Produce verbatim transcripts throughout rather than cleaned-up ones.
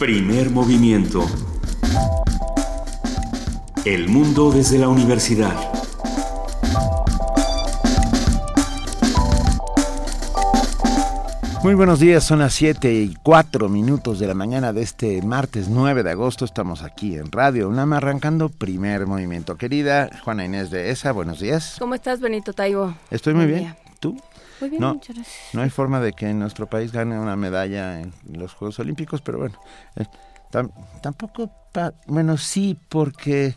Primer movimiento. El mundo desde la universidad. Muy buenos días, son las siete y cuatro minutos de la mañana de este martes nueve de agosto. Estamos aquí en Radio UNAM arrancando Primer Movimiento. Querida Juana Inés de Asbaje, buenos días. ¿Cómo estás, Benito Taibo? Estoy muy bien. ¿Tú? Muy bien, no, muchas gracias. No hay forma de que nuestro país gane una medalla en los Juegos Olímpicos, pero bueno, eh, tam, tampoco, pa, bueno, sí, porque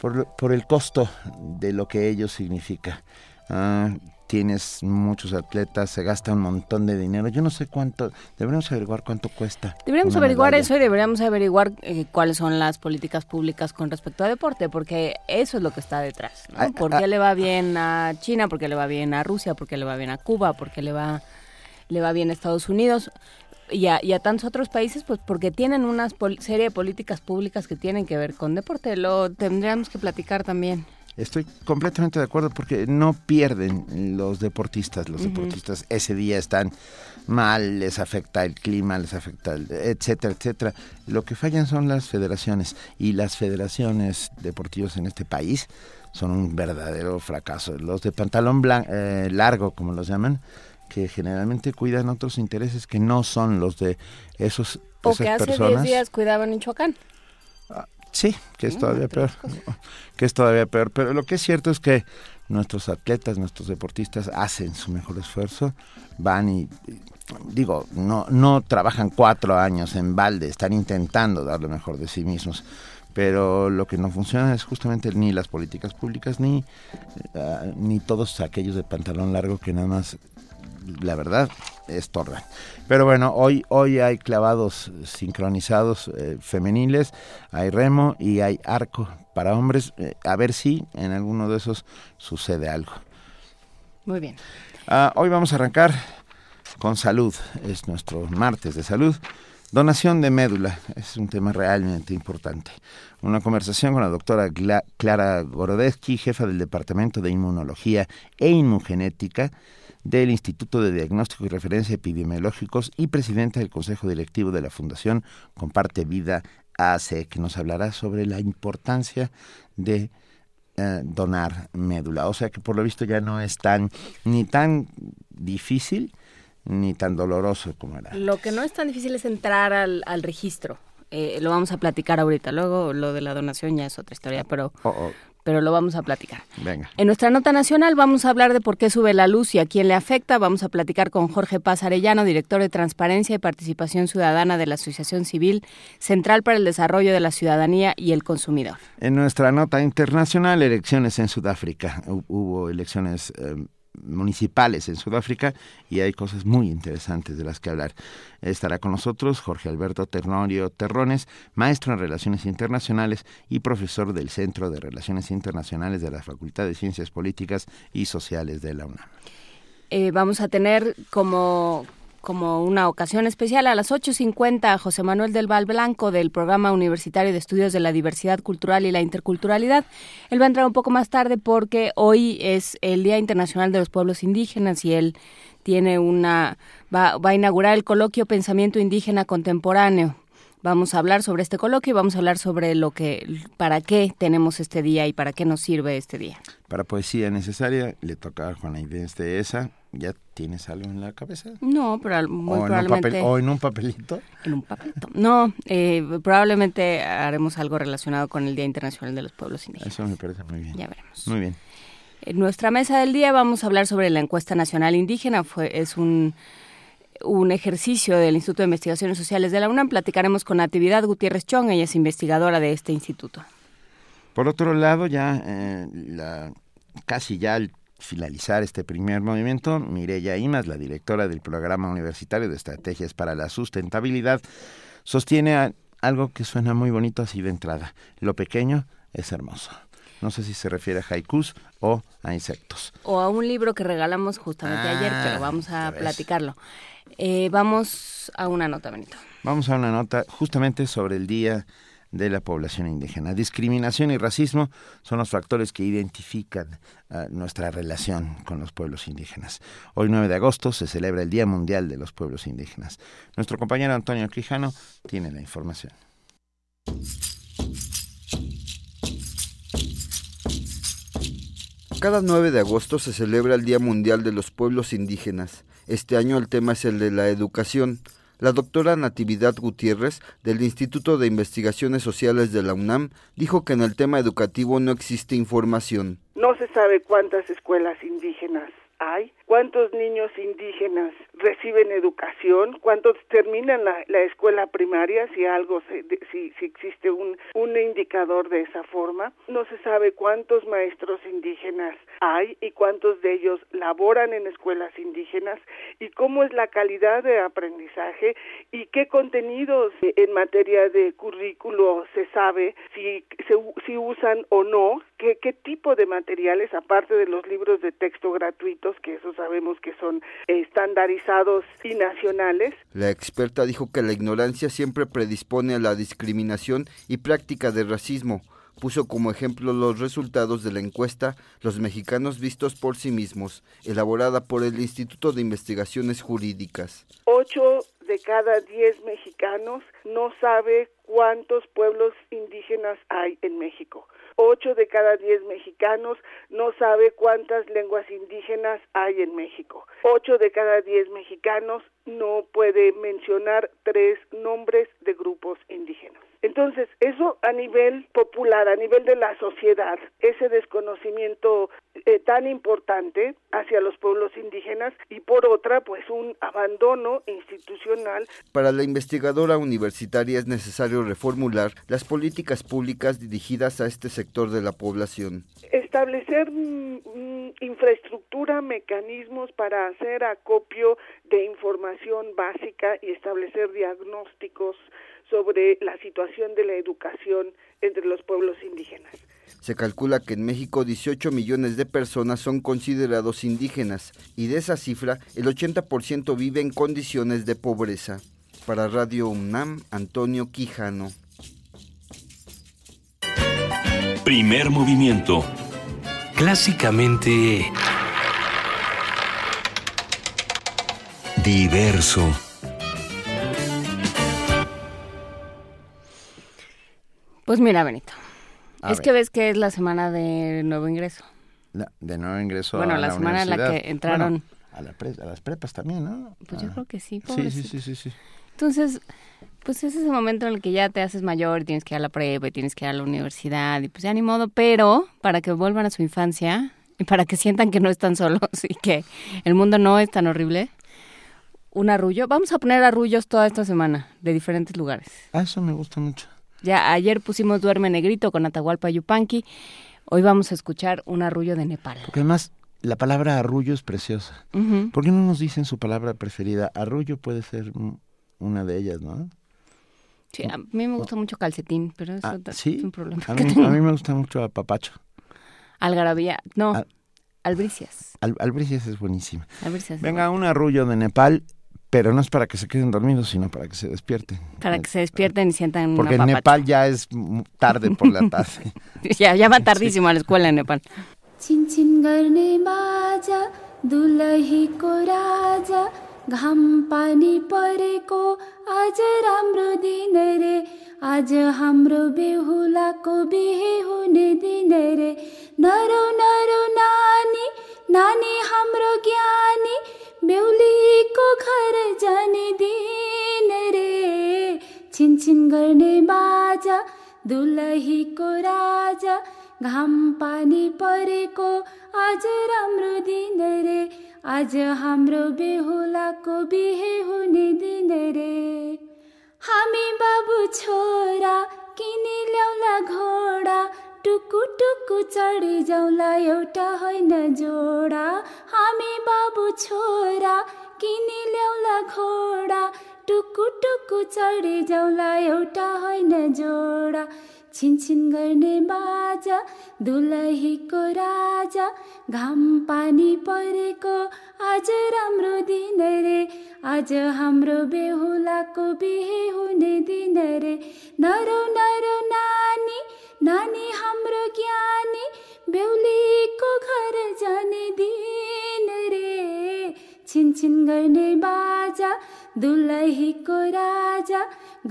por, por el costo de lo que ello significa. Ah... Tienes muchos atletas, se gasta un montón de dinero. Yo no sé cuánto, deberíamos averiguar cuánto cuesta. Deberíamos averiguar medalla. Eso y deberíamos averiguar eh, cuáles son las políticas públicas con respecto a deporte, porque eso es lo que está detrás, ¿no? Ah, ¿Por ah, qué ah, le va bien a China? ¿Por qué le va bien a Rusia? ¿Por qué le va bien a Cuba? ¿Por qué le va, le va bien a Estados Unidos? Y a, y a tantos otros países, pues porque tienen una pol- serie de políticas públicas que tienen que ver con deporte. Lo tendríamos que platicar también. Estoy completamente de acuerdo porque no pierden los deportistas, los uh-huh. deportistas ese día están mal, les afecta el clima, les afecta el etcétera, etcétera. Lo que fallan son las federaciones y las federaciones deportivas en este país son un verdadero fracaso. Los de pantalón blan- eh, largo, como los llaman, que generalmente cuidan otros intereses que no son los de esos o esas personas. O que hace diez días cuidaban Michoacán. Sí, que es todavía peor, que es todavía peor, pero lo que es cierto es que nuestros atletas, nuestros deportistas hacen su mejor esfuerzo, van y, digo, no no trabajan cuatro años en balde, están intentando dar lo mejor de sí mismos, pero lo que no funciona es justamente ni las políticas públicas, ni, uh, ni todos aquellos de pantalón largo que nada más, la verdad, estorban. Pero bueno, hoy hoy hay clavados sincronizados eh, femeniles, hay remo y hay arco para hombres. Eh, a ver si en alguno de esos sucede algo. Muy bien. Ah, hoy vamos a arrancar con salud. Es nuestro martes de salud. Donación de médula es un tema realmente importante. Una conversación con la doctora Gla- Clara Gorodezky, jefa del Departamento de Inmunología e Inmunogenética del Instituto de Diagnóstico y Referencia Epidemiológicos y presidenta del Consejo Directivo de la Fundación Comparte Vida A C, que nos hablará sobre la importancia de eh, donar médula. O sea que por lo visto ya no es tan ni tan difícil ni tan doloroso como era. Lo que no es tan difícil es entrar al, al registro. Eh, lo vamos a platicar ahorita. Luego lo de la donación ya es otra historia, pero... Oh, oh. pero lo vamos a platicar. Venga. En nuestra nota nacional vamos a hablar de por qué sube la luz y a quién le afecta. Vamos a platicar con Jorge Paz Arellano, director de Transparencia y Participación Ciudadana de la Asociación Civil Central para el Desarrollo de la Ciudadanía y el Consumidor. En nuestra nota internacional, elecciones en Sudáfrica. Hubo elecciones eh, municipales en Sudáfrica y hay cosas muy interesantes de las que hablar. Estará con nosotros Jorge Alberto Tenorio Terrones, maestro en Relaciones Internacionales y profesor del Centro de Relaciones Internacionales de la Facultad de Ciencias Políticas y Sociales de la UNAM. Eh, vamos a tener como... como una ocasión especial a las ocho cincuenta a José Manuel del Val Blanco del Programa Universitario de Estudios de la Diversidad Cultural y la Interculturalidad. Él va a entrar un poco más tarde porque hoy es el Día Internacional de los Pueblos Indígenas y él tiene una va, va a inaugurar el coloquio Pensamiento Indígena Contemporáneo. Vamos a hablar sobre este coloquio y vamos a hablar sobre lo que, para qué tenemos este día y para qué nos sirve este día. Para poesía necesaria le toca a Juana Inés de Asbaje. ¿Ya tienes algo en la cabeza? No, pero muy o probablemente... Papel, ¿o en un papelito? En un papelito. No, eh, probablemente haremos algo relacionado con el Día Internacional de los Pueblos Indígenas. Eso me parece muy bien. Ya veremos. Muy bien. En nuestra mesa del día vamos a hablar sobre la Encuesta Nacional Indígena. Fue, es un... un ejercicio del Instituto de Investigaciones Sociales de la UNAM. Platicaremos con Natividad Gutiérrez Chong, ella es investigadora de este instituto. Por otro lado, ya eh, la, casi ya al finalizar este primer movimiento, Mireia Imaz, la directora del Programa Universitario de Estrategias para la Sustentabilidad, sostiene a, algo que suena muy bonito así de entrada. Lo pequeño es hermoso. No sé si se refiere a haikus o a insectos. O a un libro que regalamos justamente ah, ayer, pero vamos a platicarlo. Eh, vamos a una nota, Benito. Vamos a una nota justamente sobre el Día de la población indígena. Discriminación y racismo son los factores que identifican uh, nuestra relación con los pueblos indígenas. Hoy, nueve de agosto, se celebra el Día Mundial de los Pueblos Indígenas. Nuestro compañero Antonio Quijano tiene la información. Cada nueve de agosto se celebra el Día Mundial de los Pueblos Indígenas. Este año el tema es el de la educación. La doctora Natividad Gutiérrez, del Instituto de Investigaciones Sociales de la UNAM, dijo que en el tema educativo no existe información. No se sabe cuántas escuelas indígenas hay, cuántos niños indígenas reciben educación, cuántos terminan la, la escuela primaria, si algo se, si, si existe un, un indicador de esa forma. No se sabe cuántos maestros indígenas hay y cuántos de ellos laboran en escuelas indígenas y cómo es la calidad de aprendizaje y qué contenidos en materia de currículo se sabe, si, se, si usan o no, qué, qué tipo de materiales, aparte de los libros de texto gratuitos, que eso sabemos que son estandarizados y nacionales. La experta dijo que la ignorancia siempre predispone a la discriminación y práctica de racismo. Puso como ejemplo los resultados de la encuesta Los mexicanos vistos por sí mismos, elaborada por el Instituto de Investigaciones Jurídicas. Ocho de cada diez mexicanos no sabe cuántos pueblos indígenas hay en México. Ocho de cada diez mexicanos no sabe cuántas lenguas indígenas hay en México. Ocho de cada diez mexicanos no puede mencionar tres nombres de grupos indígenas. Entonces, eso a nivel popular, a nivel de la sociedad, ese desconocimiento eh, tan importante hacia los pueblos indígenas y por otra, pues un abandono institucional. Para la investigadora universitaria es necesario reformular las políticas públicas dirigidas a este sector de la población. Establecer mm, infraestructura, mecanismos para hacer acopio de información básica y establecer diagnósticos sobre la situación de la educación entre los pueblos indígenas. Se calcula que en México dieciocho millones de personas son considerados indígenas y de esa cifra el ochenta por ciento vive en condiciones de pobreza. Para Radio UNAM, Antonio Quijano. Primer movimiento. Clásicamente diverso. Pues mira, Benito, a es ver. Que ves que es la semana de nuevo ingreso. La, de nuevo ingreso bueno, a la, la semana en la que entraron... Bueno, a, la pre, a las prepas también, ¿no? Pues ah. yo creo que sí, pobrecito. Sí, sí, sí, sí, sí. Entonces, pues es ese momento en el que ya te haces mayor y tienes que ir a la prepa y tienes que ir a la universidad y pues ya ni modo, pero para que vuelvan a su infancia y para que sientan que no están solos y que el mundo no es tan horrible... Un arrullo. Vamos a poner arrullos toda esta semana de diferentes lugares. Ah, eso me gusta mucho. Ya ayer pusimos Duerme Negrito con Atahualpa Yupanqui. Hoy vamos a escuchar un arrullo de Nepal. Porque además la palabra arrullo es preciosa. Uh-huh. ¿Por qué no nos dicen su palabra preferida? Arrullo puede ser una de ellas, ¿no? Sí, a mí me gusta mucho calcetín, pero eso ah, ¿sí? es un problema. A mí, a mí me gusta mucho apapacho. Algarabía, no, Al- albricias. Al- albricias es buenísima. Albricias. Venga, un arrullo de Nepal. Pero no es para que se queden dormidos, sino para que se despierten. Para que se despierten y sientan una Porque en Nepal ya es tarde por la tarde. ya, ya va tardísimo sí. a la escuela en Nepal. बेउली को घर जाने दिन रे छिन छिन गर्ने बाजा दुलही को राजा घाम पानी परेको आज राम्रो दिन रे आज हाम्रो बेहुलाको बिहे हुने दिन रे हामी बाबु छोरा किने ल्याउला घोडा टुकु टुकु चढी जाउँला एउटा होइन जोडा हामी बाबु छोरा किनी ल्याउला घोडा टुकु टुकु चढी जाउँला एउटा होइन जोडा छिन छिन गर्ने बाजा दुलहीको राजा घाम पानी परेको आज राम्रो दिन रे आज हाम्रो बेहुलाको बिहे हुने दिन रे नरो नरो नानी नानी हाम्रो ज्ञानी बेहुलीको घर जाने दिन रे छिन छिन गर्ने बाजा दुलहीको राजा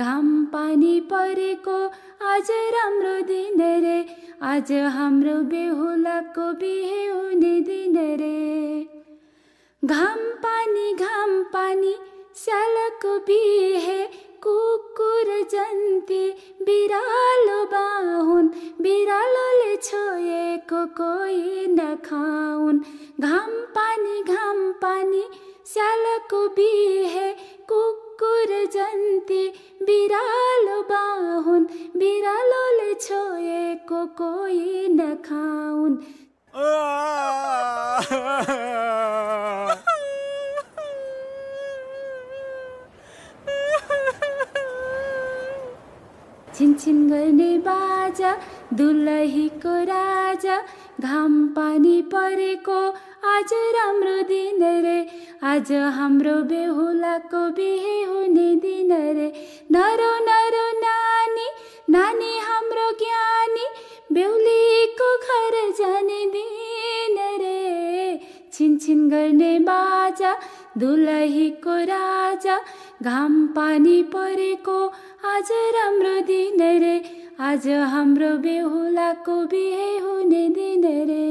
घाम पानी परेको आज राम्रो दिन रे आज हाम्रो बेहुलाको बिहे हुने दिन रे घाम पानी घाम पानी स्यालको बिहे कुकुर जन्ती बिरालो बाहुन बिरालोले छोएको कोही नखाउन घाम पानी घाम पानी स्यालको बिहे कुकुर जन्ती बिरालो बाहुन बिरालोले छोएको कोही नखाउन. छिन छिन गर्ने बाजा दुलहीको राजा घाम पानी परेको आज राम्रो दिन रे आज हाम्रो बेहुलाको बिहे हुने दिन रे नरो नरो नानी नानी हाम्रो ज्ञानी बेहुलीको घर जाने दिन रे छिन छिन गर्ने बाजा दुलहीको राजा घाम पानी परेको आज राम्रो दिन रे आज हाम्रो बेहुलाको बिहे हुने दिन रे.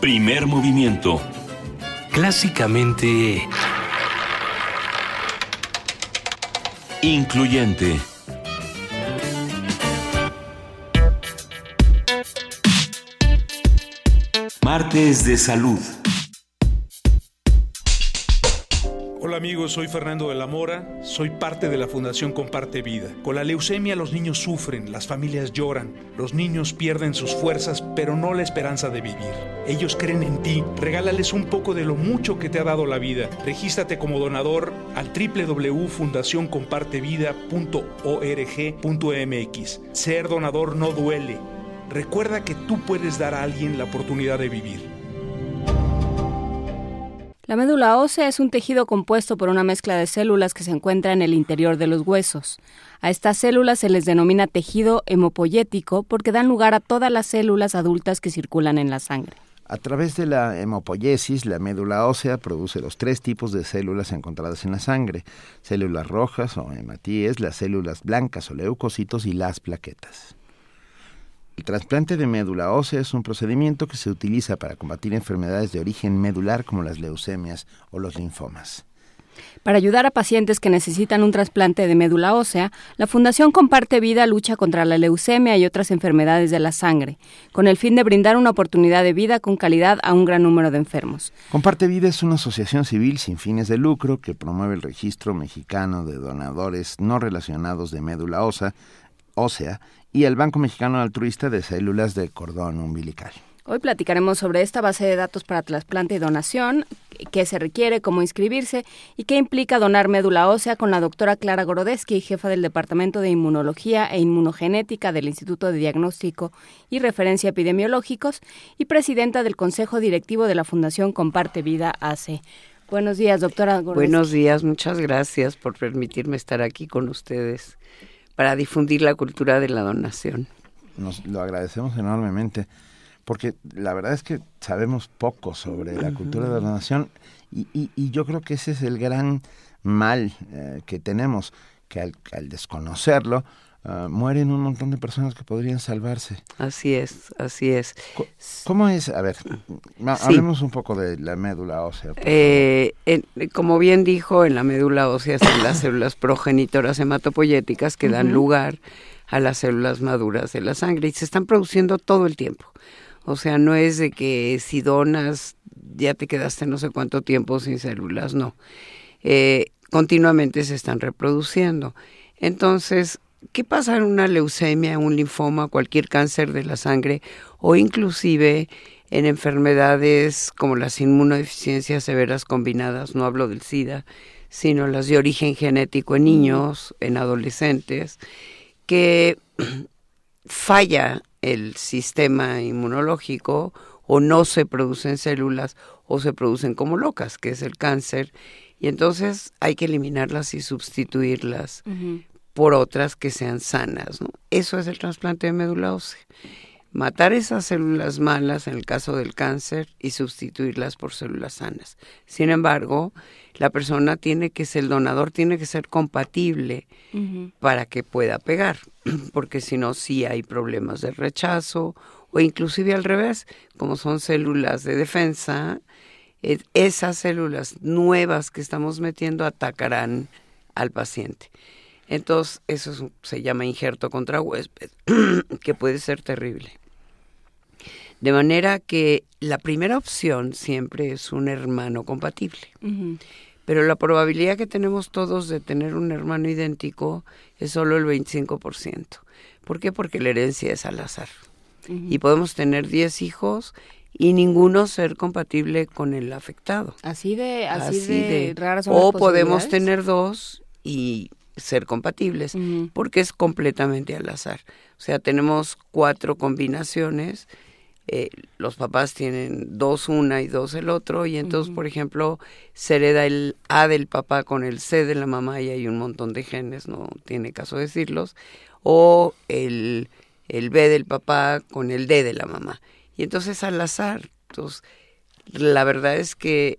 Primer movimiento. Clásicamente incluyente. Martes de salud. Hola amigos, soy Fernando de la Mora, soy parte de la Fundación Comparte Vida. Con la leucemia los niños sufren, las familias lloran, los niños pierden sus fuerzas, pero no la esperanza de vivir. Ellos creen en ti, regálales un poco de lo mucho que te ha dado la vida. Regístrate como donador al doble u doble u doble u punto fundación comparte vida punto org punto m x. Ser donador no duele. Recuerda que tú puedes dar a alguien la oportunidad de vivir. La médula ósea es un tejido compuesto por una mezcla de células que se encuentra en el interior de los huesos. A estas células se les denomina tejido hemopoyético porque dan lugar a todas las células adultas que circulan en la sangre. A través de la hemopoiesis, la médula ósea produce los tres tipos de células encontradas en la sangre: células rojas o hematíes, las células blancas o leucocitos y las plaquetas. El trasplante de médula ósea es un procedimiento que se utiliza para combatir enfermedades de origen medular como las leucemias o los linfomas. Para ayudar a pacientes que necesitan un trasplante de médula ósea, la Fundación Comparte Vida lucha contra la leucemia y otras enfermedades de la sangre, con el fin de brindar una oportunidad de vida con calidad a un gran número de enfermos. Comparte Vida es una asociación civil sin fines de lucro que promueve el registro mexicano de donadores no relacionados de médula ósea, ósea y el Banco Mexicano Altruista de Células de Cordón Umbilical. Hoy platicaremos sobre esta base de datos para trasplante y donación, qué se requiere, cómo inscribirse y qué implica donar médula ósea con la doctora Clara Gorodezky, jefa del Departamento de Inmunología e Inmunogenética del Instituto de Diagnóstico y Referencia Epidemiológicos y presidenta del Consejo Directivo de la Fundación Comparte Vida A C. Buenos días, doctora Gorodezky. Buenos días, muchas gracias por permitirme estar aquí con ustedes para difundir la cultura de la donación. Nos lo agradecemos enormemente, porque la verdad es que sabemos poco sobre la cultura de la donación, y, y, y yo creo que ese es el gran mal eh, que tenemos, que al, al desconocerlo, uh, mueren un montón de personas que podrían salvarse. Así es, así es. ¿Cómo es? A ver, hablemos sí. un poco de la médula ósea. Eh, en, como bien dijo, en la médula ósea están las células progenitoras hematopoyéticas que dan uh-huh. lugar a las células maduras de la sangre y se están produciendo todo el tiempo. O sea, no es de que si donas ya te quedaste no sé cuánto tiempo sin células, no. Eh, continuamente se están reproduciendo. Entonces, ¿qué pasa en una leucemia, un linfoma, cualquier cáncer de la sangre o inclusive en enfermedades como las inmunodeficiencias severas combinadas? No hablo del SIDA, sino las de origen genético en niños, en adolescentes, que falla el sistema inmunológico o no se producen células o se producen como locas, que es el cáncer, y entonces hay que eliminarlas y sustituirlas uh-huh. por otras que sean sanas, ¿no? Eso es el trasplante de médula ósea. Matar esas células malas en el caso del cáncer y sustituirlas por células sanas. Sin embargo, la persona tiene que ser, el donador tiene que ser compatible uh-huh. para que pueda pegar, porque si no, sí hay problemas de rechazo, o inclusive al revés, como son células de defensa, esas células nuevas que estamos metiendo atacarán al paciente. Entonces, eso es, se llama injerto contra huésped, que puede ser terrible. De manera que la primera opción siempre es un hermano compatible. Uh-huh. Pero la probabilidad que tenemos todos de tener un hermano idéntico es solo el veinticinco por ciento. ¿Por qué? Porque la herencia es al azar. Uh-huh. Y podemos tener diez hijos y ninguno ser compatible con el afectado. Así de, así así de, de raras son las posibilidades. O podemos tener dos y ser compatibles, uh-huh. porque es completamente al azar. O sea, tenemos cuatro combinaciones, eh, los papás tienen dos una y dos el otro, y entonces, uh-huh. por ejemplo, se hereda el A del papá con el C de la mamá, y hay un montón de genes, no tiene caso decirlos, o el, el B del papá con el D de la mamá. Y entonces al azar. Entonces, la verdad es que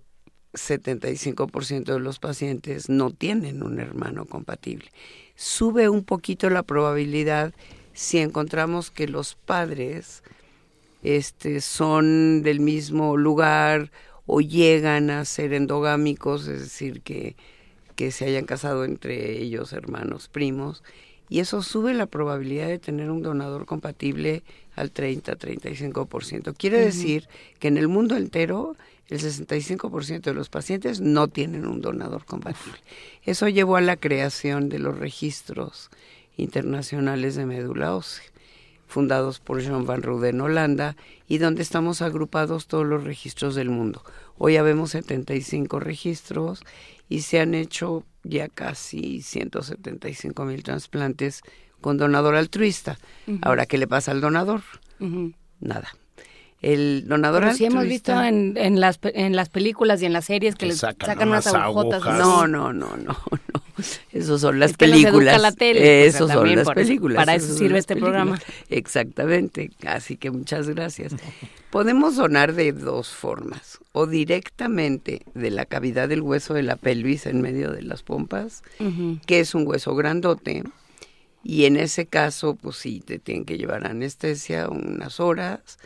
setenta y cinco por ciento de los pacientes no tienen un hermano compatible. Sube un poquito la probabilidad si encontramos que los padres este, son del mismo lugar o llegan a ser endogámicos, es decir, que, que se hayan casado entre ellos hermanos, primos, y eso sube la probabilidad de tener un donador compatible al treinta a treinta y cinco por ciento. Quiere uh-huh. decir que en el mundo entero el sesenta y cinco por ciento de los pacientes no tienen un donador compatible. Eso llevó a la creación de los registros internacionales de médula ósea, fundados por John Van Rude en Holanda, y donde estamos agrupados todos los registros del mundo. Hoy habemos setenta y cinco registros y se han hecho ya casi ciento setenta y cinco mil trasplantes con donador altruista. Uh-huh. Ahora, ¿qué le pasa al donador? Uh-huh. Nada. El donador altruista. Sí hemos visto en, en las en las películas y en las series que, que les sacan, sacan unas agujotas. agujas. No, no, no, no, no. Eso son las es que películas. Nos educa la tele. Eso o sea, son las películas. Para eso, eso sirve este películas. programa. Exactamente. Así que muchas gracias. Podemos donar de dos formas, o directamente de la cavidad del hueso de la pelvis en medio de las pompas, uh-huh. que es un hueso grandote. Y en ese caso, pues sí, te tienen que llevar anestesia unas horas.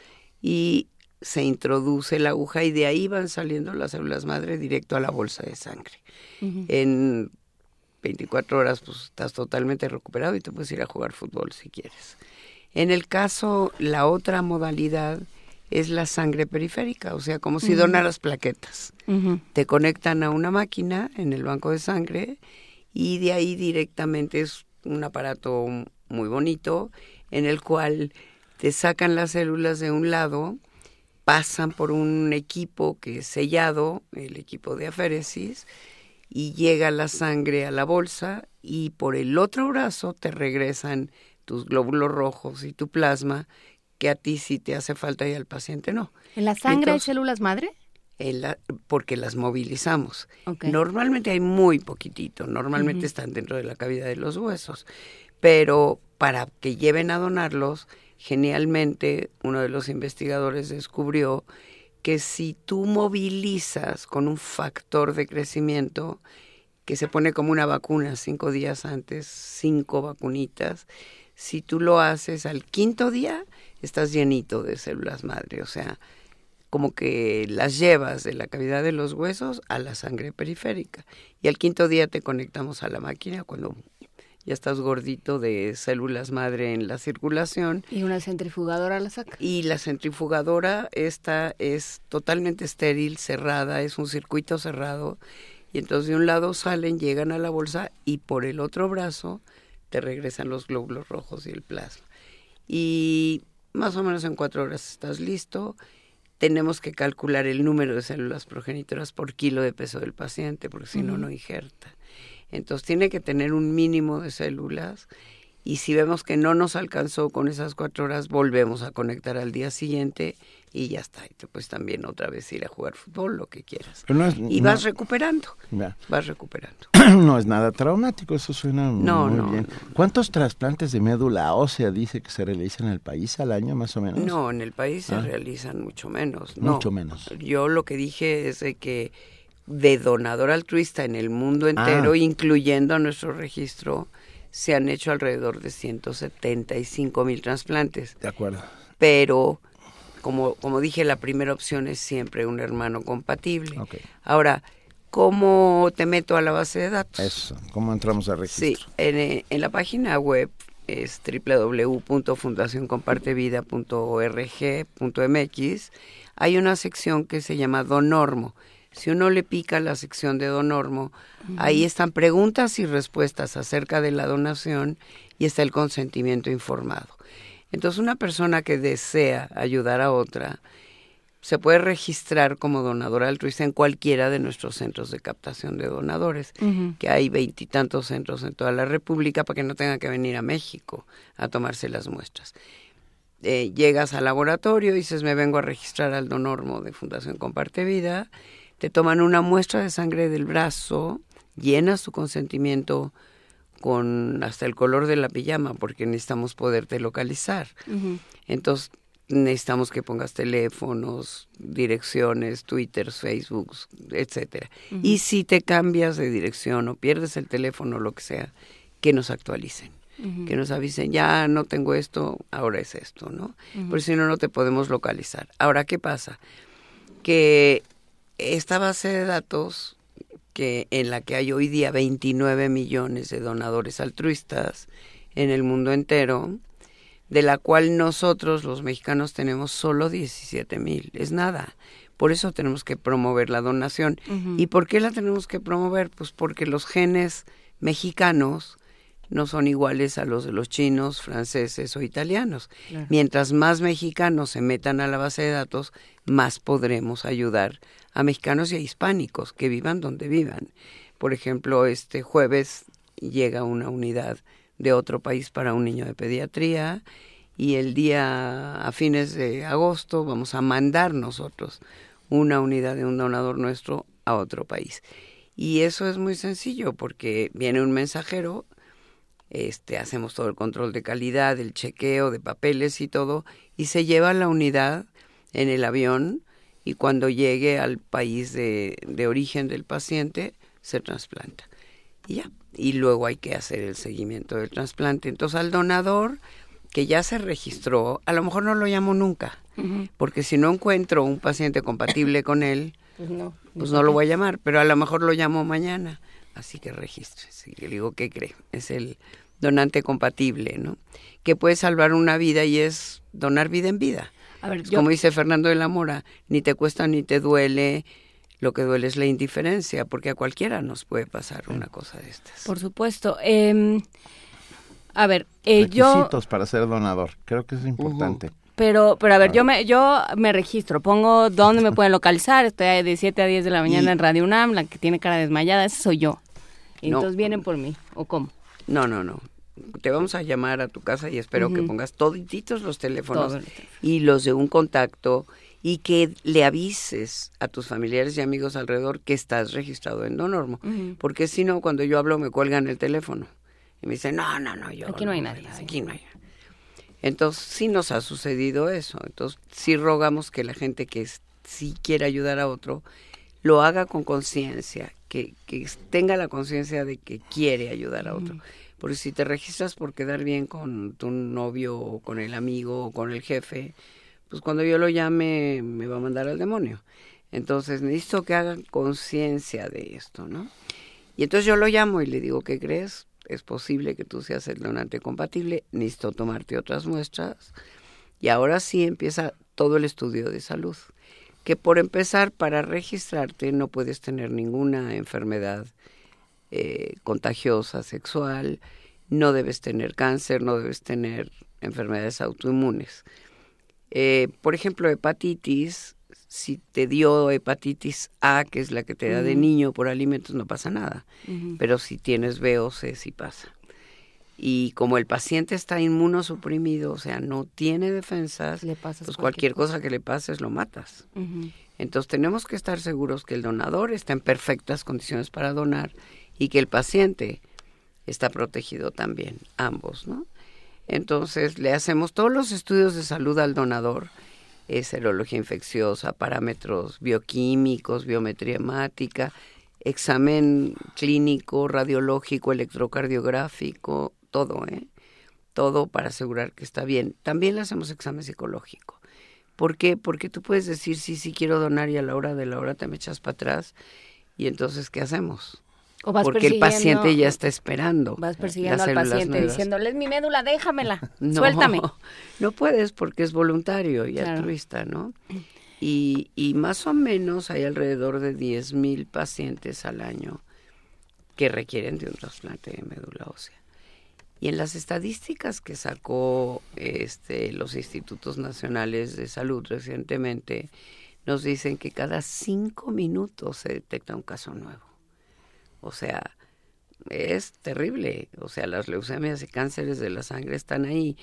Y se introduce la aguja y de ahí van saliendo las células madre directo a la bolsa de sangre. Uh-huh. En veinticuatro horas pues estás totalmente recuperado y te puedes ir a jugar fútbol si quieres. En el caso, la otra modalidad es la sangre periférica, o sea, como si uh-huh. donaras plaquetas. Uh-huh. Te conectan a una máquina en el banco de sangre y de ahí directamente es un aparato muy bonito en el cual te sacan las células de un lado, pasan por un equipo que es sellado, el equipo de aféresis, y llega la sangre a la bolsa y por el otro brazo te regresan tus glóbulos rojos y tu plasma, que a ti sí te hace falta y al paciente no. ¿En la sangre Entonces, hay células madre? En la, porque las movilizamos. Okay. Normalmente hay muy poquitito, normalmente uh-huh. están dentro de la cavidad de los huesos, pero para que lleven a donarlos, genialmente, uno de los investigadores descubrió que si tú movilizas con un factor de crecimiento que se pone como una vacuna cinco días antes, cinco vacunitas, si tú lo haces al quinto día, estás llenito de células madre. O sea, como que las llevas de la cavidad de los huesos a la sangre periférica. Y al quinto día te conectamos a la máquina cuando ya estás gordito de células madre en la circulación. Y una centrifugadora la saca. Y la centrifugadora, esta es totalmente estéril, cerrada, es un circuito cerrado. Y entonces de un lado salen, llegan a la bolsa y por el otro brazo te regresan los glóbulos rojos y el plasma. Y más o menos en cuatro horas estás listo. Tenemos que calcular el número de células progenitoras por kilo de peso del paciente, porque si no, no injerta. Entonces tiene que tener un mínimo de células y si vemos que no nos alcanzó con esas cuatro horas, volvemos a conectar al día siguiente y ya está. Y pues también otra vez ir a jugar fútbol, lo que quieras. No es, y vas no, recuperando, ya. vas recuperando. No es nada traumático, eso suena no, muy no, bien. No. ¿Cuántos trasplantes de médula ósea dice que se realizan en el país al año, más o menos? No, en el país ah. se realizan mucho menos. Mucho no. menos. Yo lo que dije es de que de donador altruista en el mundo entero, ah. incluyendo nuestro registro, se han hecho alrededor de ciento setenta y cinco mil trasplantes. De acuerdo. Pero, como, como dije, la primera opción es siempre un hermano compatible. Okay. Ahora, ¿cómo te meto a la base de datos? Eso, ¿cómo entramos al registro? Sí, en, en la página web es doble u doble u doble u punto fundación comparte vida punto org punto m x. Hay una sección que se llama Donormo. Si uno le pica la sección de Donormo, uh-huh. ahí están preguntas y respuestas acerca de la donación y está el consentimiento informado. Entonces, una persona que desea ayudar a otra se puede registrar como donadora altruista en cualquiera de nuestros centros de captación de donadores, uh-huh. que hay veintitantos centros en toda la República para que no tenga que venir a México a tomarse las muestras. Eh, llegas al laboratorio y dices, me vengo a registrar al Donormo de Fundación Comparte Vida. Te toman una muestra de sangre del brazo, llenas tu consentimiento con hasta el color de la pijama, porque necesitamos poderte localizar. Uh-huh. Entonces, necesitamos que pongas teléfonos, direcciones, Twitter, Facebook, etcétera. Uh-huh. Y si te cambias de dirección o pierdes el teléfono o lo que sea, que nos actualicen. Uh-huh. Que nos avisen, ya no tengo esto, ahora es esto, ¿no? Uh-huh. Porque si no, no te podemos localizar. Ahora, ¿qué pasa? Que esta base de datos, que en la que hay hoy día veintinueve millones de donadores altruistas en el mundo entero, de la cual nosotros los mexicanos tenemos solo diecisiete mil, es nada. Por eso tenemos que promover la donación. Uh-huh. ¿Y por qué la tenemos que promover? Pues porque los genes mexicanos no son iguales a los de los chinos, franceses o italianos. Claro. Mientras más mexicanos se metan a la base de datos, más podremos ayudar a mexicanos y a hispánicos que vivan donde vivan. Por ejemplo, este jueves llega una unidad de otro país para un niño de pediatría y el día a fines de agosto vamos a mandar nosotros una unidad de un donador nuestro a otro país. Y eso es muy sencillo porque viene un mensajero. Este, hacemos todo el control de calidad, el chequeo de papeles y todo, y se lleva la unidad en el avión y cuando llegue al país de, de origen del paciente, se trasplanta. Y ya, y luego hay que hacer el seguimiento del trasplante. Entonces, al donador que ya se registró, a lo mejor no lo llamo nunca, uh-huh. porque si no encuentro un paciente compatible con él, pues no, pues no lo voy a llamar, pero a lo mejor lo llamo mañana. Así que regístrese. Y le digo, ¿qué cree? Es el donante compatible, ¿no? Que puede salvar una vida y es donar vida en vida. A ver, yo... Como dice Fernando de la Mora, ni te cuesta ni te duele, lo que duele es la indiferencia, porque a cualquiera nos puede pasar una cosa de estas. Por supuesto. Eh, a ver, eh, yo... Requisitos para ser donador, creo que es importante. Uh-huh. Pero, pero a ver, a ver, yo me yo me registro, pongo dónde me pueden localizar, estoy de siete a diez de la mañana y... en Radio UNAM, la que tiene cara desmayada, esa soy yo. No. Entonces vienen por mí, ¿o cómo? No, no, no. Te vamos a llamar a tu casa y espero uh-huh. que pongas toditos los teléfonos Todo. y los de un contacto y que le avises a tus familiares y amigos alrededor que estás registrado en Donormo. Uh-huh. Porque si no, cuando yo hablo me cuelgan el teléfono y me dicen, no, no, no, yo... Aquí no, no hay nadie. No, aquí no hay nadie. Entonces, sí nos ha sucedido eso. Entonces, sí rogamos que la gente que sí quiere ayudar a otro, lo haga con conciencia, que, que tenga la conciencia de que quiere ayudar a otro. Porque si te registras por quedar bien con tu novio, o con el amigo, o con el jefe, pues cuando yo lo llame, me va a mandar al demonio. Entonces, necesito que hagan conciencia de esto, ¿no? Y entonces yo lo llamo y le digo, ¿qué crees? Es posible que tú seas el donante compatible, necesito tomarte otras muestras. Y ahora sí empieza todo el estudio de salud. Que por empezar, para registrarte no puedes tener ninguna enfermedad eh, contagiosa sexual, no debes tener cáncer, no debes tener enfermedades autoinmunes. Eh, por ejemplo, hepatitis, si te dio hepatitis A, que es la que te da de niño por alimentos, no pasa nada. Uh-huh. Pero si tienes B o C, sí pasa. y como el paciente está inmunosuprimido, o sea, no tiene defensas, le pasas pues cualquier, cualquier cosa que le pases lo matas. Uh-huh. Entonces tenemos que estar seguros que el donador está en perfectas condiciones para donar y que el paciente está protegido también, ambos, ¿no? Entonces le hacemos todos los estudios de salud al donador, eh, serología infecciosa, parámetros bioquímicos, biometría hemática, examen clínico, radiológico, electrocardiográfico, todo, ¿eh? Todo para asegurar que está bien. También le hacemos examen psicológico. ¿Por qué? Porque tú puedes decir, sí, sí quiero donar y a la hora de la hora te me echas para atrás y entonces, ¿qué hacemos? O vas porque el paciente ya está esperando. Vas persiguiendo al paciente nuevas. Diciéndole, es mi médula, déjamela, no, suéltame. No puedes porque es voluntario y claro. altruista, ¿no? Y, y más o menos hay alrededor de diez mil pacientes al año que requieren de un trasplante de médula ósea. Y en las estadísticas que sacó este, los institutos nacionales de salud recientemente, nos dicen que cada cinco minutos se detecta un caso nuevo. O sea, es terrible. O sea, las leucemias y cánceres de la sangre están ahí.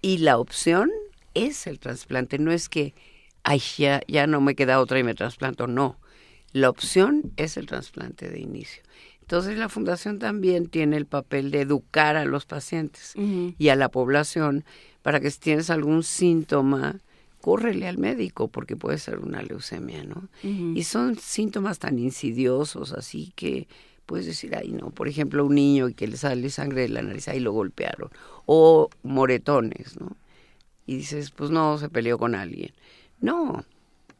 Y la opción es el trasplante. No es que, ay, ya, ya no me queda otra y me trasplanto. No. La opción es el trasplante de inicio. Entonces, la Fundación también tiene el papel de educar a los pacientes uh-huh. y a la población para que si tienes algún síntoma, córrele al médico porque puede ser una leucemia, ¿no? Uh-huh. Y son síntomas tan insidiosos, así que puedes decir, ay, no, por ejemplo, un niño que le sale sangre de la nariz, ahí lo golpearon, o moretones, ¿no? Y dices, pues no, se peleó con alguien. No,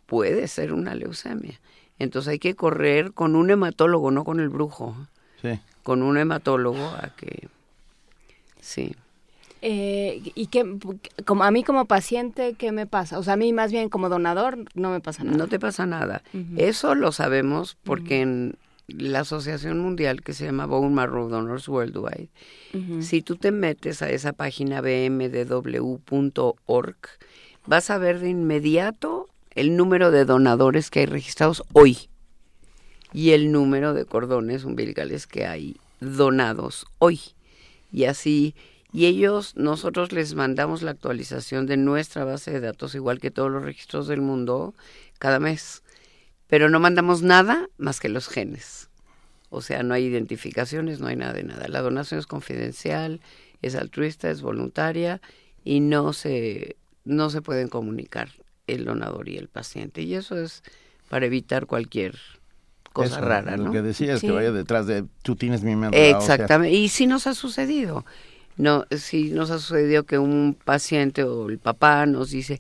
puede ser una leucemia. Entonces hay que correr con un hematólogo, no con el brujo. Sí. Con un hematólogo a que... Sí. Eh, y que, como a mí como paciente, ¿qué me pasa? O sea, a mí más bien como donador no me pasa nada. No te pasa nada. Uh-huh. Eso lo sabemos porque uh-huh. en la asociación mundial que se llama Bone Marrow Donors Worldwide, uh-huh. si tú te metes a esa página b m d w punto org, vas a ver de inmediato el número de donadores que hay registrados hoy y el número de cordones umbilicales que hay donados hoy. Y así... Y ellos, nosotros les mandamos la actualización de nuestra base de datos, igual que todos los registros del mundo, cada mes. Pero no mandamos nada más que los genes. O sea, no hay identificaciones, no hay nada de nada. La donación es confidencial, es altruista, es voluntaria y no se, no se pueden comunicar el donador y el paciente. Y eso es para evitar cualquier... cosa eso, rara, ¿no? Lo que decías, sí. que vaya detrás de, tú tienes mi médula ósea. Exactamente, y sí nos ha sucedido. No, sí nos ha sucedido que un paciente o el papá nos dice,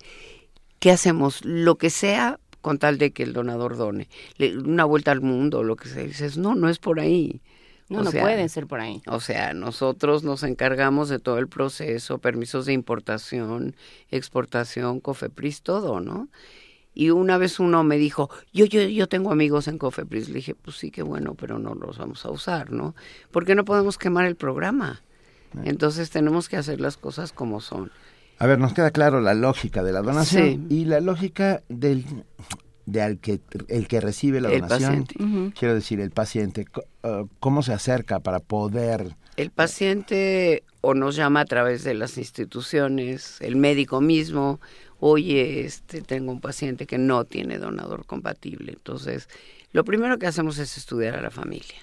¿qué hacemos? Lo que sea con tal de que el donador done. Le, una vuelta al mundo, lo que sea. Y dices, no, no es por ahí. No, o no sea, pueden ser por ahí. O sea, nosotros nos encargamos de todo el proceso, permisos de importación, exportación, COFEPRIS, todo, ¿no? Y una vez uno me dijo, yo yo yo tengo amigos en COFEPRIS. Le dije, pues sí, qué bueno, pero no los vamos a usar, ¿no? Porque no podemos quemar el programa. Entonces tenemos que hacer las cosas como son. A ver, nos queda claro la lógica de la donación sí. y la lógica del de al que el que recibe la el donación. Paciente. Uh-huh. Quiero decir, el paciente, ¿cómo se acerca para poder? El paciente o nos llama a través de las instituciones, el médico mismo, oye, este tengo un paciente que no tiene donador compatible. Entonces, lo primero que hacemos es estudiar a la familia.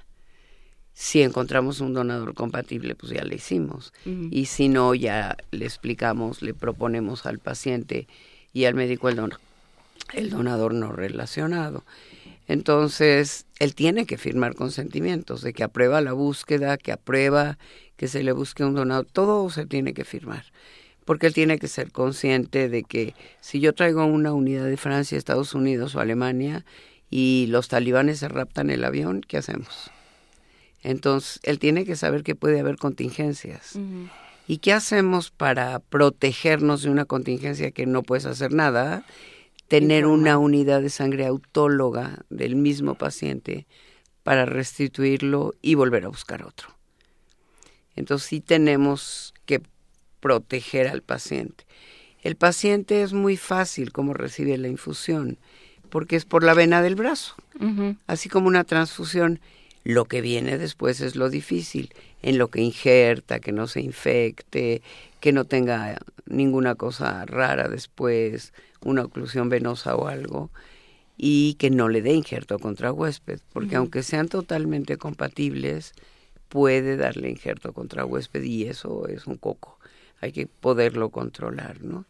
Si encontramos un donador compatible, pues ya le hicimos. Uh-huh. Y si no, ya le explicamos, le proponemos al paciente y al médico el, don- el donador no relacionado. Entonces, él tiene que firmar consentimientos de que aprueba la búsqueda, que aprueba que se le busque un donador. Todo se tiene que firmar. Porque él tiene que ser consciente de que si yo traigo una unidad de Francia, Estados Unidos o Alemania y los talibanes se raptan el avión, ¿qué hacemos? Entonces, él tiene que saber que puede haber contingencias. Uh-huh. ¿Y qué hacemos para protegernos de una contingencia que no puedes hacer nada? Tener una unidad de sangre autóloga del mismo paciente para restituirlo y volver a buscar otro. Entonces, sí tenemos que proteger al paciente. El paciente es muy fácil como recibe la infusión, porque es por la vena del brazo. Uh-huh. Así como una transfusión. Lo que viene después es lo difícil. en lo que injerta, que no se infecte, que no tenga ninguna cosa rara después, una oclusión venosa o algo, y que no le dé injerto contra huésped, porque uh-huh. aunque sean totalmente compatibles, puede darle injerto contra huésped y eso es un coco. Hay que poderlo controlar, ¿no?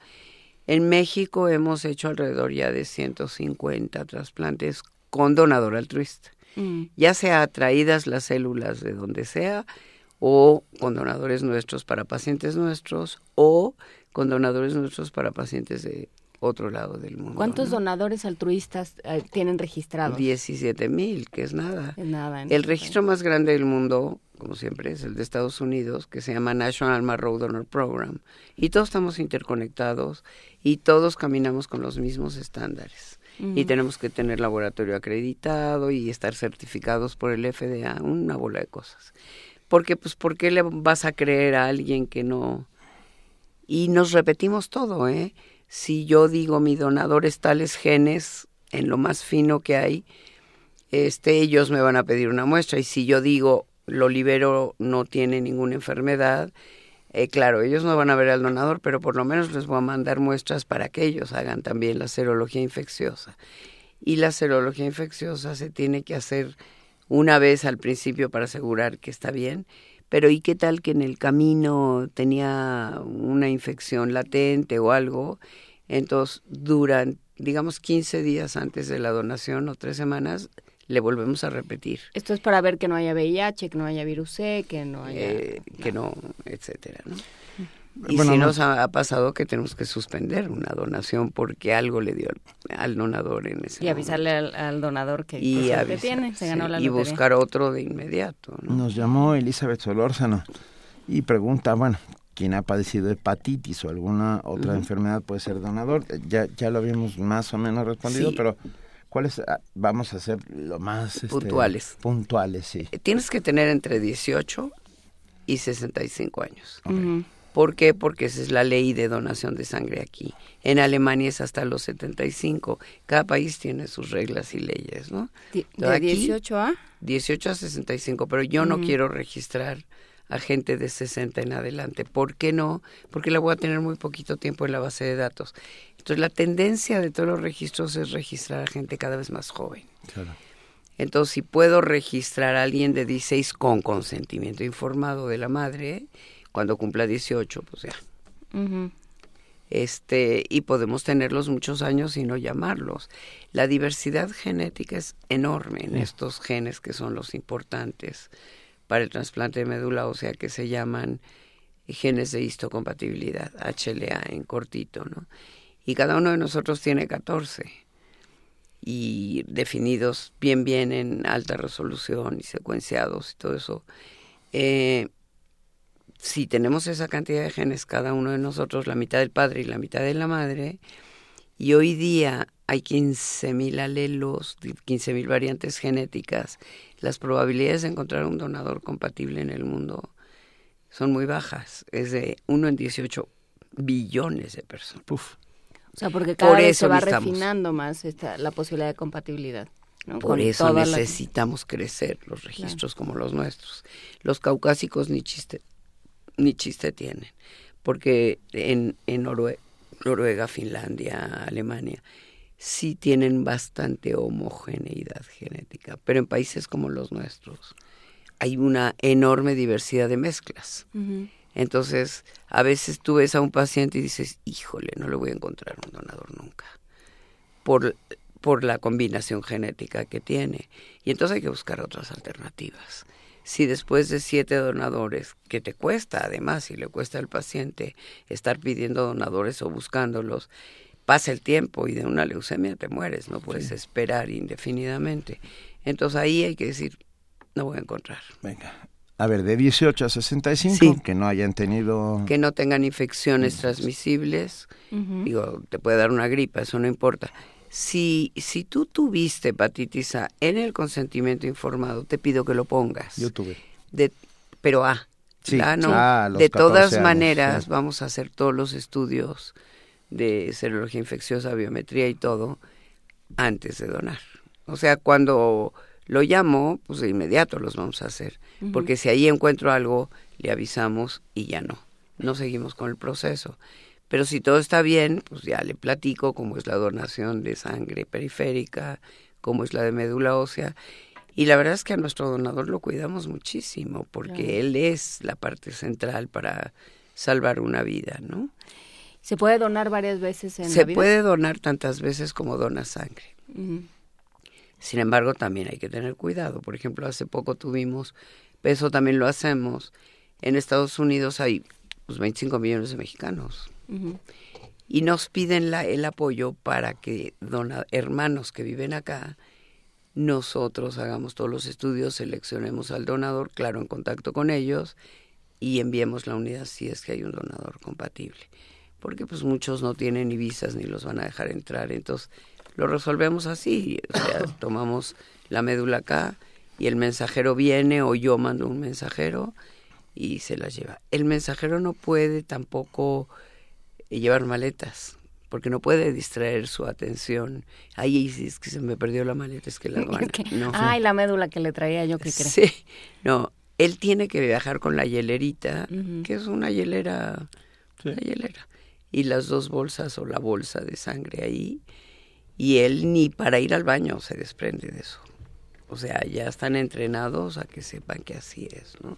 En México hemos hecho alrededor ya de ciento cincuenta trasplantes con donador altruista, mm. ya sea traídas las células de donde sea, o con donadores nuestros para pacientes nuestros, o con donadores nuestros para pacientes de otro lado del mundo. ¿Cuántos ¿no? donadores altruistas eh, tienen registrados? diecisiete mil, que es nada. Es nada, ¿no? El registro más grande del mundo, como siempre, es el de Estados Unidos, que se llama National Marrow Donor Program. Y todos estamos interconectados y todos caminamos con los mismos estándares. Uh-huh. Y tenemos que tener laboratorio acreditado y estar certificados por el F D A, una bola de cosas. Porque, pues, ¿por qué le vas a creer a alguien que no? Y nos repetimos todo, ¿eh? Si yo digo mi donador es tales genes, en lo más fino que hay, este, ellos me van a pedir una muestra. Y si yo digo lo libero, no tiene ninguna enfermedad, eh, claro, ellos no van a ver al donador, pero por lo menos les voy a mandar muestras para que ellos hagan también la serología infecciosa. Y la serología infecciosa se tiene que hacer una vez al principio para asegurar que está bien, pero ¿y qué tal que en el camino tenía una infección latente o algo? Entonces, durante, digamos, quince días antes de la donación o tres semanas, le volvemos a repetir. Esto es para ver que no haya V I H, que no haya virus C, que no haya... Eh, que no, etcétera, ¿no? Y bueno, si nos no. ha, ha pasado que tenemos que suspender una donación porque algo le dio al, al donador en ese momento. Y avisarle al, al donador que, y avisar, que tiene, se sí, ganó la lotería. Y buscar otro de inmediato, ¿no? Nos llamó Elizabeth Solórzano y pregunta, bueno, ¿quién ha padecido hepatitis o alguna otra uh-huh. enfermedad puede ser donador? Ya, ya lo habíamos más o menos respondido, sí. pero... ¿Cuáles vamos a hacer lo más este, puntuales? Puntuales, sí. Tienes que tener entre dieciocho y sesenta y cinco años. Okay. ¿Por qué? Porque esa es la ley de donación de sangre aquí. En Alemania es hasta los setenta y cinco. Cada país tiene sus reglas y leyes, ¿no? ¿De, de dieciocho a? dieciocho a sesenta y cinco, pero yo uh-huh. no quiero registrar a gente de sesenta en adelante. ¿Por qué no? Porque la voy a tener muy poquito tiempo en la base de datos. Entonces, la tendencia de todos los registros es registrar a gente cada vez más joven. Claro. Entonces, si puedo registrar a alguien de dieciséis con consentimiento informado de la madre, cuando cumpla dieciocho, pues ya. Uh-huh. Este, y podemos tenerlos muchos años y no llamarlos. La diversidad genética es enorme en uh-huh. estos genes que son los importantes para el trasplante de médula ósea, que se llaman genes de histocompatibilidad, H L A en cortito, ¿no? Y cada uno de nosotros tiene catorce, y definidos bien bien en alta resolución y secuenciados y todo eso. Eh, si tenemos esa cantidad de genes, cada uno de nosotros, la mitad del padre y la mitad de la madre, y hoy día hay quince mil alelos, quince mil variantes genéticas, las probabilidades de encontrar un donador compatible en el mundo son muy bajas, es de uno en dieciocho billones de personas. Puf. O sea, porque cada Por vez se va necesitamos. refinando más esta, la posibilidad de compatibilidad, ¿no? Por Con eso necesitamos la... crecer los registros claro. como los nuestros. Los caucásicos ni chiste ni chiste tienen, porque en, en Norue- Noruega, Finlandia, Alemania, sí tienen bastante homogeneidad genética, pero en países como los nuestros hay una enorme diversidad de mezclas. Uh-huh. Entonces, a veces tú ves a un paciente y dices, híjole, no le voy a encontrar un donador nunca, por, por la combinación genética que tiene. Y entonces hay que buscar otras alternativas. Si después de siete donadores, que te cuesta además, si le cuesta al paciente estar pidiendo donadores o buscándolos, pasa el tiempo y de una leucemia te mueres, no puedes sí. esperar indefinidamente. Entonces ahí hay que decir, no voy a encontrar. Venga. A ver, de dieciocho a sesenta y cinco, sí. que no hayan tenido... Que no tengan infecciones transmisibles. Uh-huh. Digo, te puede dar una gripa, eso no importa. Si, si tú tuviste hepatitis A en el consentimiento informado, te pido que lo pongas. Yo tuve. De, pero A. Sí, A no. Ah, de todas años, maneras, sí. vamos a hacer todos los estudios de serología infecciosa, biometría y todo, antes de donar. O sea, cuando... lo llamo, pues de inmediato los vamos a hacer, uh-huh. porque si ahí encuentro algo, le avisamos y ya no, no seguimos con el proceso. Pero si todo está bien, pues ya le platico cómo es la donación de sangre periférica, cómo es la de médula ósea. Y la verdad es que a nuestro donador lo cuidamos muchísimo, porque claro. él es la parte central para salvar una vida, ¿no? ¿Se puede donar varias veces en la vida? Se puede donar tantas veces como dona sangre. Uh-huh. Sin embargo, también hay que tener cuidado. Por ejemplo, hace poco tuvimos, eso también lo hacemos, en Estados Unidos hay pues, veinticinco millones de mexicanos. Uh-huh. Y nos piden la, el apoyo para que dona, hermanos que viven acá, nosotros hagamos todos los estudios, seleccionemos al donador, claro, en contacto con ellos, y enviemos la unidad si es que hay un donador compatible. Porque pues muchos no tienen ni visas ni los van a dejar entrar, entonces lo resolvemos así, o sea, tomamos la médula acá y el mensajero viene o yo mando un mensajero y se las lleva. El mensajero no puede tampoco llevar maletas, porque no puede distraer su atención. Ay, es que se me perdió la maleta, es que la aduana. No. Ay, la médula que le traía yo, ¿qué crees? Sí, no, él tiene que viajar con la hielerita, uh-huh. que es una hielera, sí. una hielera, y las dos bolsas o la bolsa de sangre ahí, y él ni para ir al baño se desprende de eso. O sea, ya están entrenados a que sepan que así es, ¿no?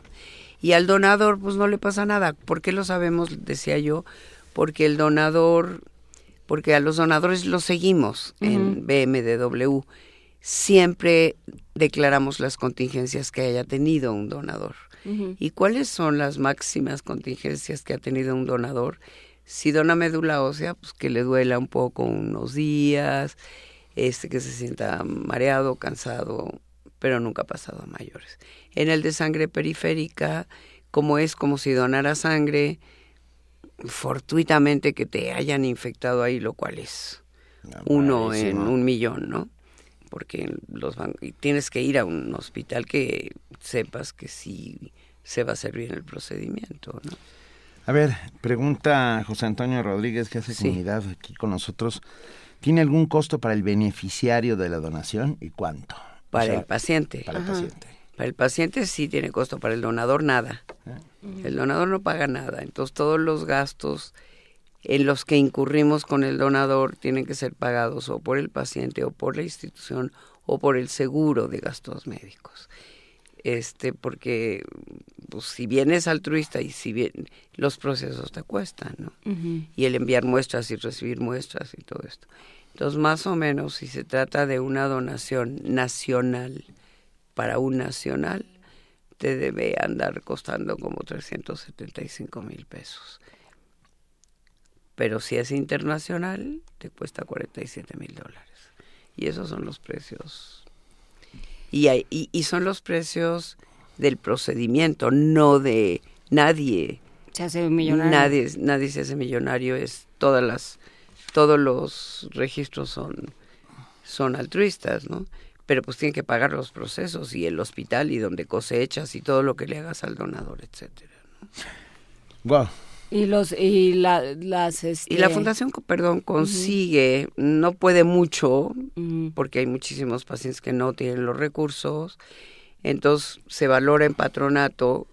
Y al donador, pues no le pasa nada. ¿Por qué lo sabemos? Decía yo, porque el donador, porque a los donadores los seguimos uh-huh. en B M D W. Siempre declaramos las contingencias que haya tenido un donador. Uh-huh. ¿Y cuáles son las máximas contingencias que ha tenido un donador? Si dona médula ósea, pues que le duela un poco unos días, este que se sienta mareado, cansado, pero nunca ha pasado a mayores. En el de sangre periférica, como es como si donara sangre, fortuitamente que te hayan infectado ahí, lo cual es no, uno en un millón, ¿no? Porque los van, y tienes que ir a un hospital que sepas que sí se va a hacer bien el procedimiento, ¿no? A ver, pregunta José Antonio Rodríguez, que hace sí. comunidad aquí con nosotros. ¿Tiene algún costo para el beneficiario de la donación y cuánto? Para o sea, el paciente. Para Ajá. el paciente. Para el paciente sí tiene costo, para el donador nada. ¿Eh? El donador no paga nada, entonces todos los gastos en los que incurrimos con el donador tienen que ser pagados o por el paciente o por la institución o por el seguro de gastos médicos. Este, porque pues, si bien es altruista y si bien los procesos te cuestan, ¿no? Uh-huh. Y el enviar muestras y recibir muestras y todo esto. Entonces, más o menos, si se trata de una donación nacional para un nacional, te debe andar costando como trescientos setenta y cinco mil pesos. Pero si es internacional, te cuesta cuarenta y siete mil dólares. Y esos son los precios... Y, hay, y, y son los precios del procedimiento, no de nadie. Se hace millonario. Nadie, nadie se hace millonario, es todas las, todos los registros son, son altruistas, ¿no? Pero pues tienen que pagar los procesos y el hospital y donde cosechas y todo lo que le hagas al donador, etcétera, ¿no? Wow. Y los y la, las este... y la fundación, perdón, consigue, uh-huh. no puede mucho, uh-huh. porque hay muchísimos pacientes que no tienen los recursos, entonces se valora en patronato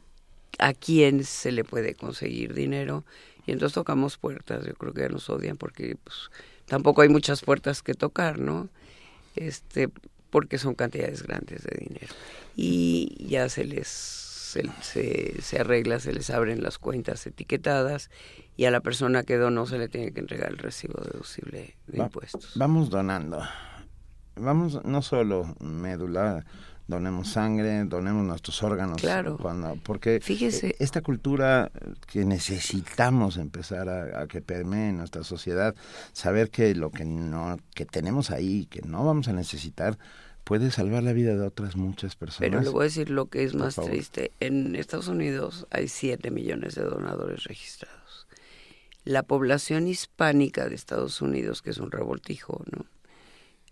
a quién se le puede conseguir dinero, y entonces tocamos puertas. Yo creo que ya nos odian porque pues, tampoco hay muchas puertas que tocar, ¿no? Este, porque son cantidades grandes de dinero, y ya se les... Se, se, se arregla, se les abren las cuentas etiquetadas y a la persona que donó se le tiene que entregar el recibo deducible de Va, impuestos. Vamos donando. Vamos, no solo médula, donemos sangre, donemos nuestros órganos. Claro. Cuando, porque fíjese, esta cultura que necesitamos empezar a, a que permee en nuestra sociedad, saber que lo que, no, que tenemos ahí, que no vamos a necesitar, puede salvar la vida de otras muchas personas. Pero le voy a decir lo que es más triste. En Estados Unidos hay siete millones de donadores registrados. La población hispánica de Estados Unidos, que es un revoltijo, ¿no?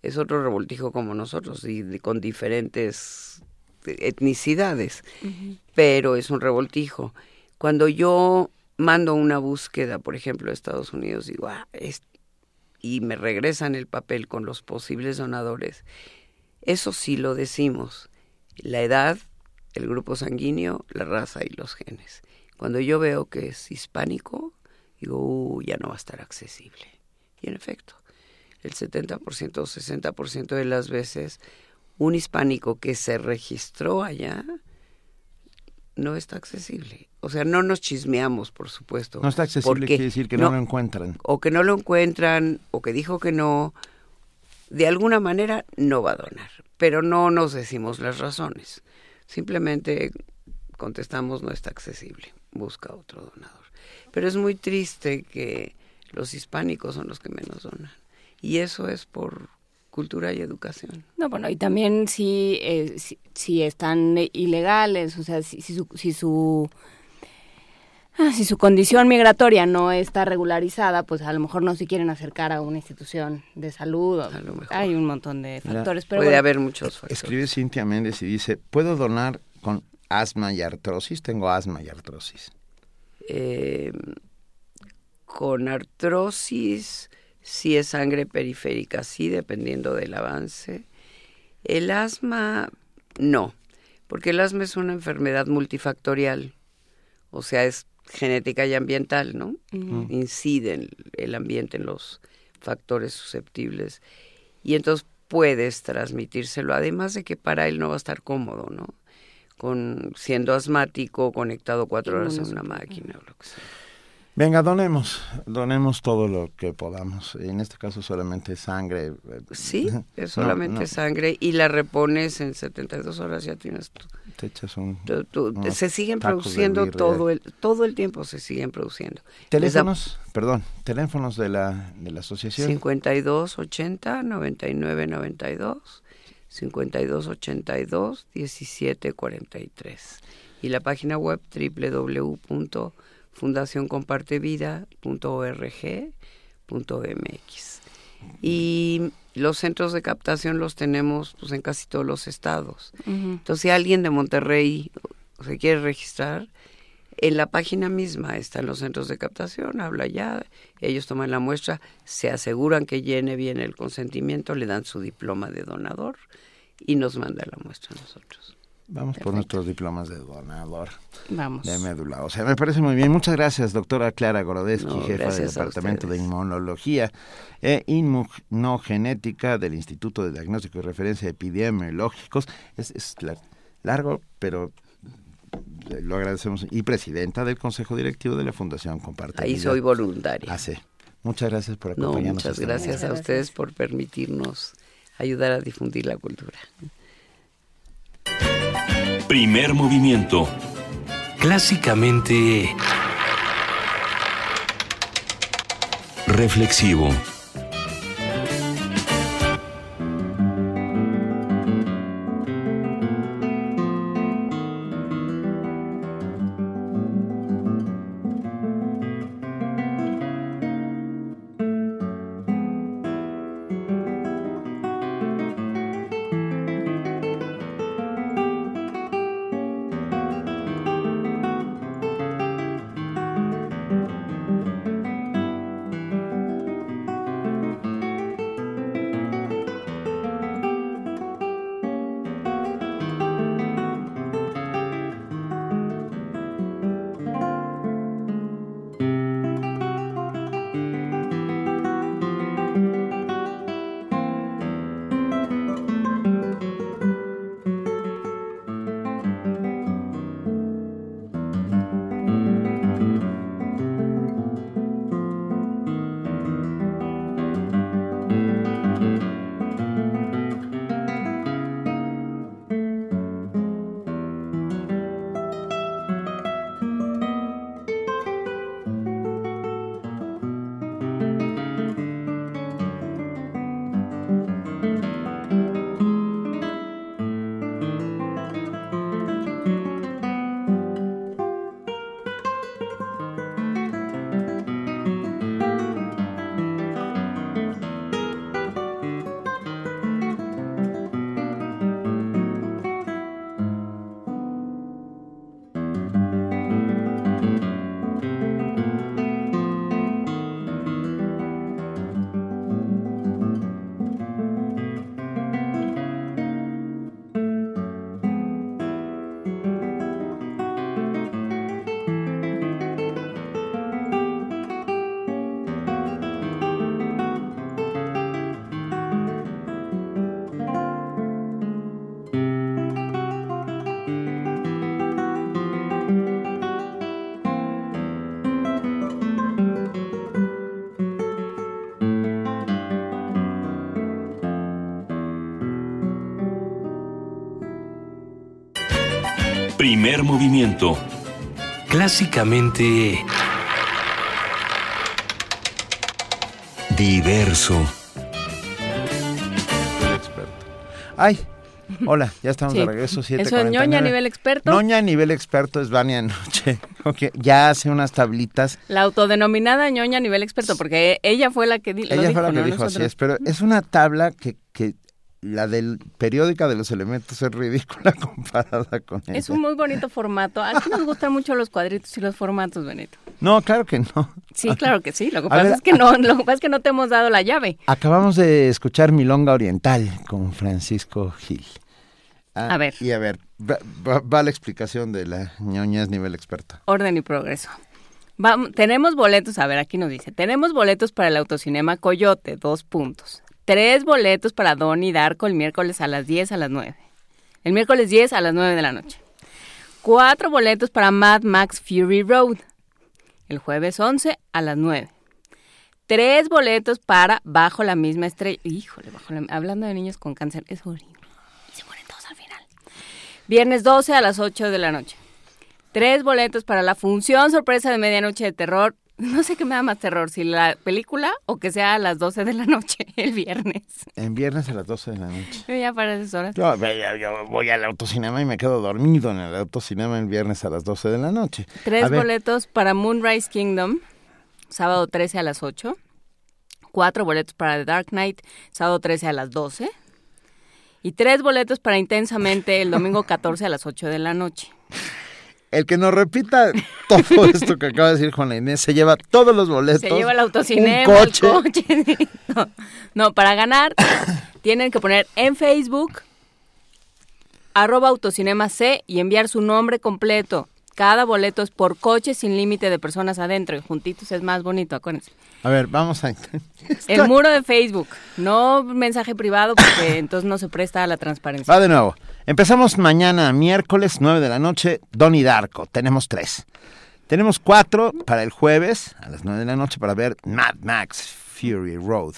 Es otro revoltijo como nosotros, y de, con diferentes etnicidades, uh-huh. pero es un revoltijo. Cuando yo mando una búsqueda, por ejemplo, a Estados Unidos, digo, ah, es, y me regresan el papel con los posibles donadores, Eso sí lo decimos. La edad, el grupo sanguíneo, la raza y los genes. Cuando yo veo que es hispánico, digo, uh, ya no va a estar accesible. Y en efecto, el setenta por ciento o sesenta por ciento de las veces, un hispánico que se registró allá no está accesible. O sea, no nos chismeamos, por supuesto. No está accesible quiere decir que no, no lo encuentran. O que no lo encuentran, o que dijo que no. De alguna manera no va a donar, pero no nos decimos las razones. Simplemente contestamos, no está accesible, busca otro donador. Pero es muy triste que los hispánicos son los que menos donan. Y eso es por cultura y educación. No, bueno, y también si, eh, si, si están ilegales, o sea, si, si su... Si su... Ah, si su condición migratoria no está regularizada, pues a lo mejor no se quieren acercar a una institución de salud. O, a lo mejor. Hay un montón de factores. La, pero puede bueno, haber muchos factores. Escribe Cintia Méndez y dice, ¿puedo donar con asma y artrosis? Tengo asma y artrosis. Eh, con artrosis, si es sangre periférica, sí, dependiendo del avance. El asma, no, porque el asma es una enfermedad multifactorial. O sea, es genética y ambiental, ¿no? Uh-huh. Incide en el ambiente en los factores susceptibles y entonces puedes transmitírselo, además de que para él no va a estar cómodo, ¿no? Con siendo asmático, conectado cuatro horas a una máquina o lo que sea. Venga, donemos, donemos todo lo que podamos. En este caso solamente sangre. Sí, es solamente no, no. sangre y la repones en setenta y dos horas ya tienes tu, te echas un tu, tu, se siguen produciendo todo el todo el tiempo se siguen produciendo. Teléfonos, da, perdón, teléfonos de la de la asociación cincuenta y dos ochenta noventa y nueve noventa y dos, cincuenta y dos ochenta y dos diecisiete cuarenta y tres y la página web doble u doble u doble u punto fundación comparte vida punto org punto m x. Y los centros de captación los tenemos pues en casi todos los estados. Uh-huh. Entonces, si alguien de Monterrey se quiere registrar, en la página misma están los centros de captación, habla ya, ellos toman la muestra, se aseguran que llene bien el consentimiento, le dan su diploma de donador y nos manda la muestra a nosotros. Vamos Perfecto. Por nuestros diplomas de donador. Vamos. De médula. O sea, me parece muy bien. Muchas gracias, doctora Clara Gorodezky, no, jefa del Departamento ustedes. de Inmunología e Inmunogenética del Instituto de Diagnóstico y Referencia Epidemiológicos. Es, es largo, pero lo agradecemos. Y presidenta del Consejo Directivo de la Fundación Comparte Vida. Ahí soy voluntaria. Ah, sí. Muchas gracias por acompañarnos. No, muchas gracias muchas a ustedes gracias. por permitirnos ayudar a difundir la cultura. Primer movimiento. Clásicamente reflexivo. Primer movimiento. Clásicamente diverso. Ay, hola, ya estamos sí. de regreso. siete cuarenta y nueve. Eso es ñoña a nivel experto. Ñoña a nivel experto es Vania Noche. Okay. Ya hace unas tablitas. La autodenominada ñoña a nivel experto, porque ella fue la que di- ella lo dijo. Ella fue la que ¿no? dijo, nosotros. Así es, pero es una tabla que... que la del periódica de los elementos es ridícula comparada con ella. Es un muy bonito formato. A ti nos gustan mucho los cuadritos y los formatos, Benito. No, claro que no. Sí, claro que sí. Lo que pasa ver, es que no, lo que pasa es que no te hemos dado la llave. Acabamos de escuchar Milonga Oriental con Francisco Gil. Ah, a ver. Y a ver, va, va, va la explicación de la ñoñez nivel experto. Orden y progreso. Vamos, tenemos boletos, a ver, aquí nos dice, tenemos boletos para el autocinema Coyote, dos puntos. Tres boletos para Don y Darko el miércoles a las diez a las nueve. El miércoles diez a las nueve de la noche. Cuatro boletos para Mad Max Fury Road. El jueves once a las nueve. Tres boletos para Bajo la misma estrella. Híjole, bajo la, hablando de niños con cáncer, es horrible. Y se mueren todos al final. Viernes doce a las ocho de la noche. Tres boletos para la función sorpresa de medianoche de terror. No sé qué me da más terror, si la película o que sea a las doce de la noche, el viernes. En viernes a las doce de la noche. Yo ya para esas horas. Yo, yo, yo voy al autocinema y me quedo dormido en el autocinema el viernes a las doce de la noche. Tres boletos para Moonrise Kingdom, sábado trece a las ocho. Cuatro boletos para The Dark Knight, sábado trece a las doce. Y tres boletos para Intensamente el domingo catorce a las ocho de la noche. El que nos repita todo esto que acaba de decir Juana Inés, se lleva todos los boletos. Se lleva el autocinema, un coche. el coche. No, no, para ganar tienen que poner en Facebook, arroba autocinema C y enviar su nombre completo. Cada boleto es por coche sin límite de personas adentro y juntitos es más bonito, acuérdense. A ver, vamos a... El muro de Facebook, no mensaje privado porque entonces no se presta a la transparencia. Va de nuevo. Empezamos mañana, miércoles, nueve de la noche, Don y Darko. Tenemos tres. Tenemos cuatro para el jueves, a las nueve de la noche, para ver Mad Max Fury Road.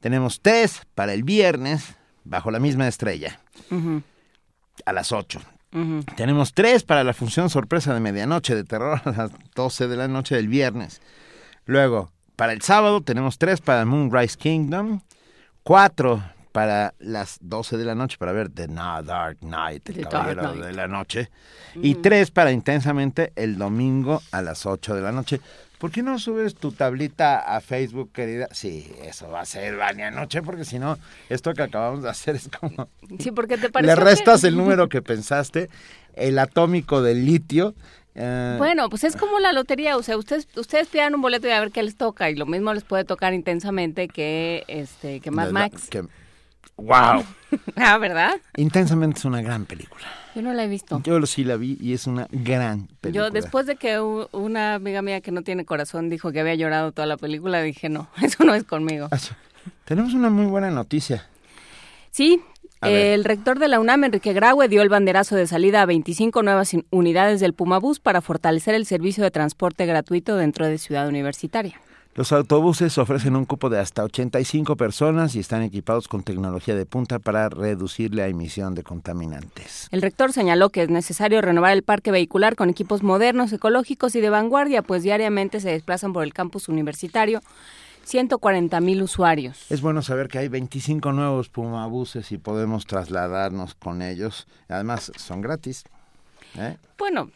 Tenemos tres para el viernes, Bajo la misma estrella, uh-huh. a las ocho. Uh-huh. Tenemos tres para la función sorpresa de medianoche de terror, a las doce de la noche del viernes. Luego, para el sábado, tenemos tres para Moonrise Kingdom, cuatro para las doce de la noche, para ver The Dark Knight, el The caballero Dark Knight. de la noche. Mm. Y tres para Intensamente el domingo a las ocho de la noche. ¿Por qué no subes tu tablita a Facebook, querida? Sí, eso va a ser Vania Noche, porque si no, esto que acabamos de hacer es como... Sí, porque te parece... Le restas que... el número que pensaste, el atómico del litio... Eh... Bueno, pues es como la lotería, o sea, ustedes ustedes pidan un boleto y a ver qué les toca, y lo mismo les puede tocar Intensamente que este que Mad Max. Que... Wow. Ah, ¿verdad? Intensamente es una gran película. Yo no la he visto. Yo sí la vi y es una gran película. Yo después de que una amiga mía que no tiene corazón dijo que había llorado toda la película, dije no, eso no es conmigo. Tenemos una muy buena noticia. Sí, eh, el rector de la UNAM, Enrique Graue, dio el banderazo de salida a veinticinco nuevas unidades del Pumabús para fortalecer el servicio de transporte gratuito dentro de Ciudad Universitaria. Los autobuses ofrecen un cupo de hasta ochenta y cinco personas y están equipados con tecnología de punta para reducir la emisión de contaminantes. El rector señaló que es necesario renovar el parque vehicular con equipos modernos, ecológicos y de vanguardia, pues diariamente se desplazan por el campus universitario ciento cuarenta mil usuarios. Es bueno saber que hay veinticinco nuevos pumabuses y podemos trasladarnos con ellos. Además, son gratis. ¿Eh? Bueno...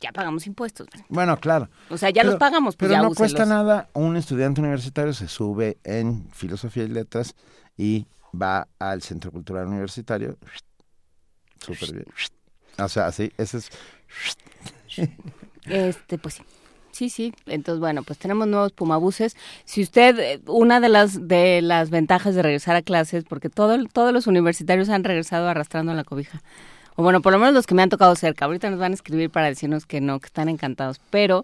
Ya pagamos impuestos. Bueno, claro. O sea, ya pero, los pagamos, pues pero ya no úselos. Cuesta nada. Un estudiante universitario se sube en Filosofía y Letras y va al Centro Cultural Universitario. Súper bien. O sea, así, ese es... Este, pues sí. Sí, sí. Entonces, bueno, pues tenemos nuevos pumabuses. Si usted, una de las de las ventajas de regresar a clases, porque todo, todos los universitarios han regresado arrastrando la cobija. O bueno, por lo menos los que me han tocado cerca. Ahorita nos van a escribir para decirnos que no, que están encantados. Pero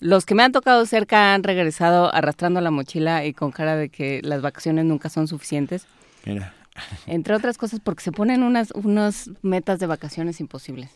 los que me han tocado cerca han regresado arrastrando la mochila y con cara de que las vacaciones nunca son suficientes. Mira. Entre otras cosas porque se ponen unas, unas metas de vacaciones imposibles.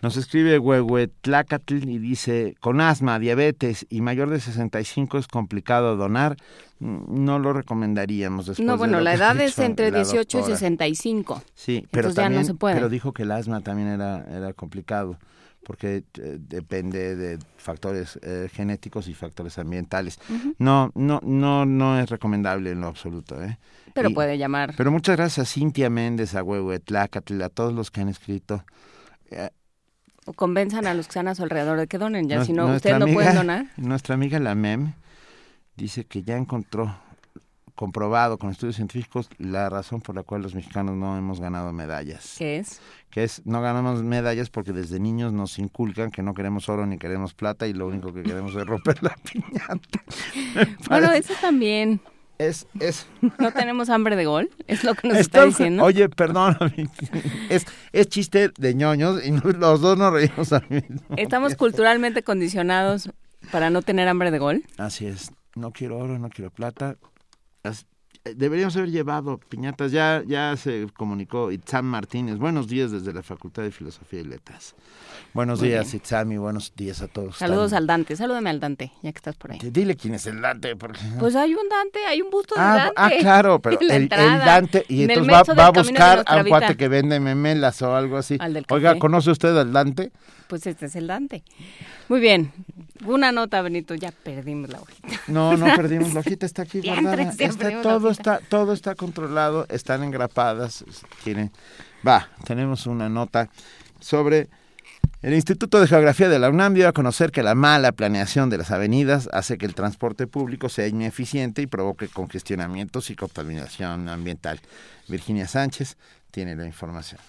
Nos escribe Huehuetlacatl y dice, con asma, diabetes y mayor de sesenta y cinco es complicado donar, no lo recomendaríamos. Después no, bueno, de la edad es entre dieciocho doctora. Y sesenta y cinco. Sí, pero, también, ya no se puede. Pero dijo que el asma también era, era complicado, porque eh, depende de factores eh, genéticos y factores ambientales. Uh-huh. No, no, no, no es recomendable en lo absoluto, ¿eh? Pero y, puede llamar. Pero muchas gracias a Cintia Méndez, a Huehuetlacatl, a todos los que han escrito. Eh, O convenzan a los que están a su alrededor de que donen, ya si no, ustedes no pueden donar. Nuestra amiga la M E M dice que ya encontró, comprobado con estudios científicos, la razón por la cual los mexicanos no hemos ganado medallas. ¿Qué es? Que es, no ganamos medallas porque desde niños nos inculcan que no queremos oro ni queremos plata y lo único que queremos es romper la piñata. Bueno, eso también... Es, es. ¿No tenemos hambre de gol? Es lo que nos está, está diciendo. Oye, perdón, es, es chiste de ñoños y los dos nos reímos al mismo tiempo. ¿Estamos culturalmente condicionados para no tener hambre de gol? Así es. No quiero oro, no quiero plata. Deberíamos haber llevado piñatas. Ya, ya se comunicó Itzam Martínez. Buenos días desde la Facultad de Filosofía y Letras. Buenos Muy días, bien. Itzam, y buenos días a todos. Saludos también. Al Dante. Salúdame al Dante, ya que estás por ahí. Dile quién es el Dante. Porque... Pues hay un Dante, hay un busto de ah, Dante. Ah, claro, pero el, el Dante. Y en entonces va, va a buscar a un cuate que vende memelas o algo así. Oiga, ¿conoce usted al Dante? Pues este es el Dante. Muy bien. Una nota, Benito. Ya perdimos la hojita. No, no perdimos la hojita. Está aquí guardada. Está todo, está, todo está controlado. Están engrapadas. Tienen... Va, tenemos una nota sobre... El Instituto de Geografía de la UNAM dio a conocer que la mala planeación de las avenidas hace que el transporte público sea ineficiente y provoque congestionamientos y contaminación ambiental. Virginia Sánchez tiene la información.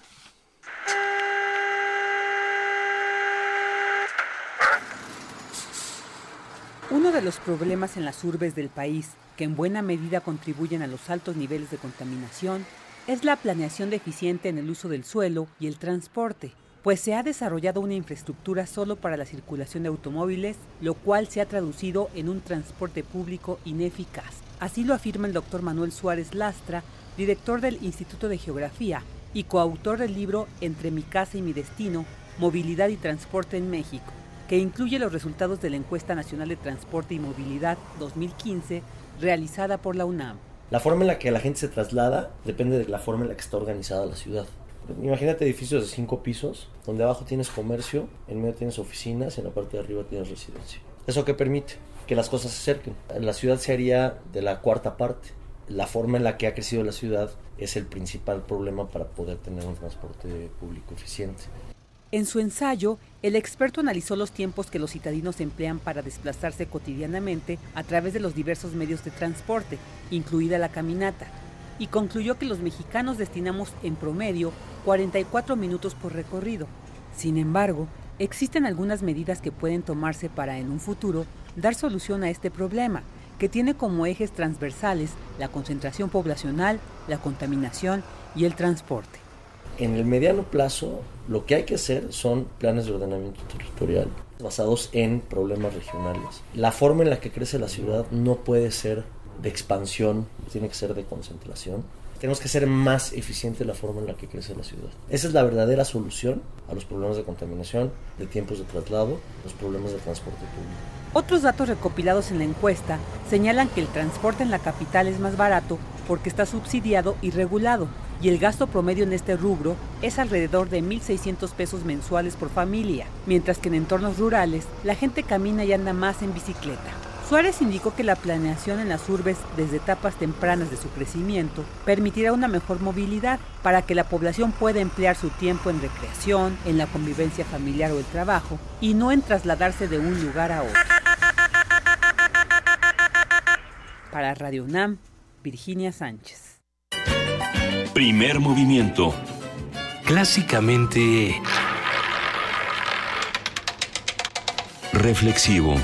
Uno de los problemas en las urbes del país, que en buena medida contribuyen a los altos niveles de contaminación, es la planeación deficiente en el uso del suelo y el transporte, pues se ha desarrollado una infraestructura solo para la circulación de automóviles, lo cual se ha traducido en un transporte público ineficaz. Así lo afirma el doctor Manuel Suárez Lastra, director del Instituto de Geografía y coautor del libro Entre mi casa y mi destino, Movilidad y Transporte en México, que incluye los resultados de la Encuesta Nacional de Transporte y Movilidad dos mil quince, realizada por la UNAM. La forma en la que la gente se traslada depende de la forma en la que está organizada la ciudad. Imagínate edificios de cinco pisos, donde abajo tienes comercio, en medio tienes oficinas y en la parte de arriba tienes residencia. ¿Eso qué permite? Que las cosas se acerquen. La ciudad se haría de la cuarta parte. La forma en la que ha crecido la ciudad es el principal problema para poder tener un transporte público eficiente. En su ensayo, el experto analizó los tiempos que los citadinos emplean para desplazarse cotidianamente a través de los diversos medios de transporte, incluida la caminata, y concluyó que los mexicanos destinamos en promedio cuarenta y cuatro minutos por recorrido. Sin embargo, existen algunas medidas que pueden tomarse para en un futuro dar solución a este problema, que tiene como ejes transversales la concentración poblacional, la contaminación y el transporte. En el mediano plazo, lo que hay que hacer son planes de ordenamiento territorial basados en problemas regionales. La forma en la que crece la ciudad no puede ser de expansión, tiene que ser de concentración. Tenemos que ser más eficiente la forma en la que crece la ciudad. Esa es la verdadera solución a los problemas de contaminación, de tiempos de traslado, los problemas de transporte público. Otros datos recopilados en la encuesta señalan que el transporte en la capital es más barato porque está subsidiado y regulado, y el gasto promedio en este rubro es alrededor de mil seiscientos pesos mensuales por familia, mientras que en entornos rurales la gente camina y anda más en bicicleta. Suárez indicó que la planeación en las urbes desde etapas tempranas de su crecimiento permitirá una mejor movilidad para que la población pueda emplear su tiempo en recreación, en la convivencia familiar o el trabajo, y no en trasladarse de un lugar a otro. Para Radio UNAM, Virginia Sánchez. Primer movimiento. Clásicamente reflexivo.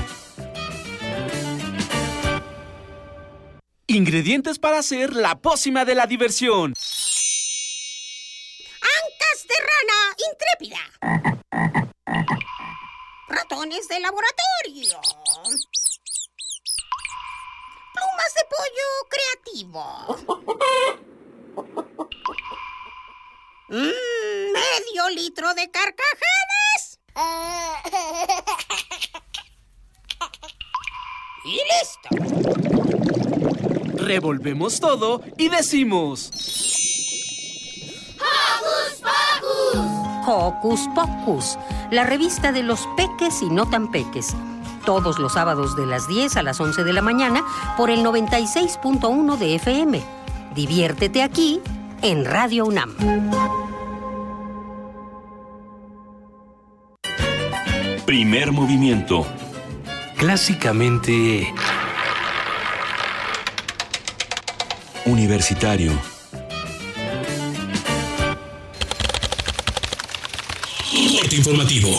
Ingredientes para hacer la pócima de la diversión. Ancas de rana intrépida. Ratones de laboratorio. Plumas de pollo creativo. Mm, medio litro de carcajadas ¡Y listo! Revolvemos todo y decimos... ¡Hocus Pocus! Hocus Pocus, la revista de los peques y no tan peques. Todos los sábados de las diez a las once de la mañana por el noventa y seis punto uno de F M. Diviértete aquí en Radio UNAM. Primer movimiento. Clásicamente... universitario. Corte informativo.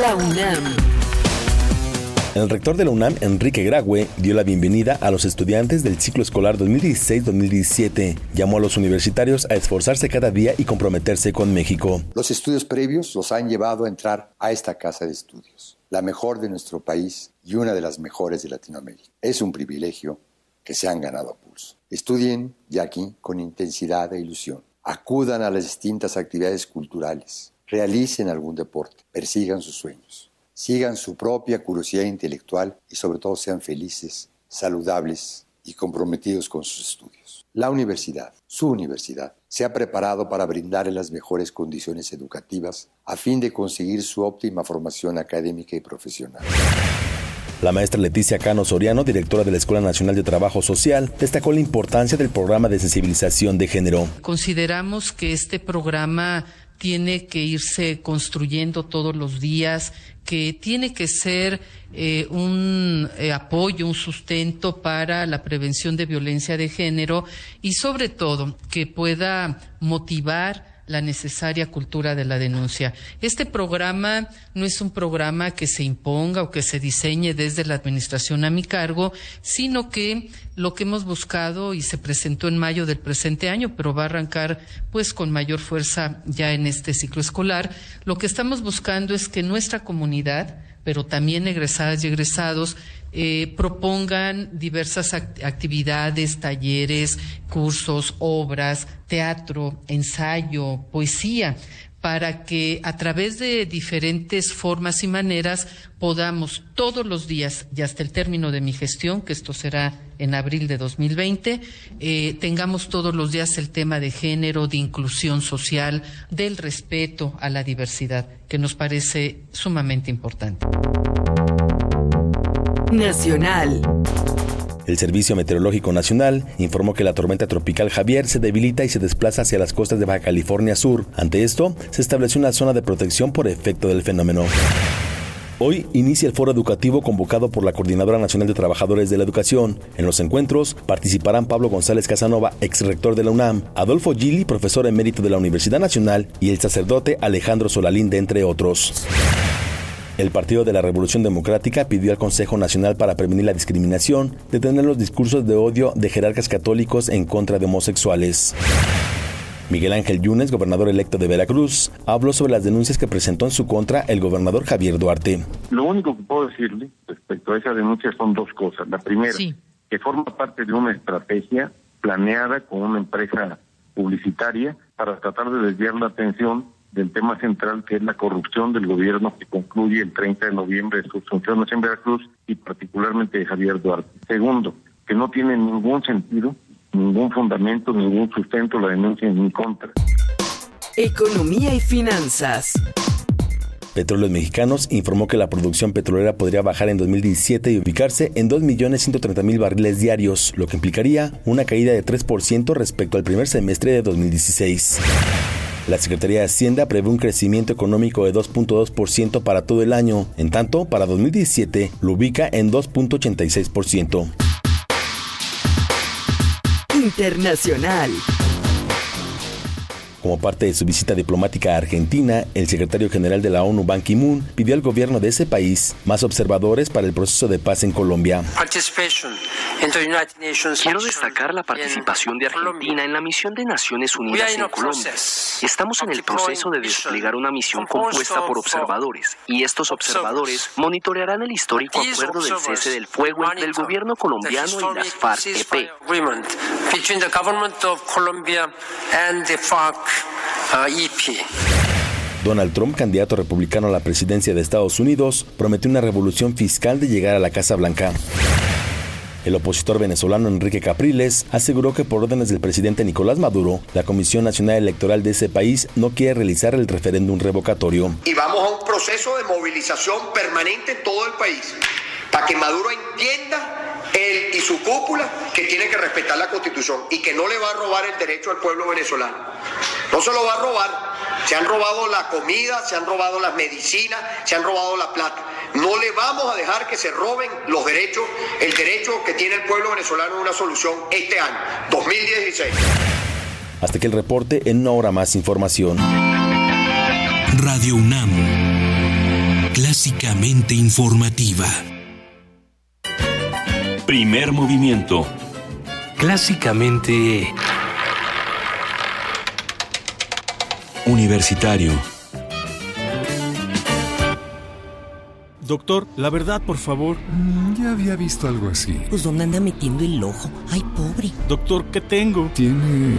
La UNAM. El rector de la UNAM, Enrique Graue, dio la bienvenida a los estudiantes del ciclo escolar dos mil dieciséis dos mil diecisiete. Llamó a los universitarios a esforzarse cada día y comprometerse con México. Los estudios previos los han llevado a entrar a esta casa de estudios, la mejor de nuestro país y una de las mejores de Latinoamérica. Es un privilegio que se han ganado a pulso. Estudien ya aquí con intensidad e ilusión. Acudan a las distintas actividades culturales. Realicen algún deporte. Persigan sus sueños. Sigan su propia curiosidad intelectual y sobre todo sean felices, saludables y comprometidos con sus estudios. La universidad, su universidad, se ha preparado para brindarle las mejores condiciones educativas a fin de conseguir su óptima formación académica y profesional. La maestra Leticia Cano Soriano, directora de la Escuela Nacional de Trabajo Social, destacó la importancia del programa de sensibilización de género. Consideramos que este programa tiene que irse construyendo todos los días, que tiene que ser eh, un eh, apoyo, un sustento para la prevención de violencia de género y sobre todo que pueda motivar la necesaria cultura de la denuncia. Este programa no es un programa que se imponga o que se diseñe desde la administración a mi cargo, sino que lo que hemos buscado y se presentó en mayo del presente año, pero va a arrancar pues con mayor fuerza ya en este ciclo escolar. Lo que estamos buscando es que nuestra comunidad, pero también egresadas y egresados, eh, propongan diversas act- actividades, talleres, cursos, obras, teatro, ensayo, poesía, para que a través de diferentes formas y maneras podamos todos los días y hasta el término de mi gestión, que esto será en abril de dos mil veinte, eh, tengamos todos los días el tema de género, de inclusión social, del respeto a la diversidad, que nos parece sumamente importante. Nacional. El Servicio Meteorológico Nacional informó que la tormenta tropical Javier se debilita y se desplaza hacia las costas de Baja California Sur. Ante esto, se estableció una zona de protección por efecto del fenómeno. Hoy inicia el foro educativo convocado por la Coordinadora Nacional de Trabajadores de la Educación. En los encuentros participarán Pablo González Casanova, exrector de la UNAM, Adolfo Gili, profesor emérito de la Universidad Nacional, y el sacerdote Alejandro Solalinde, entre otros. El Partido de la Revolución Democrática pidió al Consejo Nacional para Prevenir la Discriminación detener los discursos de odio de jerarcas católicos en contra de homosexuales. Miguel Ángel Yunes, gobernador electo de Veracruz, habló sobre las denuncias que presentó en su contra el gobernador Javier Duarte. Lo único que puedo decirle respecto a esa denuncia son dos cosas. La primera, sí, que forma parte de una estrategia planeada con una empresa publicitaria para tratar de desviar la atención del tema central, que es la corrupción del gobierno que concluye el treinta de noviembre de sus funciones en Veracruz y particularmente de Javier Duarte. Segundo, que no tiene ningún sentido, ningún fundamento, ningún sustento la denuncia en mi contra. Economía y finanzas. Petróleos Mexicanos informó que la producción petrolera podría bajar en dos mil diecisiete y ubicarse en dos millones ciento treinta mil barriles diarios, lo que implicaría una caída de tres por ciento respecto al primer semestre de dos mil dieciséis. La Secretaría de Hacienda prevé un crecimiento económico de dos punto dos por ciento para todo el año. En tanto, para dos mil diecisiete lo ubica en dos punto ochenta y seis por ciento. Internacional. Como parte de su visita diplomática a Argentina, el secretario general de la ONU, Ban Ki-moon, pidió al gobierno de ese país más observadores para el proceso de paz en Colombia. Quiero destacar la participación de Argentina en la misión de Naciones Unidas en Colombia. Estamos en el proceso de desplegar una misión compuesta por observadores, y estos observadores monitorearán el histórico acuerdo del cese del fuego entre el gobierno colombiano y las FARC-E P. Donald Trump, candidato republicano a la presidencia de Estados Unidos, prometió una revolución fiscal de llegar a la Casa Blanca. El opositor venezolano Enrique Capriles aseguró que por órdenes del presidente Nicolás Maduro, la Comisión Nacional Electoral de ese país no quiere realizar el referéndum revocatorio. Y vamos a un proceso de movilización permanente en todo el país, para que Maduro entienda, él y su cúpula, que tiene que respetar la Constitución y que no le va a robar el derecho al pueblo venezolano. No se lo va a robar. Se han robado la comida, se han robado las medicinas, se han robado la plata. No le vamos a dejar que se roben los derechos, el derecho que tiene el pueblo venezolano a una solución este año, dos mil dieciséis. Hasta que el reporte, en una hora más información. Radio UNAM, clásicamente informativa. Primer movimiento. Clásicamente universitario. Doctor, la verdad, por favor. Mm, ya había visto algo así. Pues, ¿dónde anda metiendo el ojo? Ay, pobre. Doctor, ¿qué tengo? Tiene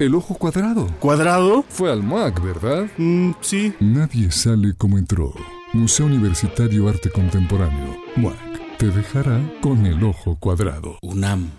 el ojo cuadrado. ¿Cuadrado? Fue al MUAC, ¿verdad? Mm, sí. Nadie sale como entró. Museo Universitario Arte Contemporáneo, MUAC, te dejará con el ojo cuadrado. UNAM.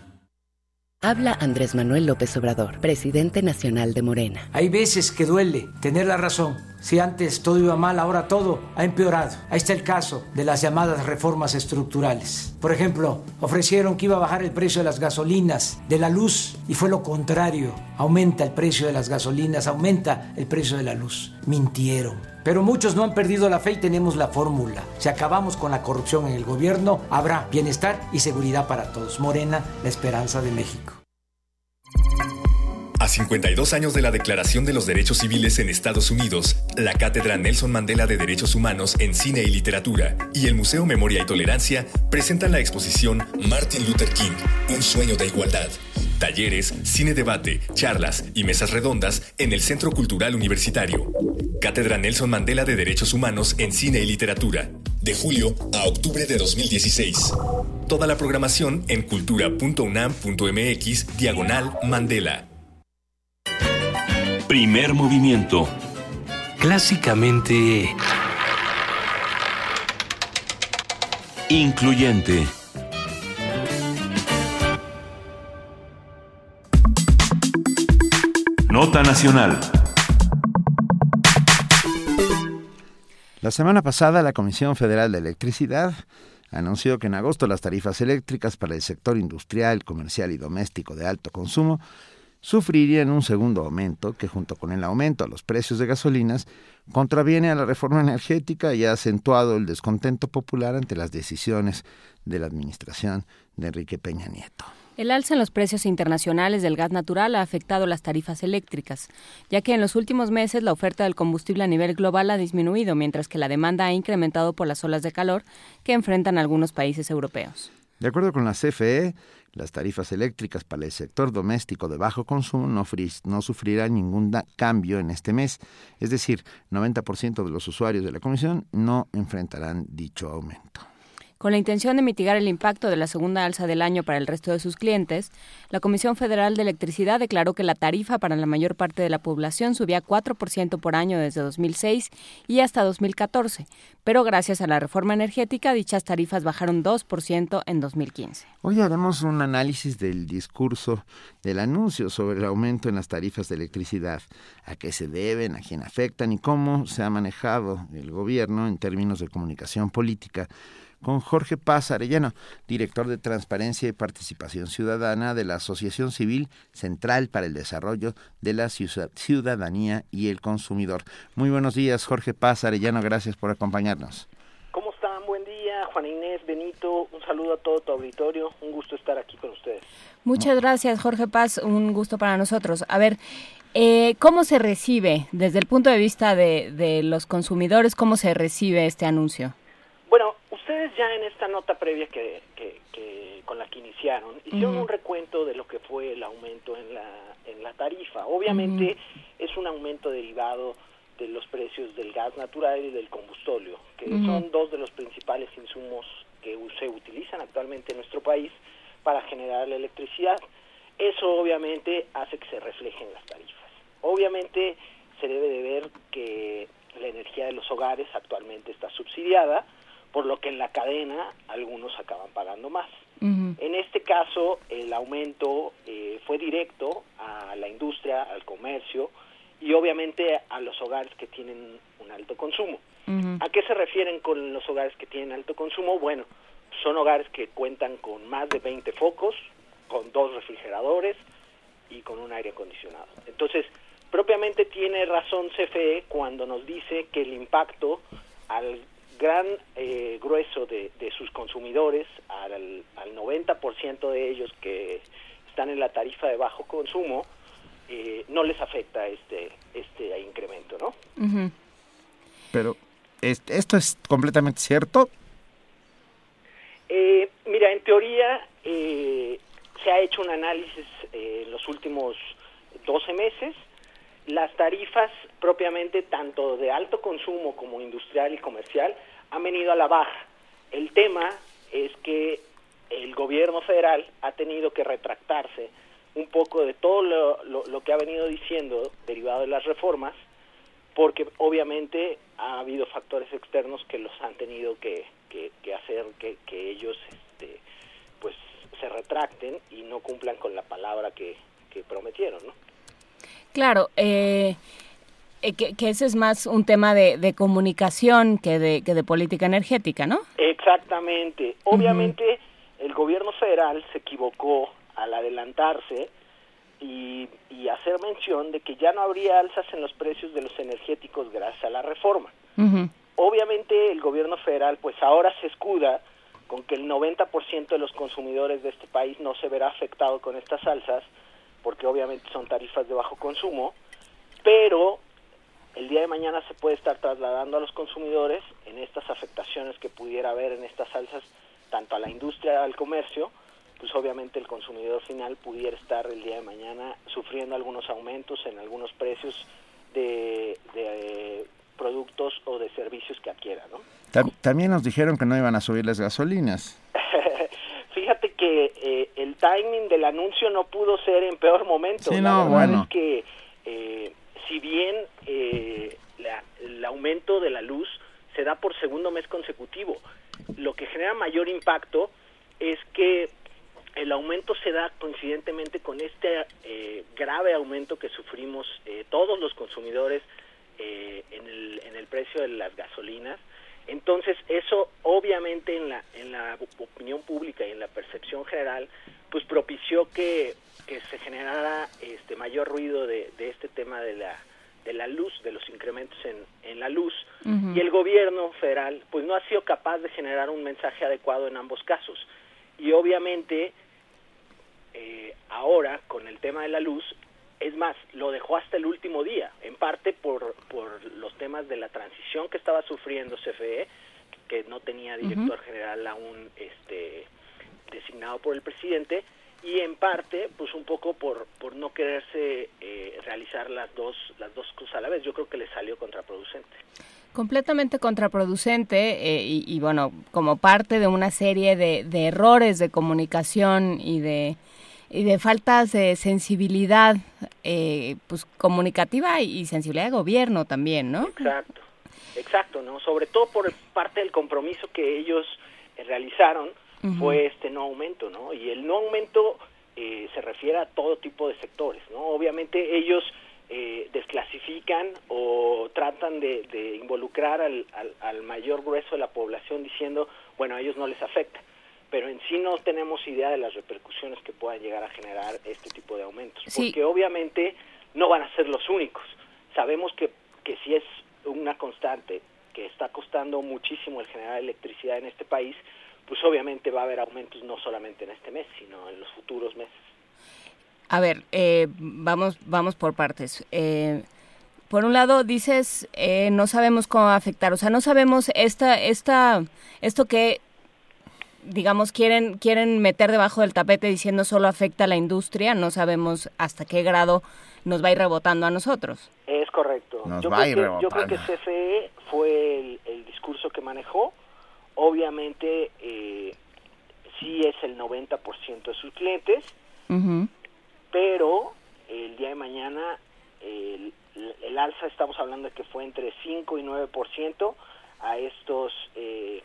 Habla Andrés Manuel López Obrador, presidente nacional de Morena. Hay veces que duele tener la razón. Si antes todo iba mal, ahora todo ha empeorado. Ahí está el caso de las llamadas reformas estructurales. Por ejemplo, ofrecieron que iba a bajar el precio de las gasolinas, de la luz, y fue lo contrario. Aumenta el precio de las gasolinas, aumenta el precio de la luz. Mintieron. Pero muchos no han perdido la fe y tenemos la fórmula. Si acabamos con la corrupción en el gobierno, habrá bienestar y seguridad para todos. Morena, la esperanza de México. A cincuenta y dos años de la Declaración de los Derechos Civiles en Estados Unidos, la Cátedra Nelson Mandela de Derechos Humanos en Cine y Literatura y el Museo Memoria y Tolerancia presentan la exposición Martin Luther King, un sueño de igualdad. Talleres, cine debate, charlas y mesas redondas en el Centro Cultural Universitario. Cátedra Nelson Mandela de Derechos Humanos en Cine y Literatura, de julio a octubre de dos mil dieciséis. Toda la programación en cultura.unam.mx diagonal Mandela. Primer movimiento. Clásicamente incluyente. Nota nacional. La semana pasada, la Comisión Federal de Electricidad anunció que en agosto las tarifas eléctricas para el sector industrial, comercial y doméstico de alto consumo sufrirían un segundo aumento que, junto con el aumento a los precios de gasolinas, contraviene a la reforma energética y ha acentuado el descontento popular ante las decisiones de la administración de Enrique Peña Nieto. El alza en los precios internacionales del gas natural ha afectado las tarifas eléctricas, ya que en los últimos meses la oferta del combustible a nivel global ha disminuido, mientras que la demanda ha incrementado por las olas de calor que enfrentan algunos países europeos. De acuerdo con la C F E, las tarifas eléctricas para el sector doméstico de bajo consumo no, fris, no sufrirán ningún da- cambio en este mes. Es decir, noventa por ciento de los usuarios de la Comisión no enfrentarán dicho aumento. Con la intención de mitigar el impacto de la segunda alza del año para el resto de sus clientes, la Comisión Federal de Electricidad declaró que la tarifa para la mayor parte de la población subía cuatro por ciento por año desde dos mil seis y hasta dos mil catorce, pero gracias a la reforma energética dichas tarifas bajaron dos por ciento en dos mil quince. Hoy haremos un análisis del discurso del anuncio sobre el aumento en las tarifas de electricidad, a qué se deben, a quién afectan y cómo se ha manejado el gobierno en términos de comunicación política, con Jorge Paz Arellano, director de Transparencia y Participación Ciudadana de la Asociación Civil Central para el Desarrollo de la Ciudadanía y el Consumidor. Muy buenos días, Jorge Paz Arellano, gracias por acompañarnos. ¿Cómo están? Buen día, Juana Inés, Benito, un saludo a todo tu auditorio, un gusto estar aquí con ustedes. Muchas gracias, Jorge Paz, un gusto para nosotros. A ver, eh, ¿cómo se recibe, desde el punto de vista de, de los consumidores, cómo se recibe este anuncio? Bueno, ustedes ya en esta nota previa que, que, que con la que iniciaron, hicieron uh-huh. un recuento de lo que fue el aumento en la en la tarifa. Obviamente uh-huh. es un aumento derivado de los precios del gas natural y del combustóleo, que uh-huh. son dos de los principales insumos que se utilizan actualmente en nuestro país para generar la electricidad. Eso obviamente hace que se reflejen las tarifas. Obviamente se debe de ver que la de energía de los hogares actualmente está subsidiada, por lo que en la cadena algunos acaban pagando más. Uh-huh. En este caso, el aumento eh, fue directo a la industria, al comercio y obviamente a los hogares que tienen un alto consumo. Uh-huh. ¿A qué se refieren con los hogares que tienen alto consumo? Bueno, son hogares que cuentan con más de veinte focos, con dos refrigeradores y con un aire acondicionado. Entonces, propiamente tiene razón C F E cuando nos dice que el impacto al gran eh, grueso de, de sus consumidores, al, al noventa por ciento de ellos que están en la tarifa de bajo consumo, eh, no les afecta este este incremento, ¿no? Uh-huh. Pero, ¿esto es completamente cierto? Eh, mira, en teoría eh, se ha hecho un análisis eh, en los últimos doce meses. Las tarifas propiamente tanto de alto consumo como industrial y comercial han venido a la baja. El tema es que el gobierno federal ha tenido que retractarse un poco de todo lo, lo, lo que ha venido diciendo derivado de las reformas, porque obviamente ha habido factores externos que los han tenido que, que, que hacer que, que ellos este, pues se retracten y no cumplan con la palabra que, que prometieron, ¿no? Claro, eh, que, que ese es más un tema de, de comunicación que de, que de política energética, ¿no? Exactamente. Obviamente uh-huh. El gobierno federal se equivocó al adelantarse y, y hacer mención de que ya no habría alzas en los precios de los energéticos gracias a la reforma. Uh-huh. Obviamente el gobierno federal pues ahora se escuda con que el noventa por ciento de los consumidores de este país no se verá afectado con estas alzas, porque obviamente son tarifas de bajo consumo, pero el día de mañana se puede estar trasladando a los consumidores en estas afectaciones que pudiera haber en estas alzas, tanto a la industria, al comercio, pues obviamente el consumidor final pudiera estar el día de mañana sufriendo algunos aumentos en algunos precios de, de productos o de servicios que adquiera, ¿no? También nos dijeron que no iban a subir las gasolinas. Fíjate que eh, el timing del anuncio no pudo ser en peor momento. Sí, no, la verdad bueno. Es que eh, si bien eh, la, el aumento de la luz se da por segundo mes consecutivo, lo que genera mayor impacto es que el aumento se da coincidentemente con este eh, grave aumento que sufrimos eh, todos los consumidores eh, en el, en el precio de las gasolinas. Entonces, eso obviamente en la en la opinión pública y en la percepción general, pues propició que, que se generara este mayor ruido de, de este tema de la de la luz, de los incrementos en, en la luz. Uh-huh. Y el gobierno federal, pues no ha sido capaz de generar un mensaje adecuado en ambos casos. Y obviamente, eh, ahora, con el tema de la luz, es más, lo dejó hasta el último día, en parte por por los temas de la transición que estaba sufriendo C F E, que no tenía director uh-huh. general aún este, designado por el presidente, y en parte, pues un poco por por no quererse eh, realizar las dos las dos cosas a la vez. Yo creo que le salió contraproducente. Completamente contraproducente eh, y, y bueno, como parte de una serie de, de errores de comunicación y de... y de faltas de sensibilidad eh, pues comunicativa y sensibilidad de gobierno también, ¿no? Exacto, exacto, ¿no? Sobre todo por parte del compromiso que ellos realizaron uh-huh. fue este no aumento, ¿no? Y el no aumento eh, se refiere a todo tipo de sectores, ¿no? Obviamente ellos eh, desclasifican o tratan de, de involucrar al, al, al mayor grueso de la población diciendo, bueno, a ellos no les afecta. Pero en sí no tenemos idea de las repercusiones que puedan llegar a generar este tipo de aumentos, sí. Porque obviamente no van a ser los únicos. Sabemos que, que sí es una constante, que está costando muchísimo el generar electricidad en este país, pues obviamente va a haber aumentos no solamente en este mes, sino en los futuros meses. A ver, eh, vamos, vamos por partes. Eh... Por un lado dices, eh, no sabemos cómo va a afectar, o sea, no sabemos esta, esta, esto que... digamos, quieren quieren meter debajo del tapete diciendo solo afecta a la industria, no sabemos hasta qué grado nos va a ir rebotando a nosotros. Es correcto. Nos yo, va creo a ir que, rebotando. Yo creo que C F E fue el, el discurso que manejó. Obviamente, eh, sí es el noventa por ciento de sus clientes, uh-huh. pero el día de mañana eh, el alza, estamos hablando de que fue entre cinco y nueve por ciento a estos eh,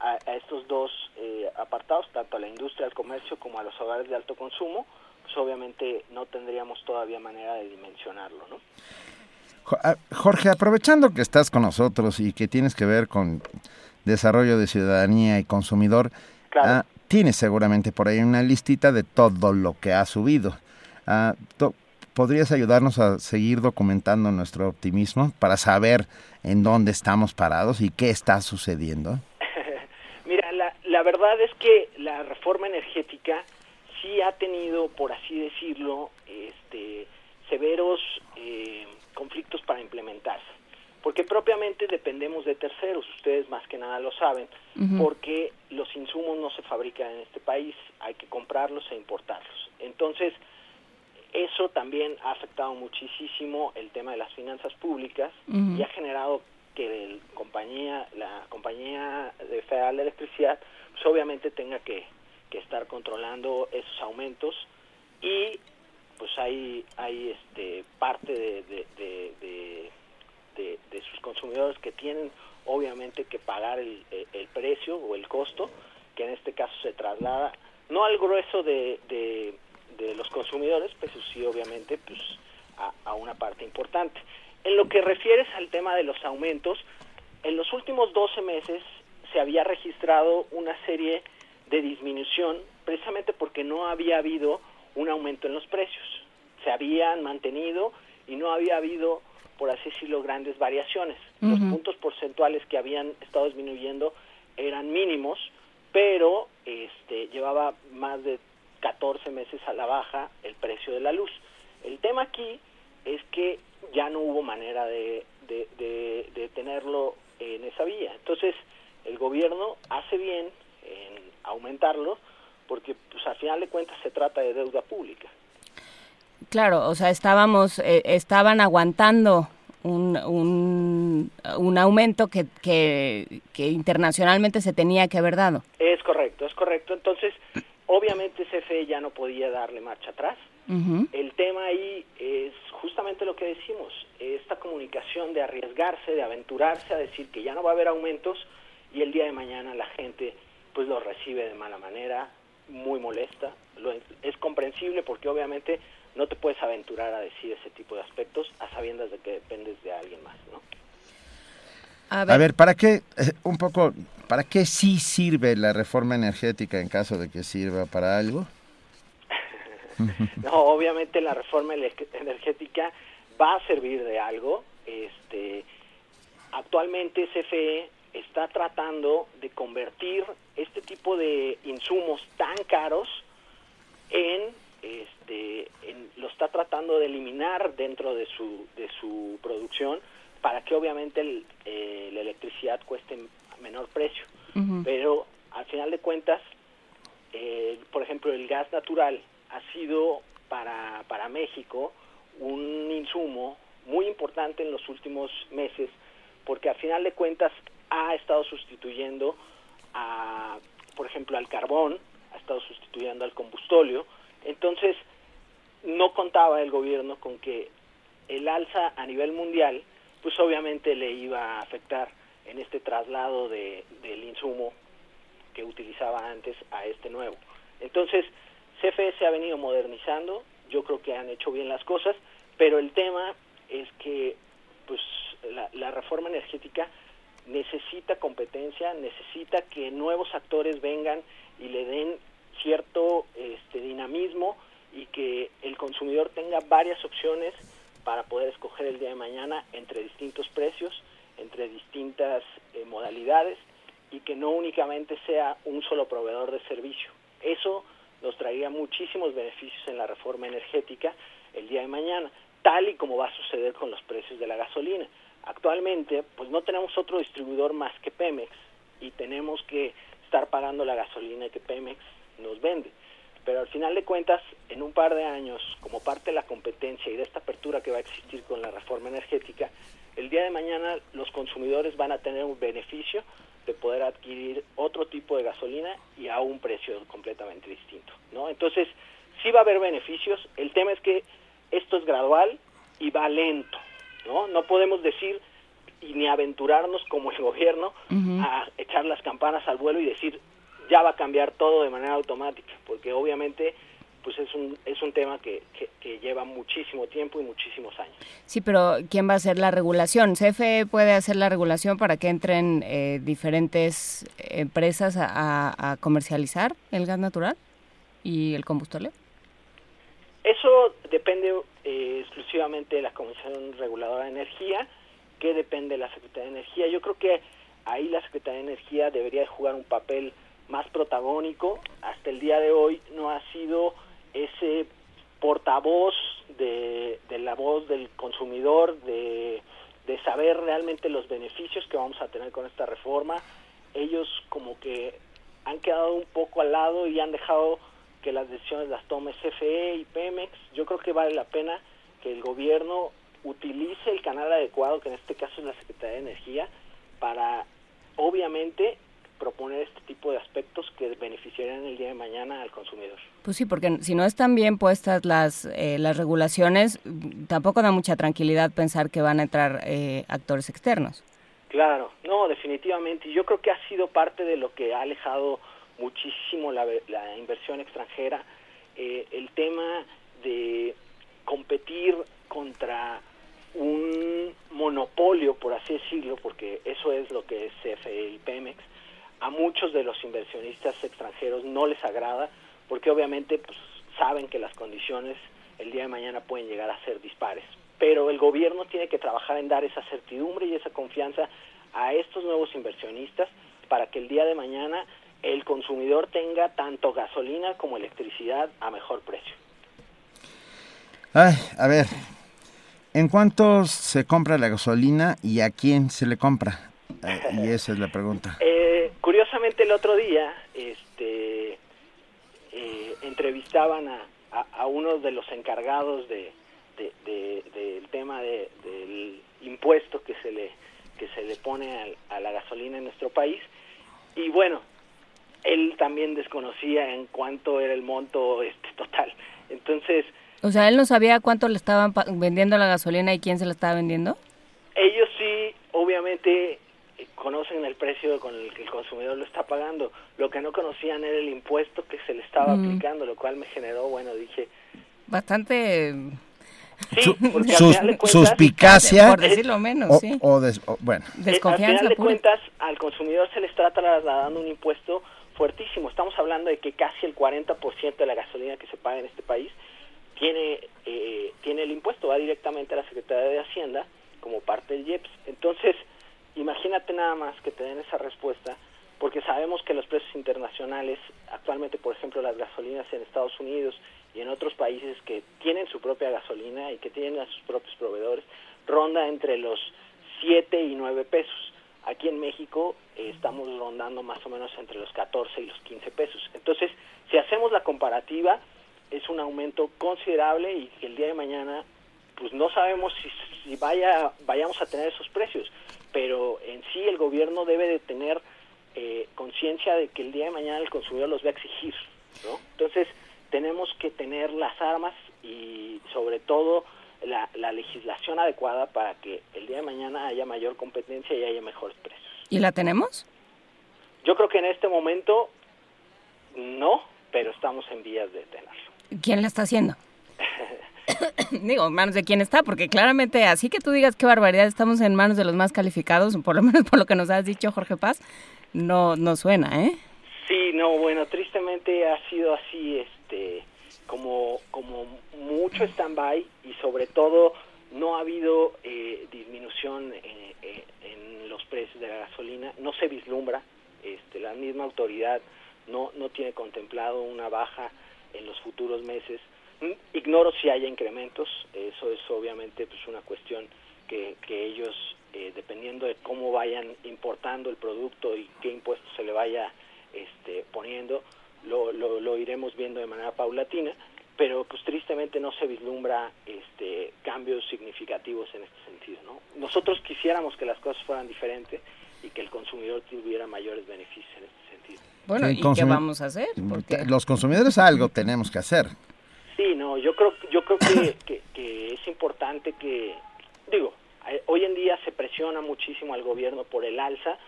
a, a estos dos eh, apartados, tanto a la industria, al comercio, como a los hogares de alto consumo. Pues obviamente no tendríamos todavía manera de dimensionarlo, ¿no? Jorge, aprovechando que estás con nosotros y que tienes que ver con desarrollo de ciudadanía y consumidor, claro. uh, tienes seguramente por ahí una listita de todo lo que ha subido. Uh, to- ¿Podrías ayudarnos a seguir documentando nuestro optimismo para saber en dónde estamos parados y qué está sucediendo? Mira, la, la verdad es que la reforma energética sí ha tenido, por así decirlo, este, severos eh, conflictos para implementarse, porque propiamente dependemos de terceros, ustedes más que nada lo saben, uh-huh. porque los insumos no se fabrican en este país, hay que comprarlos e importarlos. Entonces, eso también ha afectado muchísimo el tema de las finanzas públicas uh-huh. y ha generado que el compañía, la compañía federal de electricidad pues obviamente tenga que, que estar controlando esos aumentos, y pues hay hay este parte de de, de, de, de, de sus consumidores que tienen obviamente que pagar el, el precio o el costo, que en este caso se traslada no al grueso de, de de los consumidores, pues sí, obviamente, pues a, a una parte importante. En lo que refieres al tema de los aumentos, en los últimos doce meses se había registrado una serie de disminución, precisamente porque no había habido un aumento en los precios. Se habían mantenido y no había habido, por así decirlo, grandes variaciones. Uh-huh. Los puntos porcentuales que habían estado disminuyendo eran mínimos, pero este llevaba más de catorce meses a la baja el precio de la luz. El tema aquí es que ya no hubo manera de, de, de, de tenerlo en esa vía. Entonces, el gobierno hace bien en aumentarlo porque, pues, al final de cuentas se trata de deuda pública. Claro, o sea, estábamos, eh, estaban aguantando un, un, un aumento que, que, que internacionalmente se tenía que haber dado. Es correcto, es correcto. Entonces, obviamente C F E ya no podía darle marcha atrás. Uh-huh. El tema ahí es justamente lo que decimos, esta comunicación de arriesgarse, de aventurarse a decir que ya no va a haber aumentos, y el día de mañana la gente pues lo recibe de mala manera, muy molesta. Lo, es comprensible porque obviamente no te puedes aventurar a decir ese tipo de aspectos a sabiendas de que dependes de alguien más, ¿no? A ver. a ver, ¿para qué eh, un poco, para qué sí sirve la reforma energética en caso de que sirva para algo? No, obviamente la reforma energética va a servir de algo. Este, actualmente C F E está tratando de convertir este tipo de insumos tan caros en, este, en, lo está tratando de eliminar dentro de su de su producción, para que obviamente el, eh, la electricidad cueste a menor precio. Uh-huh. Pero al final de cuentas, eh, por ejemplo, el gas natural ha sido para, para México un insumo muy importante en los últimos meses, porque al final de cuentas ha estado sustituyendo, a, por ejemplo, al carbón, ha estado sustituyendo al combustóleo. Entonces, no contaba el gobierno con que el alza a nivel mundial pues obviamente le iba a afectar en este traslado de, del insumo que utilizaba antes a este nuevo. Entonces, C F E se ha venido modernizando, yo creo que han hecho bien las cosas, pero el tema es que pues la, la reforma energética necesita competencia, necesita que nuevos actores vengan y le den cierto este, dinamismo, y que el consumidor tenga varias opciones para poder escoger el día de mañana entre distintos precios, entre distintas eh, modalidades, y que no únicamente sea un solo proveedor de servicio. Eso nos traería muchísimos beneficios en la reforma energética el día de mañana, tal y como va a suceder con los precios de la gasolina. Actualmente, pues no tenemos otro distribuidor más que Pemex, y tenemos que estar pagando la gasolina que Pemex nos vende. Pero al final de cuentas, en un par de años, como parte de la competencia y de esta apertura que va a existir con la reforma energética, el día de mañana los consumidores van a tener un beneficio de poder adquirir otro tipo de gasolina y a un precio completamente distinto, ¿no? Entonces, sí va a haber beneficios. El tema es que esto es gradual y va lento. ¿no? No podemos decir y ni aventurarnos como el gobierno uh-huh. a echar las campanas al vuelo y decir ya va a cambiar todo de manera automática, porque obviamente pues es un es un tema que, que, que lleva muchísimo tiempo y muchísimos años. Sí, pero ¿quién va a hacer la regulación? C F E puede hacer la regulación para que entren eh, diferentes empresas a, a, a comercializar el gas natural y el combustible. Eso depende eh, exclusivamente de la Comisión Reguladora de Energía, que depende de la Secretaría de Energía. Yo creo que ahí la Secretaría de Energía debería jugar un papel más protagónico. Hasta el día de hoy no ha sido ese portavoz de, de la voz del consumidor, de, de saber realmente los beneficios que vamos a tener con esta reforma. Ellos como que han quedado un poco al lado y han dejado que las decisiones las tome C F E y Pemex. Yo creo que vale la pena que el gobierno utilice el canal adecuado, que en este caso es la Secretaría de Energía, para obviamente proponer este tipo de aspectos que beneficiarían el día de mañana al consumidor. Pues sí, porque si no están bien puestas las eh, las regulaciones, tampoco da mucha tranquilidad pensar que van a entrar eh, actores externos. Claro, no, definitivamente. Yo creo que ha sido parte de lo que ha alejado muchísimo la, la inversión extranjera, eh, el tema de competir contra un monopolio, por así decirlo, porque eso es lo que es C F E y Pemex. A muchos de los inversionistas extranjeros no les agrada, porque obviamente pues, saben que las condiciones el día de mañana pueden llegar a ser dispares. Pero el gobierno tiene que trabajar en dar esa certidumbre y esa confianza a estos nuevos inversionistas para que el día de mañana el consumidor tenga tanto gasolina como electricidad a mejor precio. Ay, a ver, ¿en cuánto se compra la gasolina y a quién se le compra? Eh, y esa es la pregunta. Eh, curiosamente el otro día este, eh, entrevistaban a, a, a uno de los encargados de, de, de, de, del tema de, del impuesto que se le, que se le pone a, a la gasolina en nuestro país, y bueno, él también desconocía en cuánto era el monto este total. Entonces, o sea, él no sabía cuánto le estaban pa- vendiendo la gasolina y quién se la estaba vendiendo. Ellos sí, obviamente, eh, conocen el precio con el que el consumidor lo está pagando. Lo que no conocían era el impuesto que se le estaba mm. aplicando, lo cual me generó, bueno, dije, bastante sí, porque Sus, al final de cuentas, suspicacia, por decirlo menos, o, sí. O des, o, bueno, desconfianza. Al final de pura. cuentas, al consumidor se le está trasladando un impuesto fuertísimo. Estamos hablando de que casi el cuarenta por ciento de la gasolina que se paga en este país tiene eh, tiene el impuesto, va directamente a la Secretaría de Hacienda como parte del I E P S. Entonces, imagínate nada más que te den esa respuesta, porque sabemos que los precios internacionales, actualmente, por ejemplo, las gasolinas en Estados Unidos y en otros países que tienen su propia gasolina y que tienen a sus propios proveedores, ronda entre los siete y nueve pesos. Aquí en México eh, estamos rondando más o menos entre los catorce y los quince pesos. Entonces, si hacemos la comparativa, es un aumento considerable y que el día de mañana pues no sabemos si, si vaya vayamos a tener esos precios, pero en sí el gobierno debe de tener eh, conciencia de que el día de mañana el consumidor los va a exigir, ¿no? Entonces, tenemos que tener las armas y sobre todo la, la legislación adecuada para que el día de mañana haya mayor competencia y haya mejores precios. ¿Y la tenemos? Yo creo que en este momento no, pero estamos en vías de tenerlo. ¿Quién la está haciendo? Digo, en manos de quién está, porque claramente, así que tú digas qué barbaridad, estamos en manos de los más calificados, por lo menos por lo que nos has dicho, Jorge Paz, no, no suena, ¿eh? Sí, no, bueno, tristemente ha sido así, este, como, como mucho stand-by y sobre todo no ha habido eh, disminución en, en los precios de la gasolina, no se vislumbra, este, la misma autoridad no, no tiene contemplado una baja en los futuros meses. Ignoro si haya incrementos, eso es obviamente pues una cuestión que, que ellos, eh, dependiendo de cómo vayan importando el producto y qué impuesto se le vaya este, poniendo, lo, lo, lo iremos viendo de manera paulatina, pero pues tristemente no se vislumbra este, cambios significativos en este sentido, ¿no? Nosotros quisiéramos que las cosas fueran diferentes y que el consumidor tuviera mayores beneficios en este sentido. Bueno, ¿y consumi- qué vamos a hacer? Porque los consumidores algo tenemos que hacer. Sí, no, yo creo, yo creo que, que, que es importante que, digo, Hoy en día se presiona muchísimo al gobierno por el alza,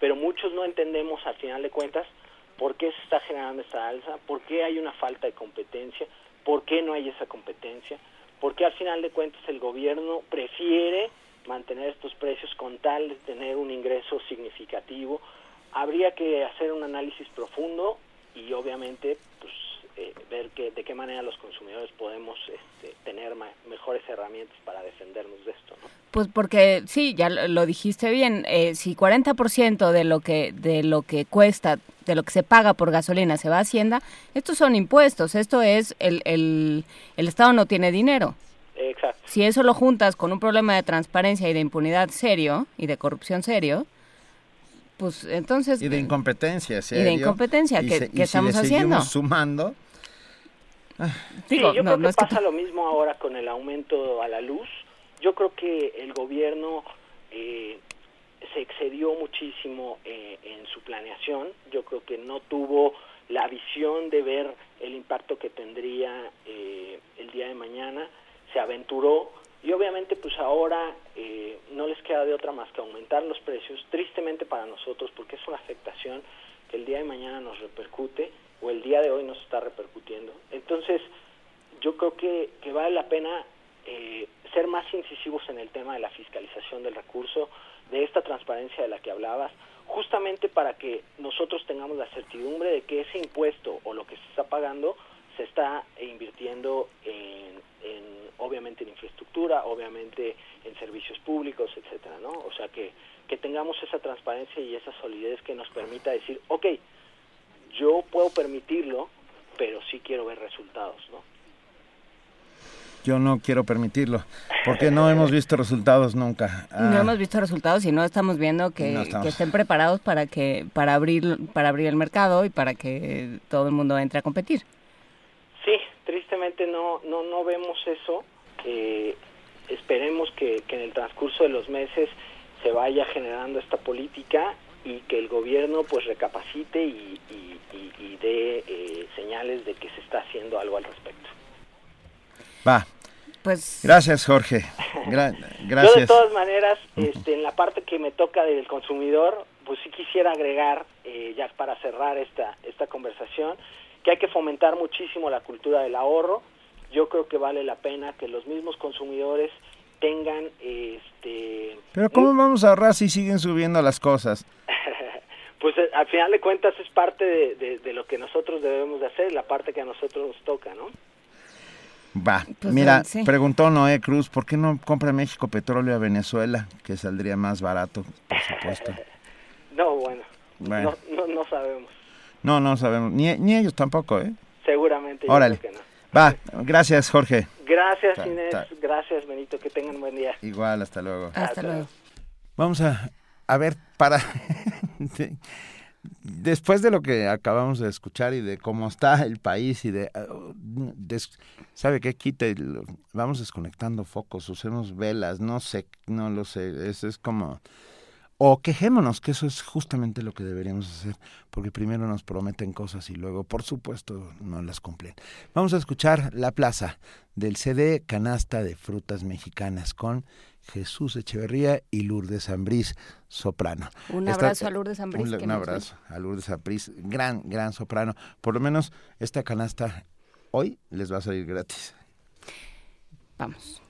pero muchos no entendemos al final de cuentas por qué se está generando esta alza, por qué hay una falta de competencia, por qué no hay esa competencia, por qué al final de cuentas el gobierno prefiere mantener estos precios con tal de tener un ingreso significativo. Habría que hacer un análisis profundo y obviamente pues, eh, ver que, de qué manera los consumidores podemos este, tener ma- mejores herramientas para defendernos de esto, ¿no? Pues porque sí, ya lo dijiste bien, eh, si cuarenta por ciento de lo que de lo que cuesta, de lo que se paga por gasolina se va a Hacienda, estos son impuestos, esto es, el, el, el Estado no tiene dinero. Exacto. Si eso lo juntas con un problema de transparencia y de impunidad serio y de corrupción serio, pues entonces y de incompetencia, serio, y de incompetencia que, se, que estamos si le haciendo sumando. Sí, Digo, yo no, creo que no pasa que... lo mismo ahora con el aumento a la luz. Yo creo que el gobierno eh, se excedió muchísimo eh, en su planeación. Yo creo que no tuvo la visión de ver el impacto que tendría eh, el día de mañana. Se aventuró y obviamente pues ahora eh, no les queda de otra más que aumentar los precios, tristemente para nosotros, porque es una afectación que el día de mañana nos repercute o el día de hoy nos está repercutiendo. Entonces yo creo que, que vale la pena eh, ser más incisivos en el tema de la fiscalización del recurso, de esta transparencia de la que hablabas, justamente para que nosotros tengamos la certidumbre de que ese impuesto o lo que se está pagando se está invirtiendo en, en obviamente en infraestructura, obviamente en servicios públicos, etcétera, ¿no? O sea, que, que tengamos esa transparencia y esa solidez que nos permita decir, okay, yo puedo permitirlo, pero sí quiero ver resultados, ¿no? Yo no quiero permitirlo, porque no hemos visto resultados nunca. Ah, no hemos visto resultados y no estamos viendo que, no estamos. que estén preparados para que para abrir para abrir el mercado y para que todo el mundo entre a competir. Sí, tristemente no no no vemos eso. Eh, esperemos que, que en el transcurso de los meses se vaya generando esta política y que el gobierno pues recapacite y, y, y, y dé eh, señales de que se está haciendo algo al respecto. Va. Pues gracias, Jorge. Gra- gracias. Yo de todas maneras, este, en la parte que me toca del consumidor, pues sí quisiera agregar eh, ya para cerrar esta esta conversación, que hay que fomentar muchísimo la cultura del ahorro. Yo creo que vale la pena que los mismos consumidores tengan... este. Pero ¿cómo un... vamos a ahorrar si siguen subiendo las cosas? Pues al final de cuentas es parte de, de, de lo que nosotros debemos de hacer, la parte que a nosotros nos toca, ¿no? Va, pues mira, bien, sí. Preguntó Noé Cruz, ¿por qué no compra México petróleo a Venezuela? Que saldría más barato, por supuesto. No, bueno, bueno. No, no, no sabemos. No, no sabemos, ni, ni ellos tampoco, ¿eh? Seguramente, Órale. Yo creo que no. Va, gracias, Jorge. Gracias, ta, Inés. Ta. Gracias, Benito. Que tengan buen día. Igual, hasta luego. Hasta, hasta luego. Vamos a, a ver, para... Después de lo que acabamos de escuchar y de cómo está el país y de... de ¿sabe qué? Quite, vamos desconectando focos, usemos velas, no sé, no lo sé. Eso es como... O quejémonos, que eso es justamente lo que deberíamos hacer, porque primero nos prometen cosas y luego, por supuesto, no las cumplen. Vamos a escuchar La Plaza del C D Canasta de Frutas Mexicanas con Jesús Echeverría y Lourdes Ambriz, soprano. Un esta, abrazo a Lourdes Ambriz. Un, que un abrazo a Lourdes Ambriz, gran, gran soprano. Por lo menos esta canasta hoy les va a salir gratis. Vamos.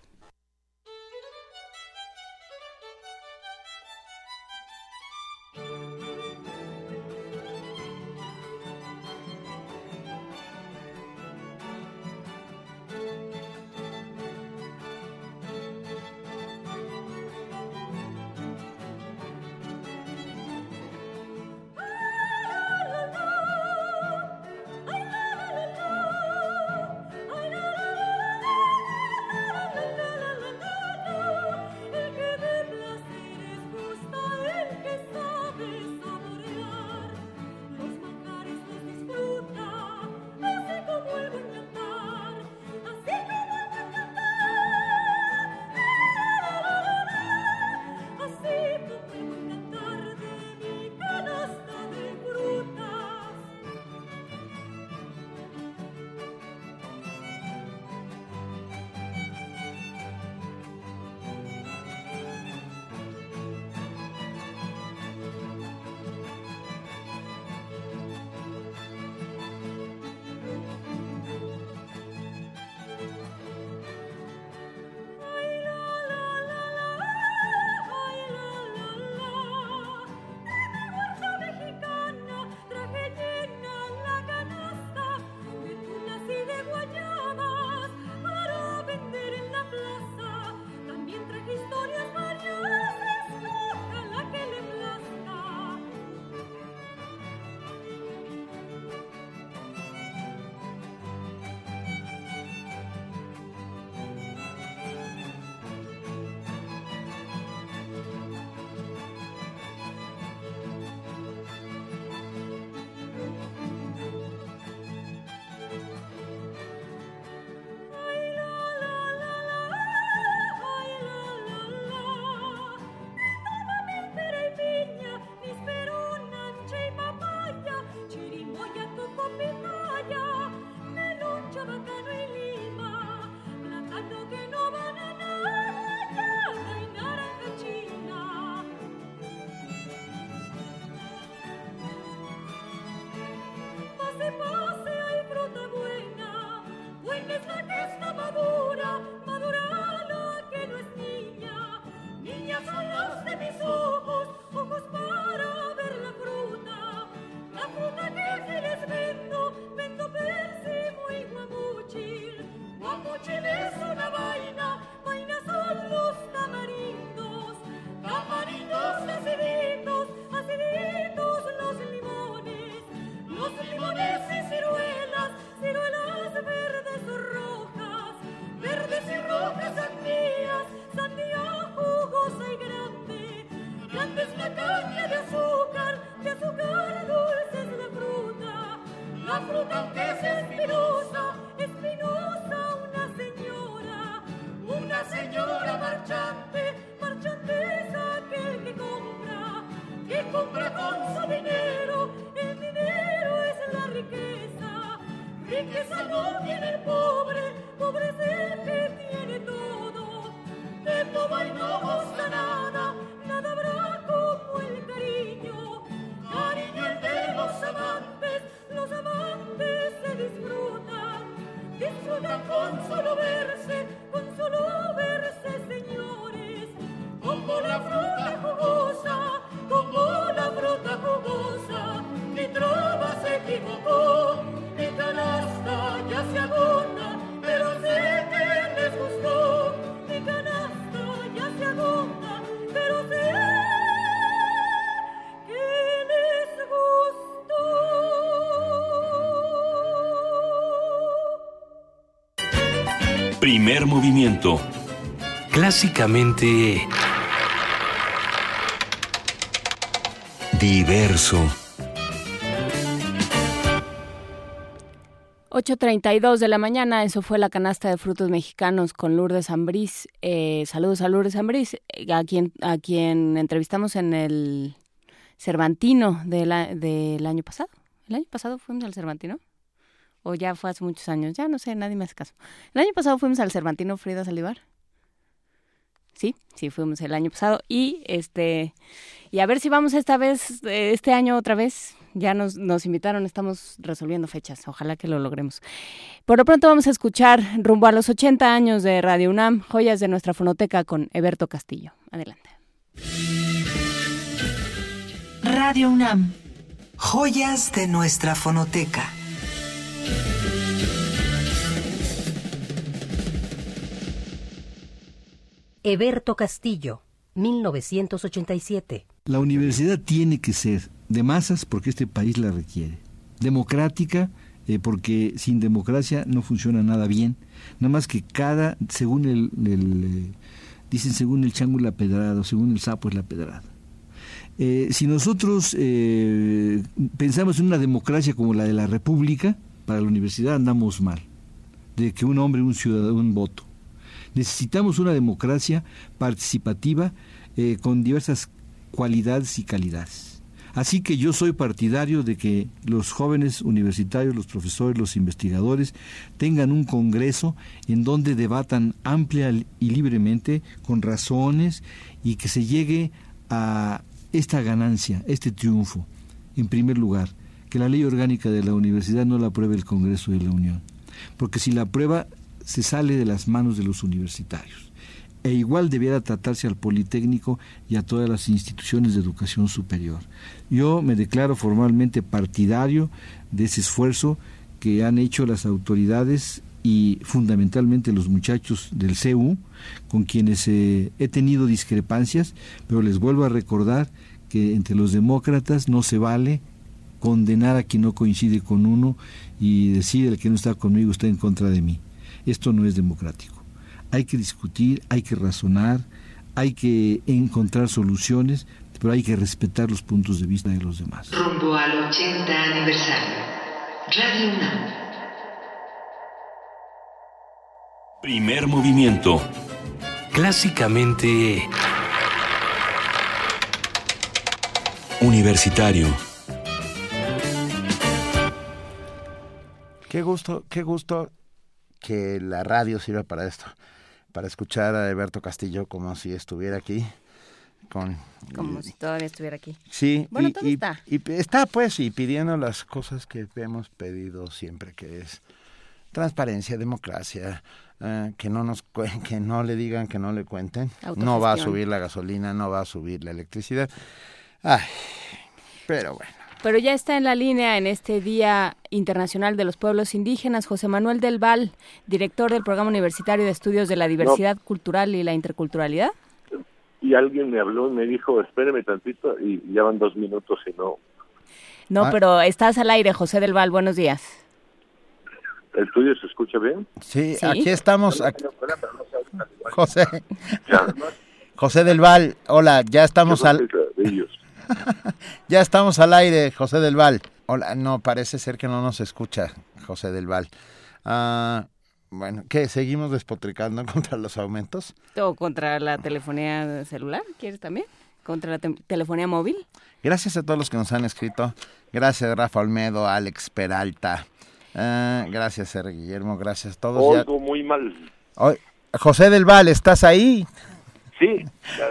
Primer movimiento. Clásicamente diverso. ocho treinta y dos de la mañana, eso fue la canasta de frutos mexicanos con Lourdes Ambriz. Eh, saludos a Lourdes Ambriz, a quien, a quien entrevistamos en el Cervantino de la, del año pasado. ¿El año pasado fuimos al Cervantino? O ya fue hace muchos años, ya no sé, nadie me hace caso. El año pasado fuimos al Cervantino Frida Saldívar. Sí, sí fuimos el año pasado y este y a ver si vamos esta vez, este año otra vez. Ya nos, nos invitaron, estamos resolviendo fechas, ojalá que lo logremos. Por lo pronto vamos a escuchar rumbo a los ochenta años de Radio UNAM, joyas de nuestra fonoteca con Eberto Castillo. Adelante. Radio UNAM, joyas de nuestra fonoteca. Eberto Castillo, mil novecientos ochenta y siete. La universidad tiene que ser de masas porque este país la requiere. Democrática eh, porque sin democracia no funciona nada bien. Nada más que cada, según el, el eh, dicen según el chango es la pedrada, o según el sapo es la pedrada. Eh, si nosotros eh, pensamos en una democracia como la de la República, para la universidad andamos mal. De que un hombre, un ciudadano, un voto. Necesitamos una democracia participativa eh, con diversas cualidades y calidades. Así que yo soy partidario de que los jóvenes universitarios, los profesores, los investigadores tengan un congreso en donde debatan amplia y libremente, con razones, y que se llegue a esta ganancia, este triunfo. En primer lugar, que la ley orgánica de la universidad no la apruebe el Congreso de la Unión, porque si la aprueba, se sale de las manos de los universitarios. E igual debiera tratarse al Politécnico y a todas las instituciones de educación superior. Yo me declaro formalmente partidario de ese esfuerzo que han hecho las autoridades y fundamentalmente los muchachos del C U, con quienes eh, he tenido discrepancias, pero les vuelvo a recordar que entre los demócratas no se vale condenar a quien no coincide con uno y decir el que no está conmigo está en contra de mí. Esto no es democrático. Hay que discutir, hay que razonar, hay que encontrar soluciones, pero hay que respetar los puntos de vista de los demás. Rumbo al ochenta aniversario. Radio UNAM. Primer movimiento. Clásicamente universitario. Qué gusto, qué gusto que la radio sirva para esto, para escuchar a Eberto Castillo como si estuviera aquí. Con, como eh, si todavía estuviera aquí. Sí. Bueno, y, todo y, está. Y está, pues, y pidiendo las cosas que hemos pedido siempre, que es transparencia, democracia, eh, que no nos que no le digan, que no le cuenten. No va a subir la gasolina, no va a subir la electricidad. Ay, pero bueno. Pero ya está en la línea en este Día Internacional de los Pueblos Indígenas José Manuel del Val, director del Programa Universitario de Estudios de la Diversidad no. Cultural y la Interculturalidad. Y alguien me habló y me dijo, espéreme tantito, y ya van dos minutos y no. No, ah. pero estás al aire, José del Val, buenos días. ¿El tuyo se escucha bien? Sí, ¿Sí? aquí estamos. Aquí. José. José del Val, hola, ya estamos al... ya estamos al aire, José del Val. Hola, no, parece ser que no nos escucha, José del Val. Ah... Uh... Bueno, ¿qué? ¿Seguimos despotricando contra los aumentos? ¿O contra la telefonía celular? ¿Quieres también? ¿Contra la te- telefonía móvil? Gracias a todos los que nos han escrito. Gracias, Rafa Olmedo, Alex Peralta. Uh, gracias, Ser Guillermo. Gracias a todos. Oigo ya... muy mal. Hoy... José del Val, ¿estás ahí? Sí,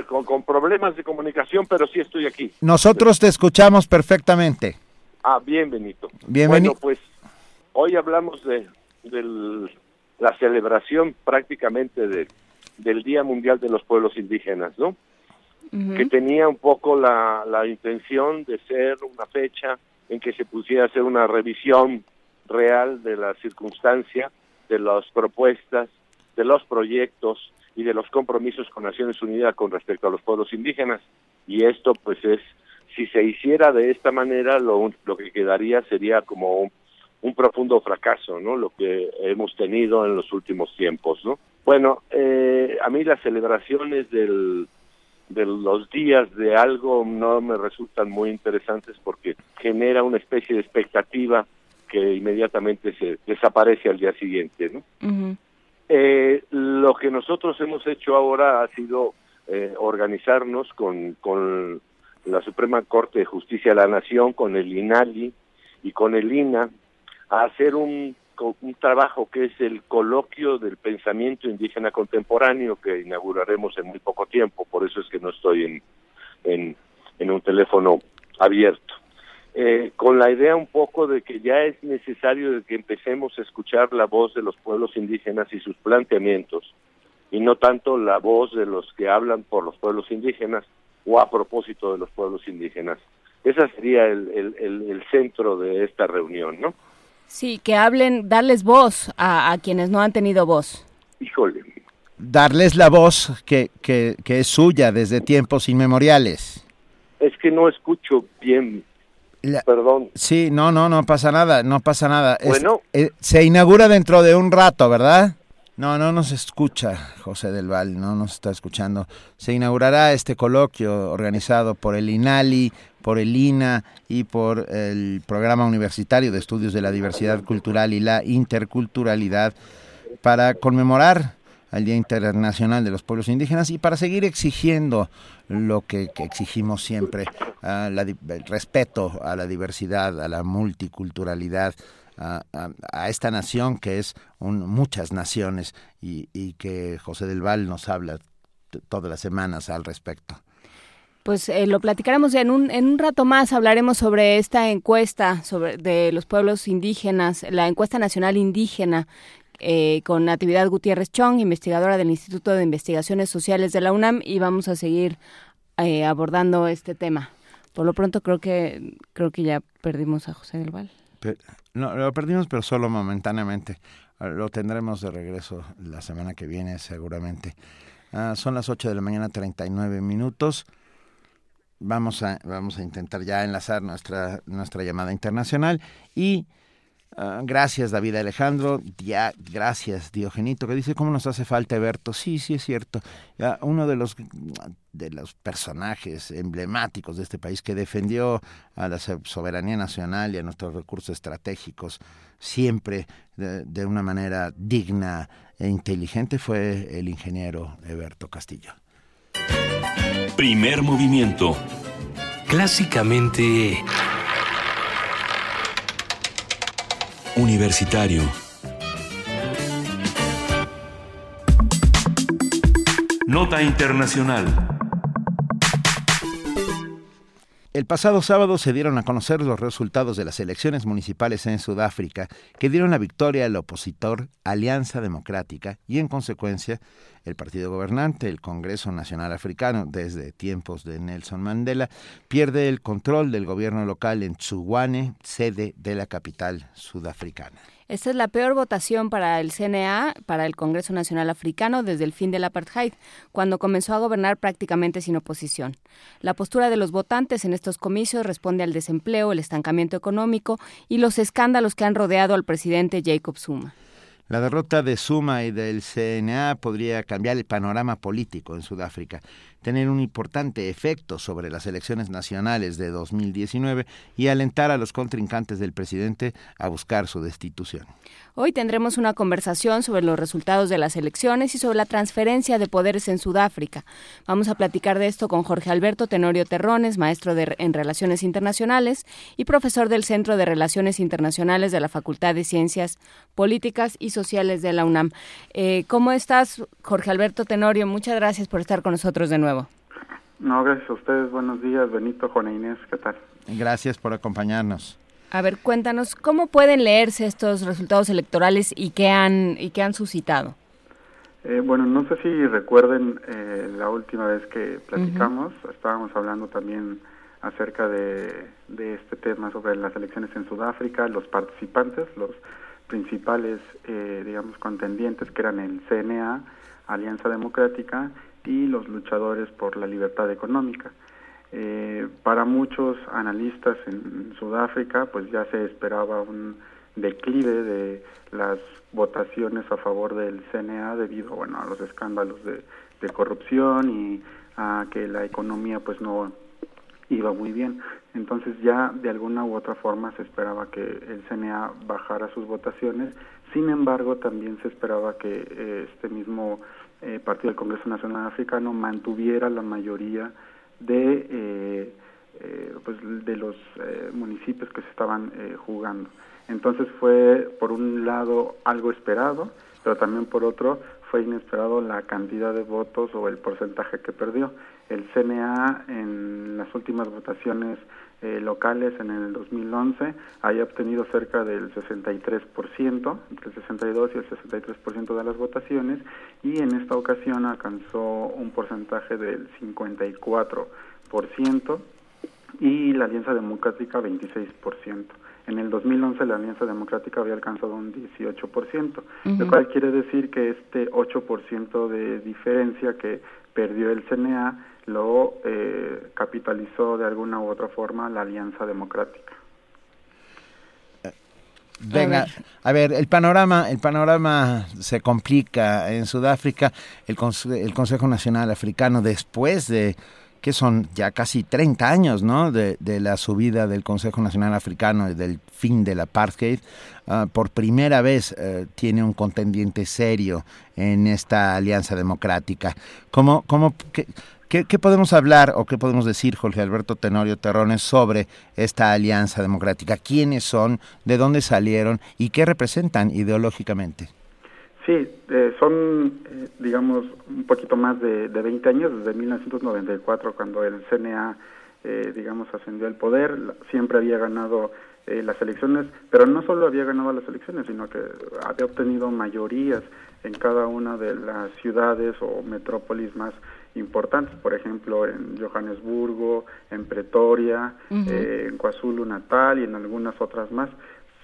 con, con problemas de comunicación, pero sí estoy aquí. Nosotros te escuchamos perfectamente. Ah, bien, Benito. Bienvenido. Bueno, pues, hoy hablamos de del... la celebración prácticamente de, del Día Mundial de los Pueblos Indígenas, ¿no? Uh-huh. Que tenía un poco la, la intención de ser una fecha en que se pusiera a hacer una revisión real de la circunstancia, de las propuestas, de los proyectos y de los compromisos con Naciones Unidas con respecto a los pueblos indígenas. Y esto, pues, es, si se hiciera de esta manera, lo, lo que quedaría sería como un un profundo fracaso, ¿no? Lo que hemos tenido en los últimos tiempos, ¿no? Bueno, eh, a mí las celebraciones del, de los días de algo no me resultan muy interesantes porque genera una especie de expectativa que inmediatamente se desaparece al día siguiente, ¿no? Uh-huh. Eh, lo que nosotros hemos hecho ahora ha sido eh, organizarnos con, con la Suprema Corte de Justicia de la Nación, con el INALI y con el I N A, a hacer un, un trabajo que es el coloquio del pensamiento indígena contemporáneo que inauguraremos en muy poco tiempo, por eso es que no estoy en en, en un teléfono abierto, eh, con la idea un poco de que ya es necesario de que empecemos a escuchar la voz de los pueblos indígenas y sus planteamientos, y no tanto la voz de los que hablan por los pueblos indígenas o a propósito de los pueblos indígenas. Ese sería el, el, el, el centro de esta reunión, ¿no? Sí, que hablen, darles voz a, a quienes no han tenido voz. Híjole. Darles la voz que, que, que es suya desde tiempos inmemoriales. Es que no escucho bien, la... perdón. Sí, no, no, no pasa nada, no pasa nada. Bueno. Es, eh, se inaugura dentro de un rato, ¿verdad? No, no nos escucha, José del Val, no nos está escuchando. Se inaugurará este coloquio organizado por el INALI, por el I N A y por el Programa Universitario de Estudios de la Diversidad Cultural y la Interculturalidad para conmemorar el Día Internacional de los Pueblos Indígenas y para seguir exigiendo lo que, que exigimos siempre, uh, la, el respeto a la diversidad, a la multiculturalidad, A, a, a esta nación que es un, muchas naciones y, y que José del Val nos habla t- todas las semanas al respecto. Pues eh, lo platicaremos en un en un rato más, hablaremos sobre esta encuesta sobre de los pueblos indígenas, la encuesta nacional indígena, eh, con Natividad Gutiérrez Chong, investigadora del Instituto de Investigaciones Sociales de la UNAM, y vamos a seguir eh, abordando este tema. Por lo pronto creo que creo que ya perdimos a José del Val. No, lo perdimos, pero solo momentáneamente. Lo tendremos de regreso la semana que viene, seguramente. Ah, son las ocho de la mañana, treinta y nueve minutos. Vamos a, vamos a intentar ya enlazar nuestra, nuestra llamada internacional. Y ah, gracias, David Alejandro. Ya, gracias, Diogenito, que dice, ¿cómo nos hace falta Eberto? Sí, sí, es cierto. Ya, uno de los... de los personajes emblemáticos de este país que defendió a la soberanía nacional y a nuestros recursos estratégicos siempre de, de una manera digna e inteligente fue el ingeniero Eberto Castillo. Primer movimiento. Clásicamente universitario. Nota internacional. El pasado sábado se dieron a conocer los resultados de las elecciones municipales en Sudáfrica, que dieron la victoria al opositor Alianza Democrática y, en consecuencia, el partido gobernante, el Congreso Nacional Africano, desde tiempos de Nelson Mandela, pierde el control del gobierno local en Tshwane, sede de la capital sudafricana. Esta es la peor votación para el C N A, para el Congreso Nacional Africano, desde el fin del apartheid, cuando comenzó a gobernar prácticamente sin oposición. La postura de los votantes en estos comicios responde al desempleo, el estancamiento económico y los escándalos que han rodeado al presidente Jacob Zuma. La derrota de Zuma y del C N A podría cambiar el panorama político en Sudáfrica, tener un importante efecto sobre las elecciones nacionales de dos mil diecinueve y alentar a los contrincantes del presidente a buscar su destitución. Hoy tendremos una conversación sobre los resultados de las elecciones y sobre la transferencia de poderes en Sudáfrica. Vamos a platicar de esto con Jorge Alberto Tenorio Terrones, maestro de, en Relaciones Internacionales y profesor del Centro de Relaciones Internacionales de la Facultad de Ciencias Políticas y Sociales de la UNAM. Eh, ¿Cómo estás, Jorge Alberto Tenorio? Muchas gracias por estar con nosotros de nuevo. No, gracias a ustedes. Buenos días, Benito, Juana Inés, ¿qué tal? Gracias por acompañarnos. A ver, cuéntanos, ¿cómo pueden leerse estos resultados electorales y qué han, y qué han suscitado? Eh, bueno, no sé si recuerden eh, la última vez que platicamos, uh-huh. estábamos hablando también acerca de, de este tema sobre las elecciones en Sudáfrica, los participantes, los principales, eh, digamos, contendientes, que eran el C N A, Alianza Democrática, y los luchadores por la libertad económica. Eh, para muchos analistas en Sudáfrica, pues ya se esperaba un declive de las votaciones a favor del C N A debido, bueno, a los escándalos de, de corrupción y a que la economía, pues, no iba muy bien. Entonces ya de alguna u otra forma se esperaba que el C N A bajara sus votaciones. Sin embargo, también se esperaba que eh, este mismo eh, partido del Congreso Nacional Africano mantuviera la mayoría de eh, eh, pues de los eh, municipios que se estaban eh, jugando. Entonces fue, por un lado, algo esperado, pero también por otro fue inesperado la cantidad de votos o el porcentaje que perdió. El C N A en las últimas votaciones eh, locales en el dos mil once había obtenido cerca del sesenta y tres por ciento, entre el sesenta y dos y el sesenta y tres por ciento de las votaciones, y en esta ocasión alcanzó un porcentaje del cincuenta y cuatro por ciento y la Alianza Democrática veintiséis por ciento. En el dos mil once la Alianza Democrática había alcanzado un dieciocho por ciento, uh-huh. lo cual quiere decir que este ocho por ciento de diferencia que perdió el C N A lo eh, capitalizó de alguna u otra forma la Alianza Democrática. Venga, a ver, el panorama, el panorama se complica en Sudáfrica. El, Conse- el Consejo Nacional Africano, después de que son ya casi treinta años, ¿no?, de, de la subida del Consejo Nacional Africano y del fin del apartheid, uh, por primera vez uh, tiene un contendiente serio en esta Alianza Democrática. ¿Cómo, cómo, qué, qué, qué podemos hablar o qué podemos decir, Jorge Alberto Tenorio Terrones, sobre esta Alianza Democrática? ¿Quiénes son, de dónde salieron y qué representan ideológicamente? Sí, eh, son, eh, digamos, un poquito más de, de veinte años, desde mil novecientos noventa y cuatro, cuando el C N A, eh, digamos, ascendió al poder. Siempre había ganado eh, las elecciones, pero no solo había ganado las elecciones, sino que había obtenido mayorías en cada una de las ciudades o metrópolis más importantes, por ejemplo, en Johannesburgo, en Pretoria, uh-huh. eh, en KwaZulu-Natal y en algunas otras más.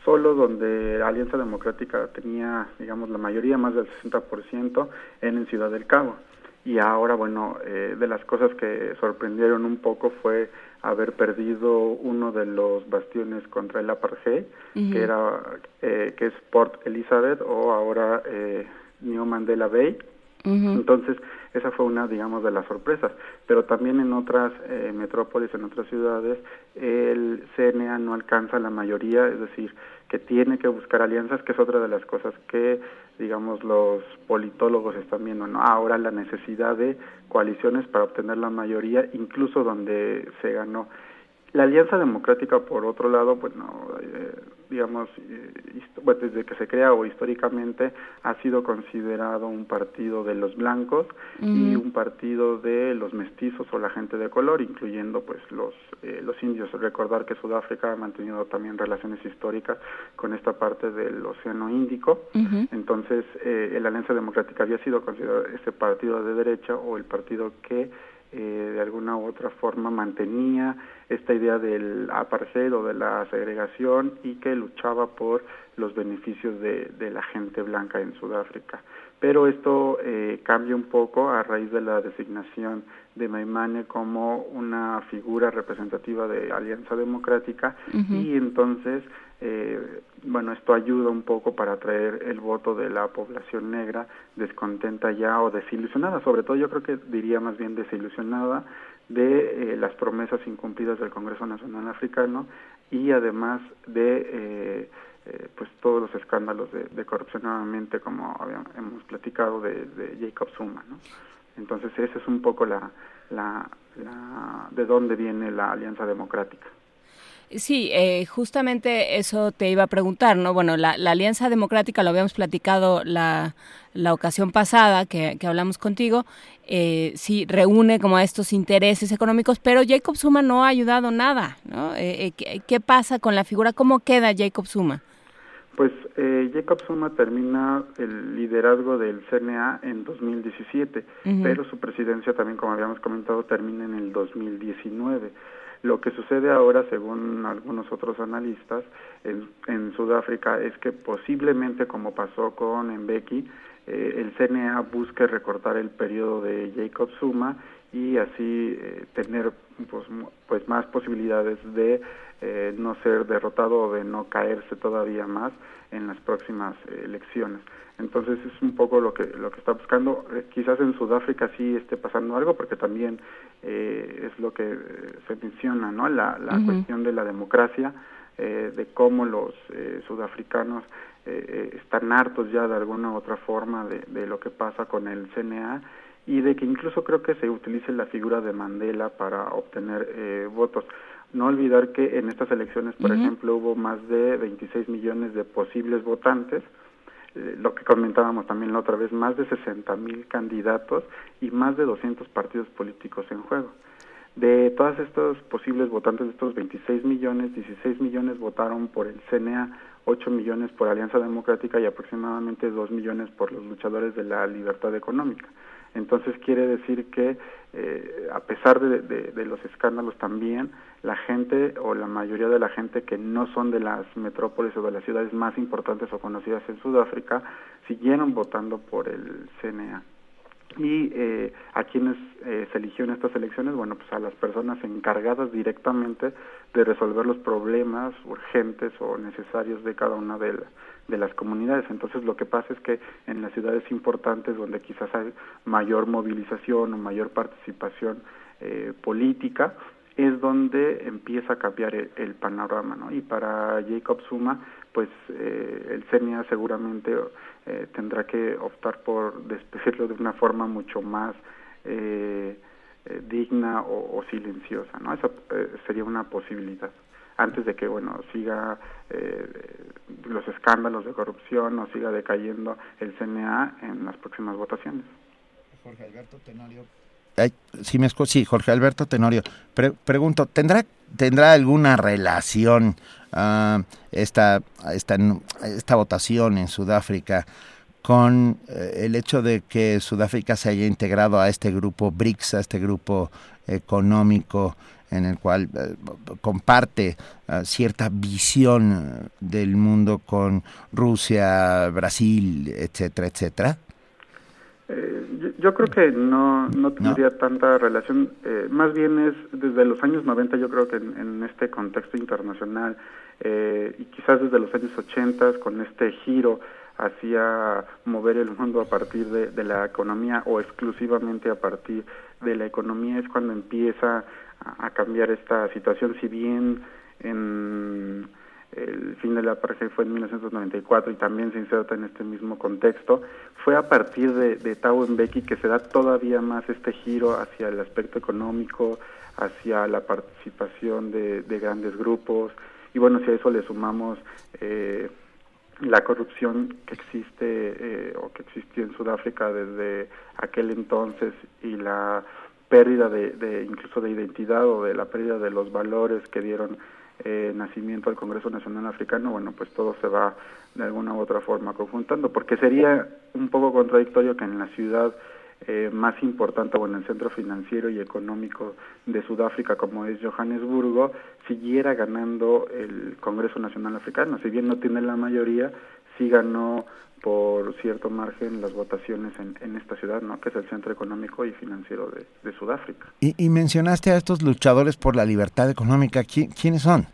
Solo donde la Alianza Democrática tenía, digamos, la mayoría, más del sesenta por ciento, en el Ciudad del Cabo. Y ahora, bueno, eh, de las cosas que sorprendieron un poco fue haber perdido uno de los bastiones contra el apartheid, uh-huh. que era eh, que es Port Elizabeth, o ahora eh, New Mandela Bay. Uh-huh. Entonces, esa fue una, digamos, de las sorpresas. Pero también en otras eh, metrópolis, en otras ciudades, el C N A no alcanza la mayoría, es decir, que tiene que buscar alianzas, que es otra de las cosas que, digamos, los politólogos están viendo, ¿no? Ahora la necesidad de coaliciones para obtener la mayoría, incluso donde se ganó. La Alianza Democrática, por otro lado, pues no, eh, digamos, eh, bueno, desde que se crea o históricamente ha sido considerado un partido de los blancos mm. y un partido de los mestizos o la gente de color, incluyendo pues los eh, los indios. Recordar que Sudáfrica ha mantenido también relaciones históricas con esta parte del Océano Índico. Mm-hmm. Entonces, eh, la Alianza Democrática había sido considerado ese partido de derecha o el partido que Eh, de alguna u otra forma mantenía esta idea del apartheid o de la segregación y que luchaba por los beneficios de, de la gente blanca en Sudáfrica. Pero esto eh, cambia un poco a raíz de la designación de Maimane como una figura representativa de Alianza Democrática. Uh-huh. Y entonces, eh, bueno, esto ayuda un poco para atraer el voto de la población negra descontenta ya o desilusionada, sobre todo yo creo que diría más bien desilusionada de eh, las promesas incumplidas del Congreso Nacional Africano y además de eh, eh, pues todos los escándalos de, de corrupción nuevamente, como habíamos, hemos platicado, de, de Jacob Zuma, ¿no? Entonces esa es un poco la, la, la de dónde viene la Alianza Democrática. Sí, eh, justamente eso te iba a preguntar, ¿no? Bueno, la, la Alianza Democrática lo habíamos platicado la, la ocasión pasada que, que hablamos contigo, eh, sí reúne como a estos intereses económicos, pero Jacob Zuma no ha ayudado nada, ¿no? Eh, eh, ¿qué, qué pasa con la figura? ¿Cómo queda Jacob Zuma? Pues eh, Jacob Zuma termina el liderazgo del C N A en dos mil diecisiete, uh-huh. pero su presidencia también, como habíamos comentado, termina en el dos mil diecinueve. Lo que sucede ahora, según algunos otros analistas, en, en Sudáfrica es que posiblemente, como pasó con Mbeki, eh, el C N A busque recortar el periodo de Jacob Zuma y así eh, tener pues, pues más posibilidades de eh, no ser derrotado o de no caerse todavía más en las próximas eh, elecciones. Entonces es un poco lo que lo que está buscando. Eh, quizás en Sudáfrica sí esté pasando algo, porque también eh, es lo que se menciona, ¿no? La, la uh-huh. cuestión de la democracia, eh, de cómo los eh, sudafricanos eh, están hartos ya de alguna u otra forma de, de lo que pasa con el C N A, y de que incluso creo que se utilice la figura de Mandela para obtener eh, votos. No olvidar que en estas elecciones, por uh-huh. ejemplo, hubo más de veintiséis millones de posibles votantes, eh, lo que comentábamos también la otra vez, más de sesenta mil candidatos y más de doscientos partidos políticos en juego. De todos estos posibles votantes, de estos veintiséis millones, dieciséis millones votaron por el C N A, ocho millones por Alianza Democrática y aproximadamente dos millones por los luchadores de la libertad económica. Entonces quiere decir que eh, a pesar de, de, de los escándalos también, la gente o la mayoría de la gente que no son de las metrópolis o de las ciudades más importantes o conocidas en Sudáfrica, siguieron votando por el C N A. Y eh, a quienes eh, se eligió en estas elecciones, bueno, pues a las personas encargadas directamente de resolver los problemas urgentes o necesarios de cada una de, la, de las comunidades. Entonces lo que pasa es que en las ciudades importantes, donde quizás hay mayor movilización o mayor participación eh, política, es donde empieza a cambiar el, el panorama, ¿no? Y para Jacob Zuma, pues eh, el C N A seguramente eh, tendrá que optar por despedirlo de una forma mucho más eh, eh, digna o, o silenciosa, ¿no? Esa eh, sería una posibilidad, antes de que, bueno, siga eh, los escándalos de corrupción o siga decayendo el C N A en las próximas votaciones. Jorge Alberto Tenorio. Ay, sí, me escucho, sí, Jorge Alberto Tenorio. Pre- pregunto, ¿tendrá tendrá alguna relación uh, esta, esta esta votación en Sudáfrica con uh, el hecho de que Sudáfrica se haya integrado a este grupo BRICS, a este grupo económico en el cual uh, comparte uh, cierta visión del mundo con Rusia, Brasil, etcétera, etcétera? Eh, yo, yo creo que no, no tendría no. tanta relación, eh, más bien es desde los años noventa, yo creo que en, en este contexto internacional, eh, y quizás desde los años ochenta, con este giro hacia mover el mundo a partir de, de la economía o exclusivamente a partir de la economía, es cuando empieza a, a cambiar esta situación, si bien en... el fin de la apartheid fue en mil novecientos noventa y cuatro y también se inserta en este mismo contexto. Fue a partir de, de Thabo Mbeki que se da todavía más este giro hacia el aspecto económico, hacia la participación de, de grandes grupos, y bueno, si a eso le sumamos eh, la corrupción que existe eh, o que existió en Sudáfrica desde aquel entonces y la pérdida de, de incluso de identidad o de la pérdida de los valores que dieron eh, nacimiento al Congreso Nacional Africano, bueno, pues todo se va de alguna u otra forma conjuntando, porque sería un poco contradictorio que en la ciudad eh, más importante, bueno, el centro financiero y económico de Sudáfrica, como es Johannesburgo, siguiera ganando el Congreso Nacional Africano. Si bien no tiene la mayoría, sí ganó por cierto margen las votaciones en, en esta ciudad, ¿no?, que es el centro económico y financiero de, de Sudáfrica. Y, y mencionaste a estos luchadores por la libertad económica. ¿Qui- ¿Quiénes son?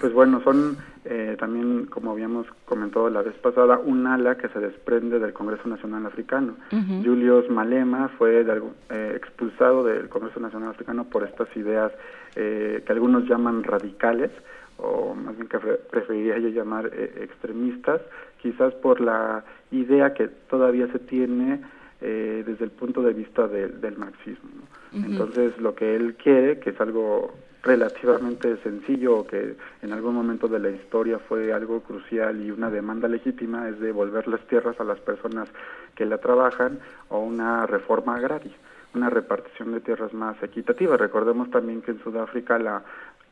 Pues bueno, son eh, también, como habíamos comentado la vez pasada, un ala que se desprende del Congreso Nacional Africano. Uh-huh. Julius Malema fue de, eh, expulsado del Congreso Nacional Africano por estas ideas eh, que algunos llaman radicales, o más bien que preferiría yo llamar eh, extremistas, quizás por la idea que todavía se tiene eh, desde el punto de vista de, del marxismo, ¿no? Uh-huh. Entonces, lo que él quiere, que es algo relativamente sencillo, o que en algún momento de la historia fue algo crucial y una demanda legítima, es devolver las tierras a las personas que la trabajan, o una reforma agraria, una repartición de tierras más equitativa. Recordemos también que en Sudáfrica la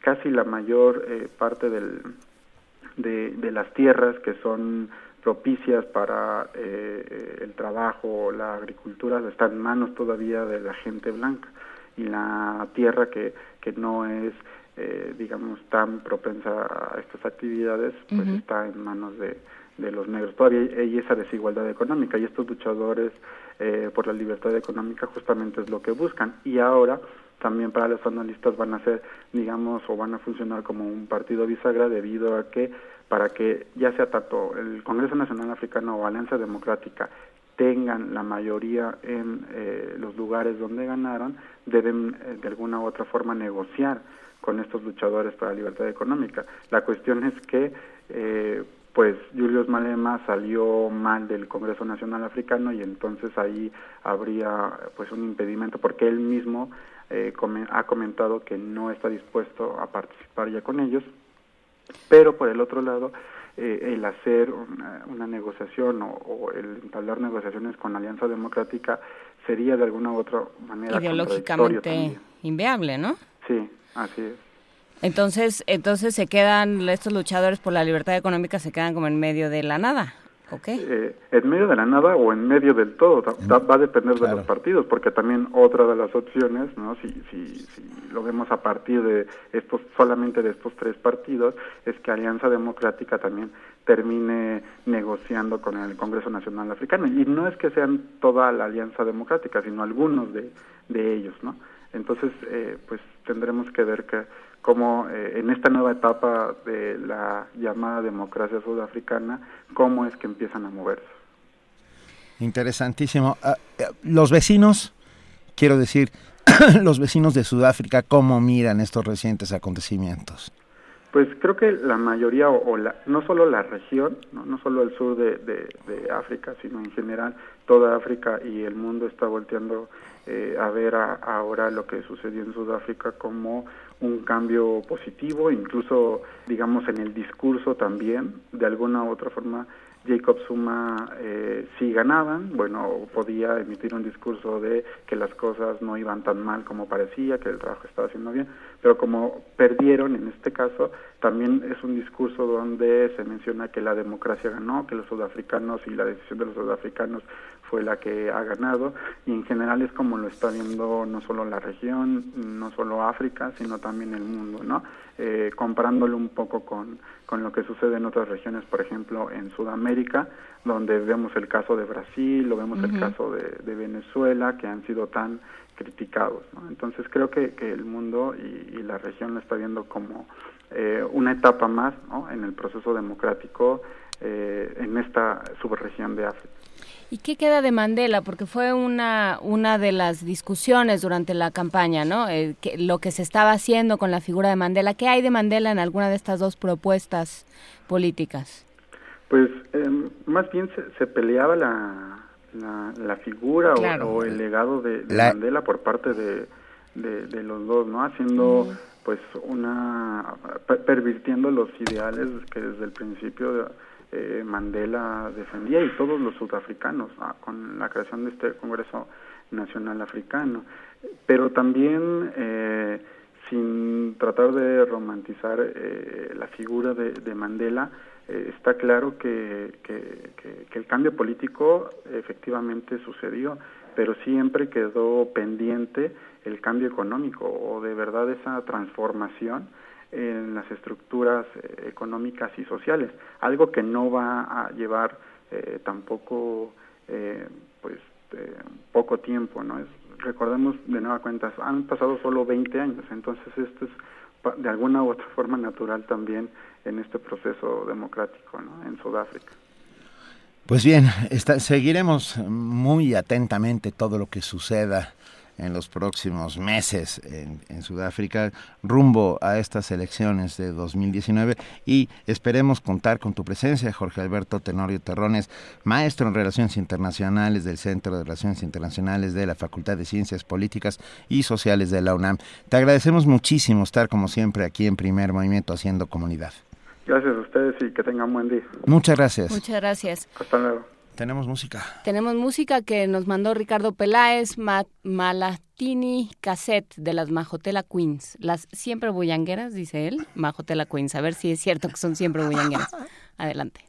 casi la mayor eh, parte del, de, de las tierras que son propicias para eh, el trabajo o la agricultura está en manos todavía de la gente blanca, y la tierra que, que no es, eh, digamos, tan propensa a estas actividades, pues uh-huh. está en manos de, de los negros. Todavía hay esa desigualdad económica, y estos luchadores eh, por la libertad económica justamente es lo que buscan, y ahora también para los analistas van a ser, digamos, o van a funcionar como un partido bisagra, debido a que para que ya sea tanto el Congreso Nacional Africano o Alianza Democrática tengan la mayoría en eh, los lugares donde ganaron, deben eh, de alguna u otra forma negociar con estos luchadores para la libertad económica. La cuestión es que eh, pues Julius Malema salió mal del Congreso Nacional Africano, y entonces ahí habría pues un impedimento, porque él mismo Eh, come, ha comentado que no está dispuesto a participar ya con ellos. Pero por el otro lado, eh, el hacer una, una negociación o, o el entablar negociaciones con la Alianza Democrática sería de alguna u otra manera ideológicamente inviable, ¿no? Sí, así es. Entonces, entonces se quedan estos luchadores por la libertad económica, se quedan como en medio de la nada. Okay. Eh, en medio de la nada o en medio del todo, da, va a depender claro. de los partidos, porque también otra de las opciones, ¿no?, si, si, si lo vemos a partir de estos, solamente de estos tres partidos, es que Alianza Democrática también termine negociando con el Congreso Nacional Africano, y no es que sean toda la Alianza Democrática, sino algunos de, de ellos, ¿no? Entonces, eh, pues tendremos que ver que cómo eh, en esta nueva etapa de la llamada democracia sudafricana, cómo es que empiezan a moverse. Interesantísimo. Uh, uh, los vecinos, quiero decir, los vecinos de Sudáfrica, ¿cómo miran estos recientes acontecimientos? Pues creo que la mayoría, o, o la, no solo la región, no, no solo el sur de, de, de África, sino en general toda África y el mundo está volteando eh, a ver a, ahora lo que sucedió en Sudáfrica como un cambio positivo, incluso, digamos, en el discurso también. De alguna u otra forma, Jacob Zuma, eh, si ganaban, bueno, podía emitir un discurso de que las cosas no iban tan mal como parecía, que el trabajo estaba haciendo bien, pero como perdieron en este caso, también es un discurso donde se menciona que la democracia ganó, que los sudafricanos y la decisión de los sudafricanos fue la que ha ganado, y en general es como lo está viendo no solo la región, no solo África, sino también el mundo, ¿no? Eh, comparándolo un poco con, con lo que sucede en otras regiones, por ejemplo en Sudamérica, donde vemos el caso de Brasil, o vemos uh-huh. el caso de, de Venezuela, que han sido tan criticados, ¿no? Entonces creo que, que el mundo y, y la región lo está viendo como eh, una etapa más, ¿no?, en el proceso democrático eh, en esta subregión de África. ¿Y qué queda de Mandela? Porque fue una una de las discusiones durante la campaña, ¿no? Eh, que, lo que se estaba haciendo con la figura de Mandela. ¿Qué hay de Mandela en alguna de estas dos propuestas políticas? Pues eh, más bien se, se peleaba la, la, la figura claro. o, o el legado de, de la... Mandela por parte de, de, de los dos, ¿no? Haciendo... Mm. pues una pervirtiendo los ideales que desde el principio eh, Mandela defendía y todos los sudafricanos, ¿no? Con la creación de este Congreso Nacional Africano, pero también eh, sin tratar de romantizar eh, la figura de, de Mandela, eh, está claro que, que, que, que el cambio político efectivamente sucedió, pero siempre quedó pendiente el cambio económico o de verdad esa transformación en las estructuras económicas y sociales, algo que no va a llevar eh, tampoco eh, pues eh, poco tiempo, ¿no? Es, recordemos de nueva cuenta, han pasado solo veinte años, entonces esto es de alguna u otra forma natural también en este proceso democrático, ¿no? En Sudáfrica. Pues bien, está, seguiremos muy atentamente todo lo que suceda en los próximos meses en, en Sudáfrica, rumbo a estas elecciones de dos mil diecinueve, y esperemos contar con tu presencia, Jorge Alberto Tenorio Terrones, maestro en Relaciones Internacionales del Centro de Relaciones Internacionales de la Facultad de Ciencias Políticas y Sociales de la UNAM. Te agradecemos muchísimo estar, como siempre, aquí en Primer Movimiento haciendo comunidad. Gracias a ustedes y que tengan buen día. Muchas gracias. Muchas gracias. Hasta luego. Tenemos música. Tenemos música que nos mandó Ricardo Peláez, Ma- Malatini Cassette de las Majotela Queens. Las siempre bullangueras, dice él, Majotela Queens. A ver si es cierto que son siempre bullangueras. Adelante.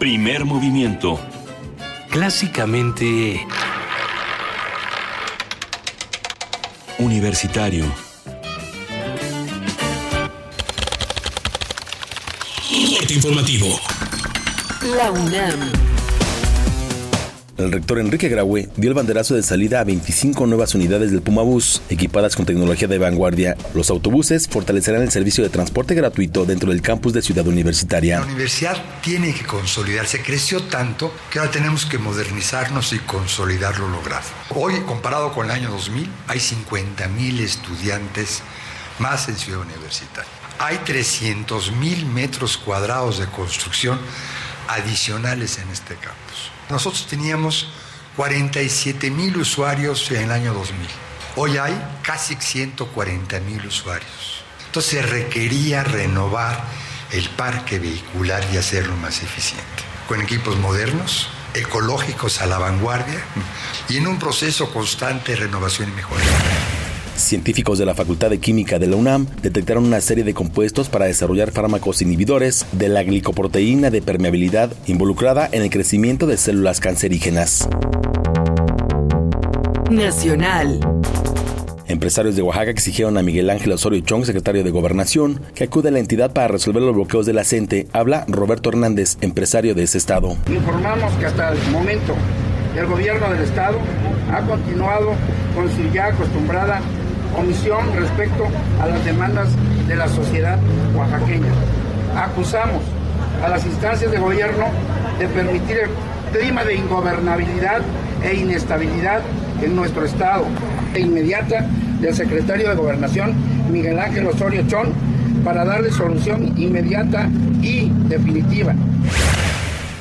Primer movimiento. Clásicamente universitario. Corte informativo. La UNAM. El rector Enrique Graue dio el banderazo de salida a veinticinco nuevas unidades del Pumabús, equipadas con tecnología de vanguardia. Los autobuses fortalecerán el servicio de transporte gratuito dentro del campus de Ciudad Universitaria. La universidad tiene que consolidarse, creció tanto que ahora tenemos que modernizarnos y consolidar lo logrado. Hoy, comparado con el año dos mil, hay cincuenta mil estudiantes más en Ciudad Universitaria. Hay trescientos mil metros cuadrados de construcción adicionales en este campus. Nosotros teníamos cuarenta y siete mil usuarios en el año dos mil. Hoy hay casi ciento cuarenta mil usuarios. Entonces se requería renovar el parque vehicular y hacerlo más eficiente, con equipos modernos, ecológicos a la vanguardia y en un proceso constante de renovación y mejora. Científicos de la Facultad de Química de la UNAM detectaron una serie de compuestos para desarrollar fármacos inhibidores de la glicoproteína de permeabilidad involucrada en el crecimiento de células cancerígenas. Nacional. Empresarios de Oaxaca exigieron a Miguel Ángel Osorio Chong, secretario de Gobernación, que acude a la entidad para resolver los bloqueos de la C E N T E. Habla Roberto Hernández, empresario de ese estado. Informamos que hasta el momento el gobierno del estado ha continuado con su ya acostumbrada omisión respecto a las demandas de la sociedad oaxaqueña. Acusamos a las instancias de gobierno de permitir el clima de ingobernabilidad e inestabilidad en nuestro estado. E inmediata del secretario de Gobernación, Miguel Ángel Osorio Chong, para darle solución inmediata y definitiva.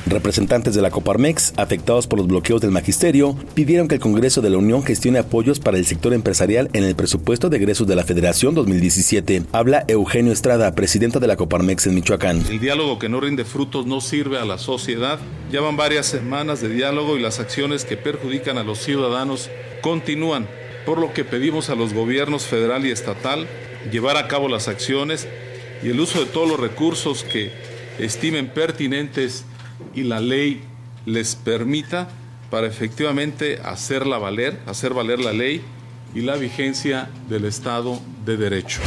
Representantes de la Coparmex, afectados por los bloqueos del magisterio, pidieron que el Congreso de la Unión gestione apoyos para el sector empresarial en el presupuesto de egresos de la Federación dos mil diecisiete. Habla Eugenio Estrada, presidenta de la Coparmex en Michoacán. El diálogo que no rinde frutos no sirve a la sociedad. Ya van varias semanas de diálogo y las acciones que perjudican a los ciudadanos continúan, por lo que pedimos a los gobiernos federal y estatal llevar a cabo las acciones y el uso de todos los recursos que estimen pertinentes y la ley les permita para efectivamente hacerla valer, hacer valer la ley y la vigencia del Estado de Derecho.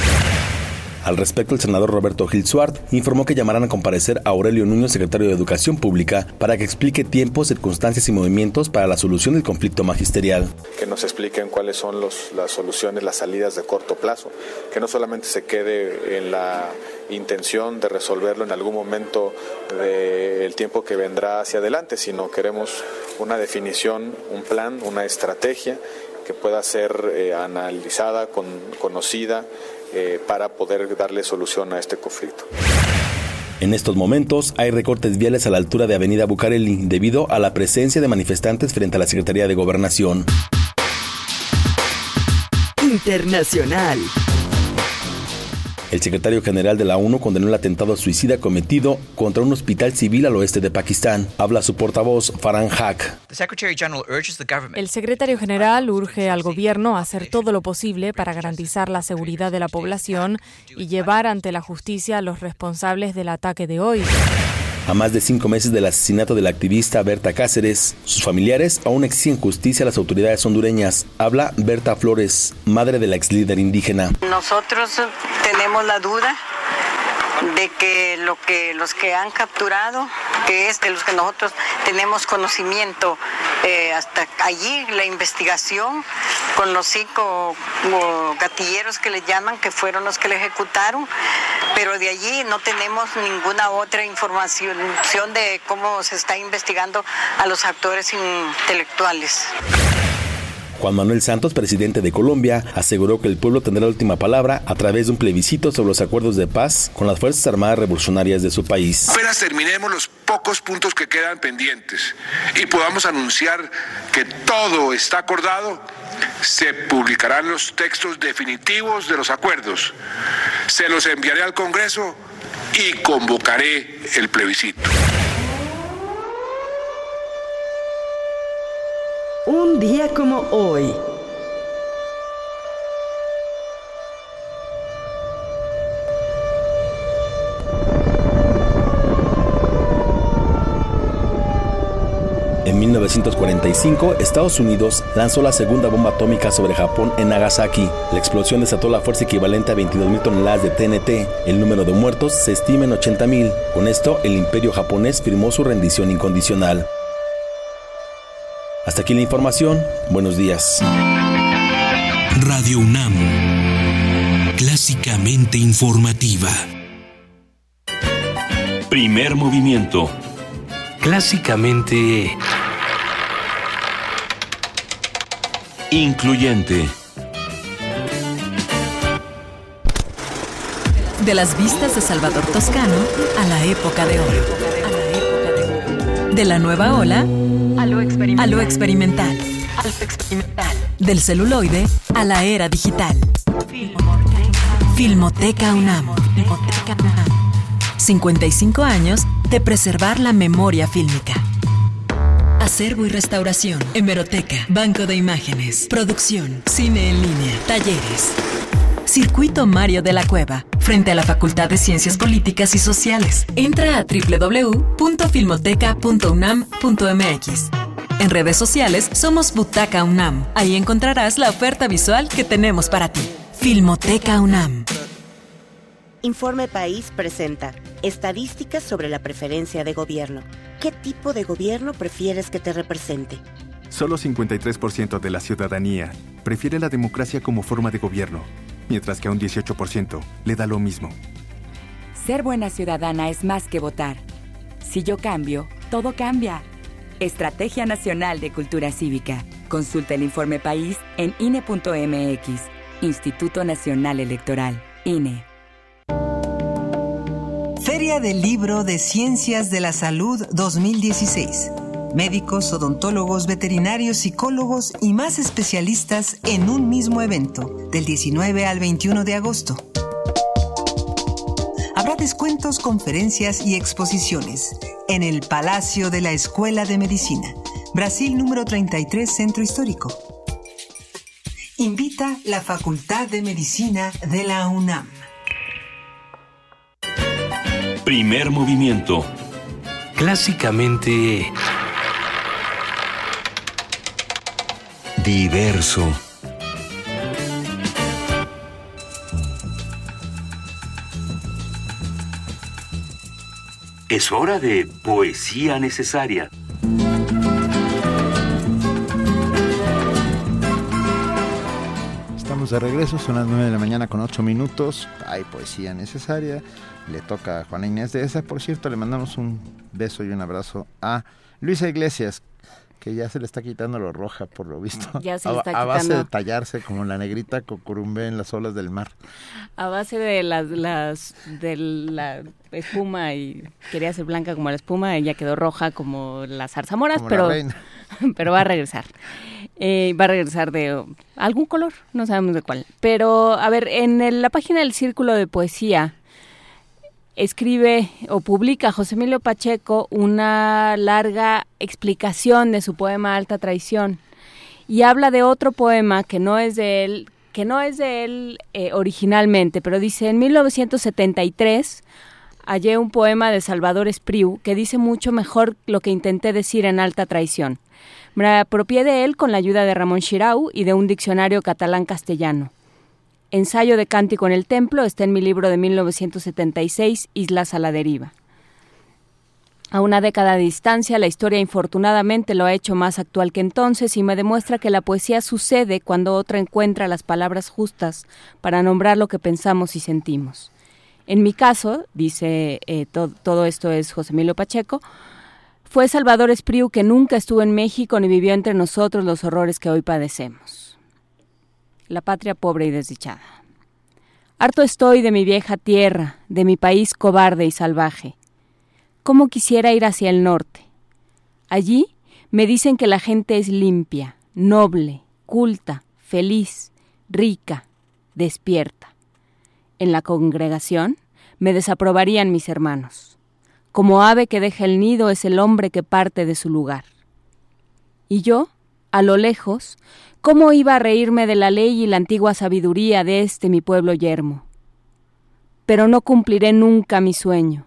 Al respecto, el senador Roberto Gil Suart informó que llamarán a comparecer a Aurelio Nuño, secretario de Educación Pública, para que explique tiempos, circunstancias y movimientos para la solución del conflicto magisterial. Que nos expliquen cuáles son los, las soluciones, las salidas de corto plazo, que no solamente se quede en la intención de resolverlo en algún momento del tiempo que vendrá hacia adelante, sino queremos una definición, un plan, una estrategia que pueda ser eh, analizada, con, conocida, eh, para poder darle solución a este conflicto. En estos momentos hay recortes viales a la altura de Avenida Bucareli debido a la presencia de manifestantes frente a la Secretaría de Gobernación. Internacional. El secretario general de la ONU condenó el atentado suicida cometido contra un hospital civil al oeste de Pakistán. Habla su portavoz, Farhan Haq. El secretario general urge al gobierno a hacer todo lo posible para garantizar la seguridad de la población y llevar ante la justicia a los responsables del ataque de hoy. A más de cinco meses del asesinato de la activista Berta Cáceres, sus familiares aún exigen justicia a las autoridades hondureñas. Habla Berta Flores, madre de la ex líder indígena. Nosotros tenemos la duda de que, lo que los que han capturado, que es de los que nosotros tenemos conocimiento, eh, hasta allí la investigación con los cinco gatilleros que le llaman, que fueron los que le ejecutaron, pero de allí no tenemos ninguna otra información de cómo se está investigando a los actores intelectuales. Juan Manuel Santos, presidente de Colombia, aseguró que el pueblo tendrá la última palabra a través de un plebiscito sobre los acuerdos de paz con las Fuerzas Armadas Revolucionarias de su país. Apenas terminemos los pocos puntos que quedan pendientes y podamos anunciar que todo está acordado, se publicarán los textos definitivos de los acuerdos, se los enviaré al Congreso y convocaré el plebiscito. Un día como hoy. mil novecientos cuarenta y cinco, Estados Unidos lanzó la segunda bomba atómica sobre Japón en Nagasaki. La explosión desató la fuerza equivalente a veintidós mil toneladas de T N T. El número de muertos se estima en ochenta mil. Con esto, el imperio japonés firmó su rendición incondicional. Hasta aquí la información. Buenos días. Radio UNAM, clásicamente informativa. Primer movimiento. Clásicamente incluyente. De las vistas de Salvador Toscano a la época de hoy. De la nueva ola a lo experimental. A lo experimental. Del celuloide a la era digital. Filmoteca UNAM. cincuenta y cinco años de preservar la memoria fílmica. Acervo y restauración, hemeroteca, banco de imágenes, producción, cine en línea, talleres. Circuito Mario de la Cueva, frente a la Facultad de Ciencias Políticas y Sociales. Entra a doble u doble u doble u punto filmoteca punto unam punto m x. En redes sociales somos Butaca UNAM. Ahí encontrarás la oferta visual que tenemos para ti. Filmoteca UNAM. Informe País presenta estadísticas sobre la preferencia de gobierno. ¿Qué tipo de gobierno prefieres que te represente? Solo cincuenta y tres por ciento de la ciudadanía prefiere la democracia como forma de gobierno, mientras que a un dieciocho por ciento le da lo mismo. Ser buena ciudadana es más que votar. Si yo cambio, todo cambia. Estrategia Nacional de Cultura Cívica. Consulta el Informe País en I N E punto m x. Instituto Nacional Electoral, I N E. Feria del Libro de Ciencias de la Salud dos mil dieciséis. Médicos, odontólogos, veterinarios, psicólogos y más especialistas en un mismo evento, del diecinueve al veintiuno de agosto. Habrá descuentos, conferencias y exposiciones en el Palacio de la Escuela de Medicina, Brasil número treinta y tres, Centro Histórico. Invita la Facultad de Medicina de la UNAM. Primer movimiento. Clásicamente diverso. Es hora de poesía necesaria. Estamos de regreso, son las nueve de la mañana con ocho minutos. Hay poesía necesaria. Le toca a Juana Inés de Asbaje. Por cierto, le mandamos un beso y un abrazo a Luisa Iglesias, que ya se le está quitando lo roja, por lo visto. Ya se le está a, quitando. A base de tallarse como la negrita Cucurumbé en las olas del mar. A base de las, las de la espuma, y quería ser blanca como la espuma, y ya quedó roja como las zarzamoras, como pero, la reina. Pero va a regresar. Eh, va a regresar de algún color, no sabemos de cuál. Pero, a ver, en el, la página del Círculo de Poesía escribe o publica José Emilio Pacheco una larga explicación de su poema Alta Traición, y habla de otro poema que no es de él, que no es de él eh, originalmente, pero dice: en mil novecientos setenta y tres hallé un poema de Salvador Espriu que dice mucho mejor lo que intenté decir en Alta Traición. Me apropié de él con la ayuda de Ramón Xirau y de un diccionario catalán-castellano. Ensayo de Cántico en el Templo está en mi libro de mil novecientos setenta y seis, Islas a la Deriva. A una década de distancia, la historia infortunadamente lo ha hecho más actual que entonces, y me demuestra que la poesía sucede cuando otra encuentra las palabras justas para nombrar lo que pensamos y sentimos. En mi caso, dice, eh, to- todo esto es José Emilio Pacheco, fue Salvador Espriu, que nunca estuvo en México ni vivió entre nosotros los horrores que hoy padecemos. La patria pobre y desdichada. Harto estoy de mi vieja tierra, de mi país cobarde y salvaje. ¿Cómo quisiera ir hacia el norte? Allí me dicen que la gente es limpia, noble, culta, feliz, rica, despierta. En la congregación me desaprobarían mis hermanos. Como ave que deja el nido es el hombre que parte de su lugar. Y yo, a lo lejos, ¿cómo iba a reírme de la ley y la antigua sabiduría de este mi pueblo yermo? Pero no cumpliré nunca mi sueño,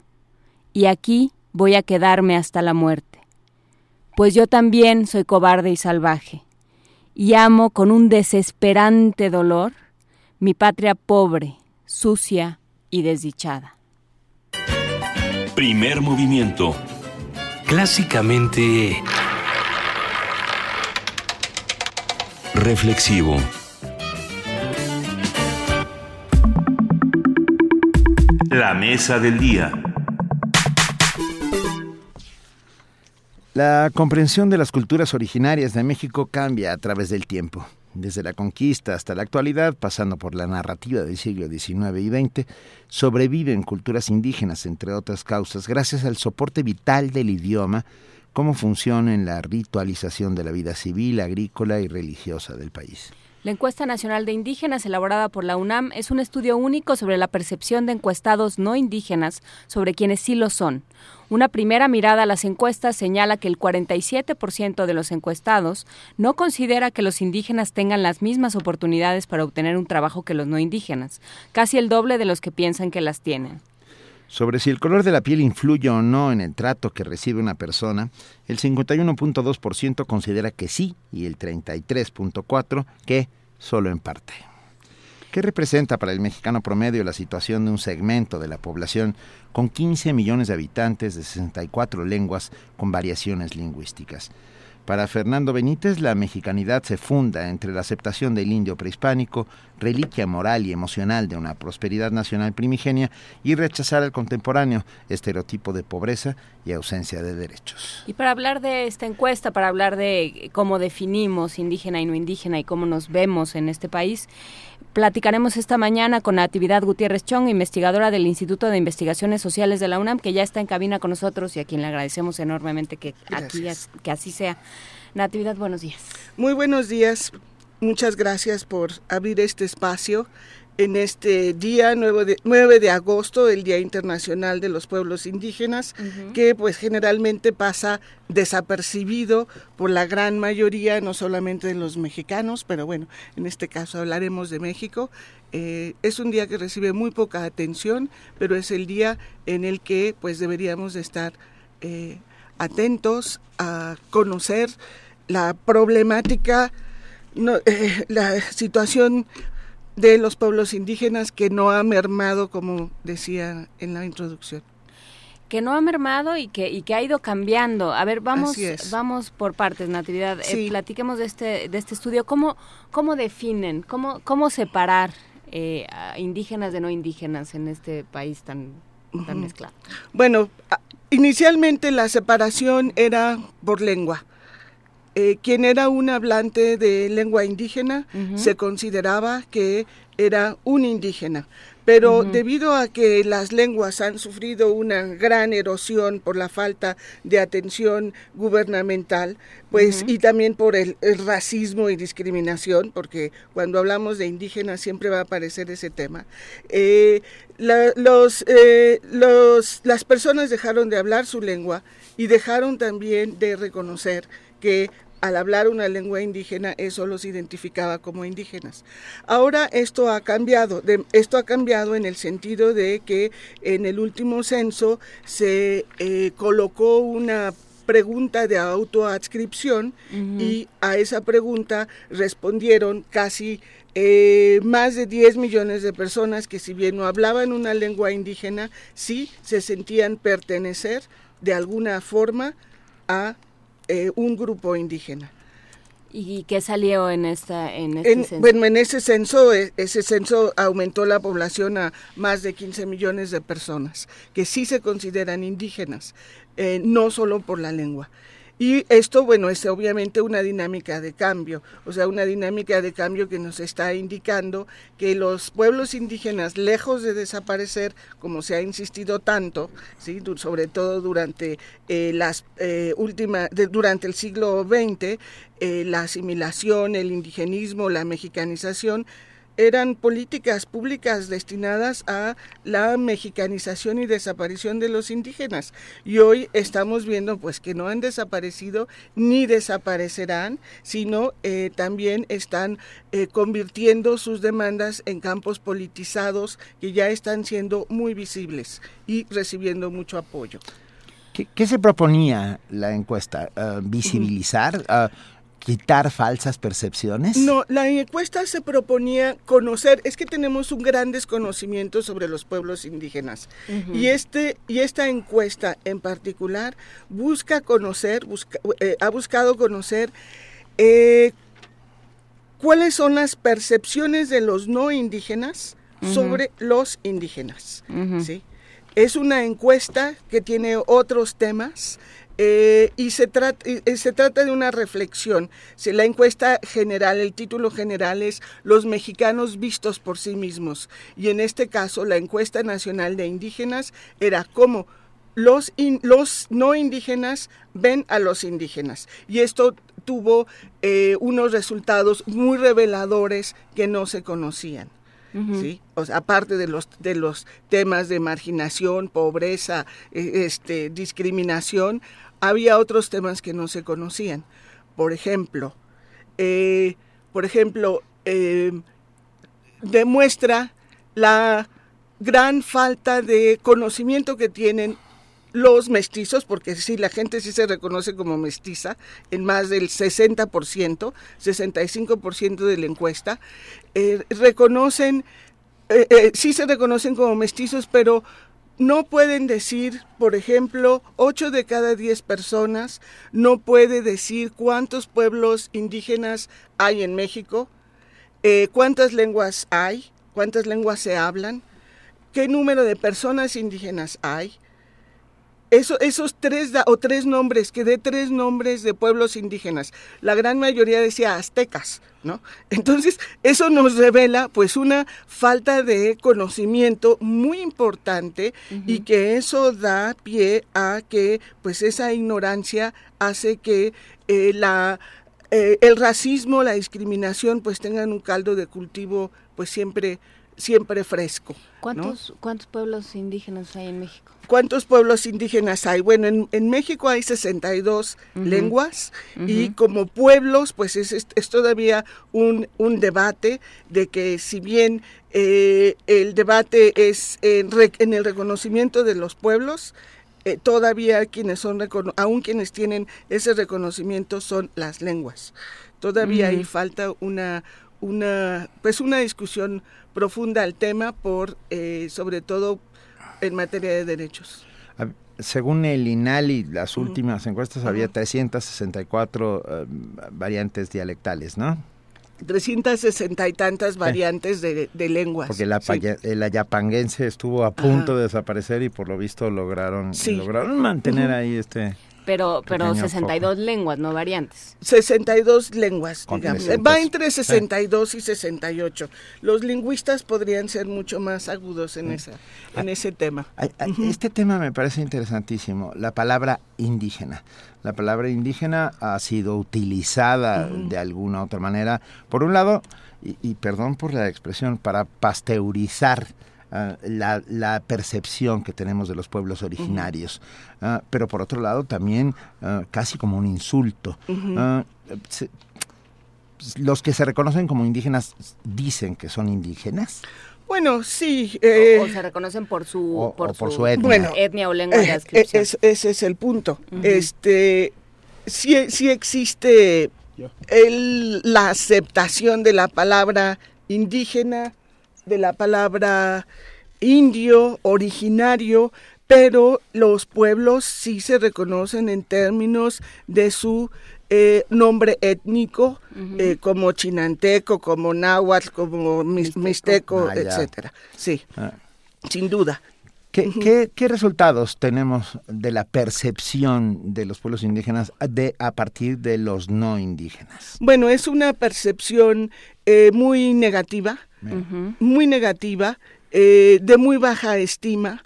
y aquí voy a quedarme hasta la muerte. pues yo también soy cobarde y salvaje, y amo con un desesperante dolor mi patria pobre, sucia y desdichada. Primer movimiento. Clásicamente reflexivo. La mesa del día. La comprensión de las culturas originarias de México cambia a través del tiempo. Desde la conquista hasta la actualidad, pasando por la narrativa del siglo diecinueve y veinte, sobreviven culturas indígenas, entre otras causas, gracias al soporte vital del idioma, como función en la ritualización de la vida civil, agrícola y religiosa del país. La Encuesta Nacional de Indígenas, elaborada por la UNAM, es un estudio único sobre la percepción de encuestados no indígenas sobre quienes sí lo son. Una primera mirada a las encuestas señala que el cuarenta y siete por ciento de los encuestados no considera que los indígenas tengan las mismas oportunidades para obtener un trabajo que los no indígenas, casi el doble de los que piensan que las tienen. Sobre si el color de la piel influye o no en el trato que recibe una persona, el cincuenta y uno punto dos por ciento considera que sí y el treinta y tres punto cuatro por ciento que solo en parte. ¿Qué representa para el mexicano promedio la situación de un segmento de la población con quince millones de habitantes de sesenta y cuatro lenguas con variaciones lingüísticas? Para Fernando Benítez, la mexicanidad se funda entre la aceptación del indio prehispánico, reliquia moral y emocional de una prosperidad nacional primigenia, y rechazar al contemporáneo estereotipo de pobreza y ausencia de derechos. Y para hablar de esta encuesta, para hablar de cómo definimos indígena y no indígena y cómo nos vemos en este país, platicaremos esta mañana con Natividad Gutiérrez Chong, investigadora del Instituto de Investigaciones Sociales de la UNAM, que ya está en cabina con nosotros y a quien le agradecemos enormemente que, aquí, que así sea. Natividad, buenos días. Muy buenos días. Muchas gracias por abrir este espacio en este día nueve de agosto, el Día Internacional de los Pueblos Indígenas, uh-huh. que pues generalmente pasa desapercibido por la gran mayoría, no solamente de los mexicanos, pero bueno, en este caso hablaremos de México. Eh, es un día que recibe muy poca atención, pero es el día en el que pues deberíamos de estar eh, atentos a conocer la problemática, no, eh, la situación de los pueblos indígenas que no ha mermado, como decía en la introducción. Que no ha mermado y que y que ha ido cambiando. A ver, vamos vamos por partes, Natividad. Sí. Eh, platiquemos de este de este estudio. ¿Cómo, cómo definen, cómo, cómo separar eh, a indígenas de no indígenas en este país tan, tan uh-huh. mezclado? Bueno, inicialmente la separación era por lengua. Eh, quien era un hablante de lengua indígena uh-huh. se consideraba que era un indígena, pero uh-huh. debido a que las lenguas han sufrido una gran erosión por la falta de atención gubernamental, pues uh-huh. y también por el, el racismo y discriminación, porque cuando hablamos de indígenas siempre va a aparecer ese tema, eh, la, los, eh, los, las personas dejaron de hablar su lengua y dejaron también de reconocer que al hablar una lengua indígena, eso los identificaba como indígenas. Ahora esto ha cambiado, de, esto ha cambiado en el sentido de que en el último censo se eh, colocó una pregunta de autoadscripción uh-huh. y a esa pregunta respondieron casi eh, más de diez millones de personas que si bien no hablaban una lengua indígena, sí se sentían pertenecer de alguna forma a Eh, un grupo indígena. ¿Y qué salió en esta en este en, censo? Bueno, en ese censo, ese censo aumentó la población a más de quince millones de personas que sí se consideran indígenas, eh, no solo por la lengua. Y esto, bueno, es obviamente una dinámica de cambio, o sea, una dinámica de cambio que nos está indicando que los pueblos indígenas, lejos de desaparecer, como se ha insistido tanto, sí, sobre todo durante eh, las eh, últimas, de, durante el siglo veinte, eh, la asimilación, el indigenismo, la mexicanización, eran políticas públicas destinadas a la mexicanización y desaparición de los indígenas. Y hoy estamos viendo pues que no han desaparecido ni desaparecerán, sino eh, también están eh, convirtiendo sus demandas en campos politizados que ya están siendo muy visibles y recibiendo mucho apoyo. ¿Qué, qué se proponía la encuesta? Uh, ¿Visibilizar? Uh, ¿Quitar falsas percepciones? No, la encuesta se proponía conocer, es que tenemos un gran desconocimiento sobre los pueblos indígenas. Uh-huh. Y este y esta encuesta en particular busca conocer, busca, eh, ha buscado conocer eh, cuáles son las percepciones de los no indígenas uh-huh. sobre los indígenas. Uh-huh. ¿Sí? Es una encuesta que tiene otros temas. Eh, y se trata, eh, se trata de una reflexión. Si la encuesta general, el título general es Los mexicanos vistos por sí mismos. Y en este caso, la encuesta nacional de indígenas era cómo los, in, los no indígenas ven a los indígenas. Y esto tuvo eh, unos resultados muy reveladores que no se conocían. Sí, o sea, aparte de los de los temas de marginación, pobreza, este, discriminación, había otros temas que no se conocían. Por ejemplo, eh, por ejemplo, eh, demuestra la gran falta de conocimiento que tienen los mestizos, porque sí, la gente sí se reconoce como mestiza, en más del sesenta por ciento, sesenta y cinco por ciento de la encuesta, eh, reconocen, eh, eh, sí se reconocen como mestizos, pero no pueden decir, por ejemplo, ocho de cada diez personas no puede decir cuántos pueblos indígenas hay en México, eh, cuántas lenguas hay, cuántas lenguas se hablan, qué número de personas indígenas hay. Eso, esos tres da, o tres nombres, que dé tres nombres de pueblos indígenas. La gran mayoría decía aztecas, ¿no? Entonces, eso nos revela, pues, una falta de conocimiento muy importante uh-huh. y que eso da pie a que, pues, esa ignorancia hace que eh, la, eh, el racismo, la discriminación, pues, tengan un caldo de cultivo, pues, siempre siempre fresco. ¿Cuántos, ¿no? ¿Cuántos pueblos indígenas hay en México? ¿Cuántos pueblos indígenas hay? Bueno, en, en México hay sesenta y dos uh-huh. lenguas uh-huh. y como pueblos, pues es, es, es todavía un, un debate de que si bien eh, el debate es en, en el reconocimiento de los pueblos, eh, todavía quienes son, aún quienes tienen ese reconocimiento son las lenguas. Todavía uh-huh. hay falta una... una pues una discusión profunda al tema por eh, sobre todo en materia de derechos. Según el INALI, las uh-huh. últimas encuestas uh-huh. había trescientas sesenta y cuatro uh, variantes dialectales, ¿no? trescientas sesenta y tantas variantes sí. de, de lenguas. Porque la, sí. el ayapanguense estuvo a punto Ajá. de desaparecer y por lo visto lograron sí. lograron mantener uh-huh. ahí este... Pero pero sesenta y dos poco. Lenguas, no variantes. sesenta y dos lenguas, digamos. Va entre sesenta y dos eh. y sesenta y ocho. Los lingüistas podrían ser mucho más agudos en, eh. esa, en a, ese tema. A, a, uh-huh. Este tema me parece interesantísimo, la palabra indígena. La palabra indígena ha sido utilizada uh-huh. de alguna otra manera. Por un lado, y, y perdón por la expresión, para pasteurizar Uh, la, la percepción que tenemos de los pueblos originarios, uh-huh. uh, pero por otro lado también uh, casi como un insulto. Uh-huh. Uh, se, ¿Los que se reconocen como indígenas dicen que son indígenas? Bueno, sí. Eh, o, o se reconocen por su, o, por o por su, su etnia. Bueno, etnia o lengua de adscripción. Es, ese es el punto. Uh-huh. Este, sí, sí existe el, la aceptación de la palabra indígena, de la palabra indio, originario, pero los pueblos sí se reconocen en términos de su eh, nombre étnico, uh-huh. eh, como chinanteco, como náhuatl, como mixteco, ah, etcétera. Sí, ah. sin duda. ¿Qué, uh-huh. qué, ¿Qué resultados tenemos de la percepción de los pueblos indígenas de a partir de los no indígenas? Bueno, es una percepción eh, muy negativa, uh-huh. muy negativa, eh, de muy baja estima,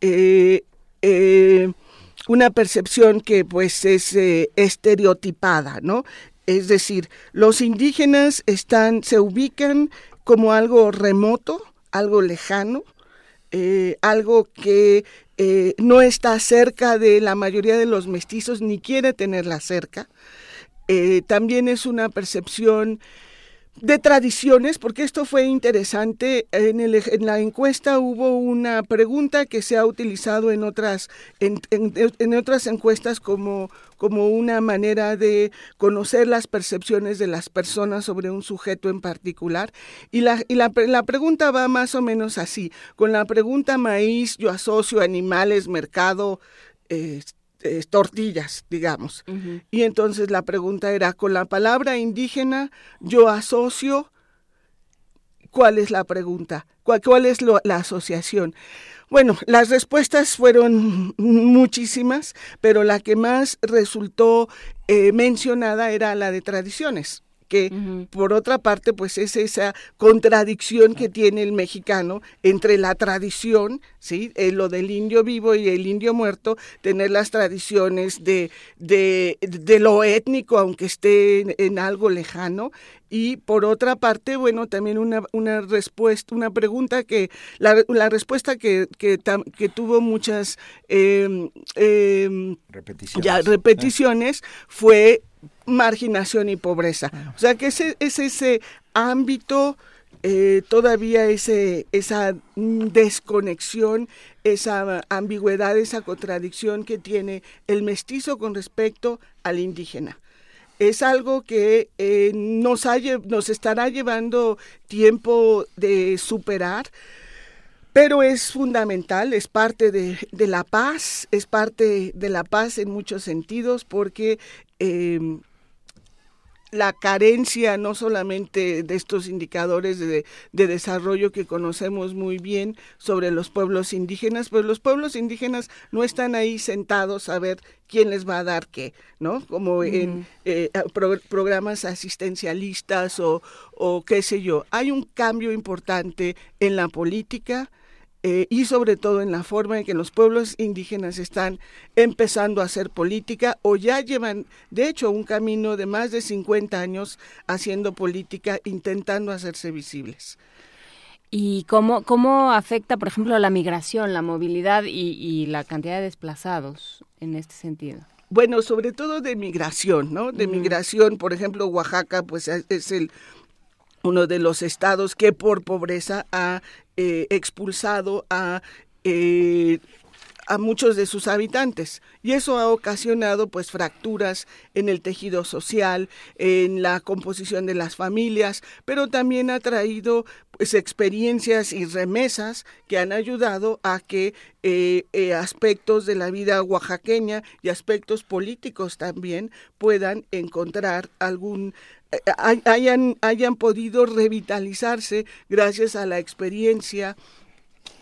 eh, eh, una percepción que pues es eh, estereotipada, ¿no? Es decir, los indígenas están, se ubican como algo remoto, algo lejano, Eh, algo que eh, no está cerca de la mayoría de los mestizos ni quiere tenerla cerca. Eh, también es una percepción de tradiciones, porque esto fue interesante. En, el, en la encuesta hubo una pregunta que se ha utilizado en otras en, en, en otras encuestas como, como una manera de conocer las percepciones de las personas sobre un sujeto en particular. Y la, y la, la pregunta va más o menos así. Con la pregunta maíz yo asocio animales, mercado, eh, Eh, tortillas, digamos. Uh-huh. Y entonces la pregunta era, con la palabra indígena yo asocio, ¿cuál es la pregunta? ¿Cuál, cuál es lo, la asociación? Bueno, las respuestas fueron muchísimas, pero la que más resultó eh, mencionada era la de tradiciones, que uh-huh. por otra parte pues es esa contradicción que tiene el mexicano entre la tradición, sí, eh, lo del indio vivo y el indio muerto, tener las tradiciones de de, de lo étnico aunque esté en, en algo lejano. Y por otra parte, bueno, también una una respuesta, una pregunta que la, la respuesta que que, tam, que tuvo muchas eh, eh, repeticiones, ya, repeticiones ah. fue marginación y pobreza. O sea que ese es ese ámbito, eh, todavía ese esa desconexión, esa ambigüedad, esa contradicción que tiene el mestizo con respecto al indígena. Es algo que eh, nos, ha, nos estará llevando tiempo de superar, pero es fundamental, es parte de, de la paz, es parte de la paz en muchos sentidos, porque eh, la carencia no solamente de estos indicadores de, de desarrollo que conocemos muy bien sobre los pueblos indígenas, pero los pueblos indígenas no están ahí sentados a ver quién les va a dar qué, ¿no? Como en mm. eh, pro, programas asistencialistas o, o qué sé yo. Hay un cambio importante en la política eh, y sobre todo en la forma en que los pueblos indígenas están empezando a hacer política, o ya llevan, de hecho, un camino de más de cincuenta años haciendo política, intentando hacerse visibles. ¿Y cómo, cómo afecta, por ejemplo, la migración, la movilidad y, y la cantidad de desplazados en este sentido? Bueno, sobre todo de migración, ¿no? De mm. migración, por ejemplo, Oaxaca, pues es el uno de los estados que por pobreza ha eh, expulsado a... Eh, a muchos de sus habitantes, y eso ha ocasionado pues fracturas en el tejido social, en la composición de las familias, pero también ha traído pues experiencias y remesas que han ayudado a que eh, eh, aspectos de la vida oaxaqueña y aspectos políticos también puedan encontrar algún eh, hayan hayan podido revitalizarse gracias a la experiencia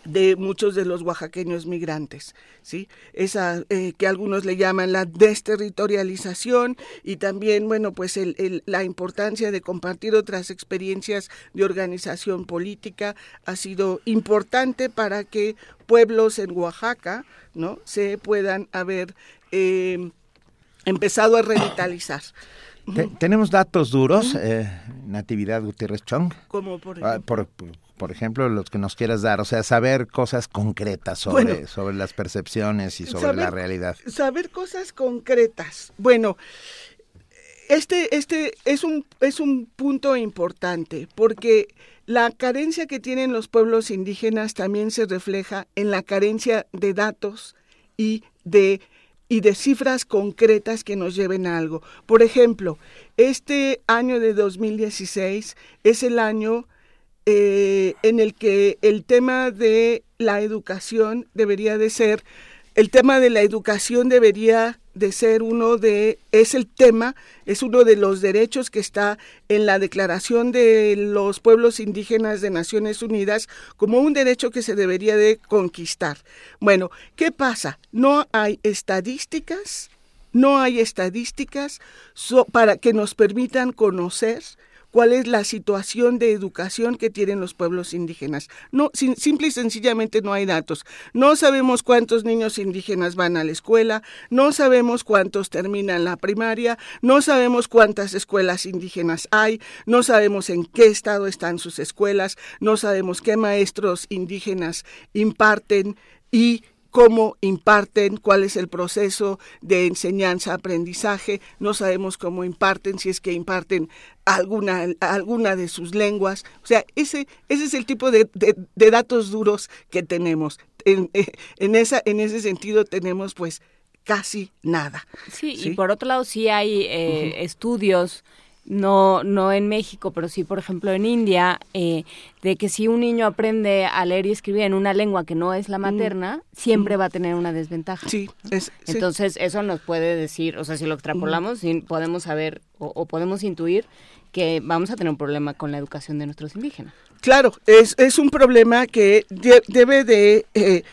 de muchos de los oaxaqueños migrantes, ¿sí? Esa eh, que algunos le llaman la desterritorialización, y también, bueno, pues el, el, la importancia de compartir otras experiencias de organización política ha sido importante para que pueblos en Oaxaca, ¿no?, se puedan haber eh, empezado a revitalizar. Te, tenemos datos duros, eh, Natividad Gutiérrez Chong. ¿Cómo por ejemplo? Ah, por, por, por ejemplo, los que nos quieras dar, o sea, saber cosas concretas sobre, bueno, sobre las percepciones y sobre saber, la realidad. Saber cosas concretas. Bueno, este este es un es un punto importante, porque la carencia que tienen los pueblos indígenas también se refleja en la carencia de datos y de y de cifras concretas que nos lleven a algo. Por ejemplo, este año de dos mil dieciséis es el año Eh, en el que el tema de la educación debería de ser, el tema de la educación debería de ser uno de, es el tema, es uno de los derechos que está en la Declaración de los Pueblos Indígenas de Naciones Unidas como un derecho que se debería de conquistar. Bueno, ¿qué pasa? No hay estadísticas, no hay estadísticas so, para que nos permitan conocer cuál es la situación de educación que tienen los pueblos indígenas. No, sin, simple y sencillamente no hay datos. No sabemos cuántos niños indígenas van a la escuela, no sabemos cuántos terminan la primaria, no sabemos cuántas escuelas indígenas hay, no sabemos en qué estado están sus escuelas, no sabemos qué maestros indígenas imparten y cómo imparten, cuál es el proceso de enseñanza-aprendizaje, no sabemos cómo imparten, si es que imparten alguna, alguna de sus lenguas. O sea, ese, ese es el tipo de, de, de datos duros que tenemos. En, en, esa, en ese sentido tenemos pues casi nada. Sí, ¿sí? Y por otro lado sí hay eh, uh-huh. estudios, no no en México, pero sí, por ejemplo, en India, eh, de que si un niño aprende a leer y escribir en una lengua que no es la materna, mm. siempre va a tener una desventaja. Sí, es, ¿no? sí. Entonces, eso nos puede decir, o sea, si lo extrapolamos, mm. podemos saber o, o podemos intuir que vamos a tener un problema con la educación de nuestros indígenas. Claro, es, es un problema que de, debe de... Eh,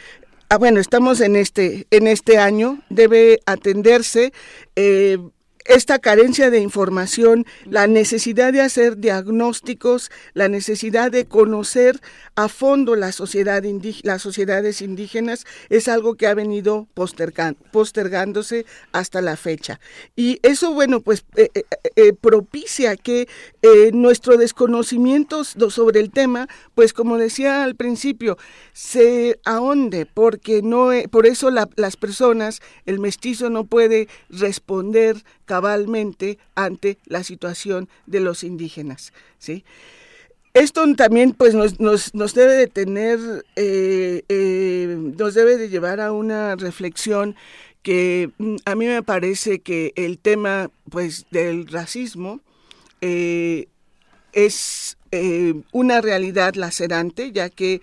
ah, bueno, estamos en este, en este año, debe atenderse... Eh, esta carencia de información, la necesidad de hacer diagnósticos, la necesidad de conocer a fondo la sociedad indígena, las sociedades indígenas, es algo que ha venido postergan, postergándose hasta la fecha. Y eso, bueno, pues eh, eh, eh, propicia que eh, nuestro desconocimiento sobre el tema, pues como decía al principio, se ahonde, porque no, eh, por eso la, las personas, el mestizo no puede responder cabalmente ante la situación de los indígenas, ¿sí? Esto también pues nos, nos, nos debe de tener, eh, eh, nos debe de llevar a una reflexión que a mí me parece que el tema pues del racismo eh, es eh, una realidad lacerante, ya que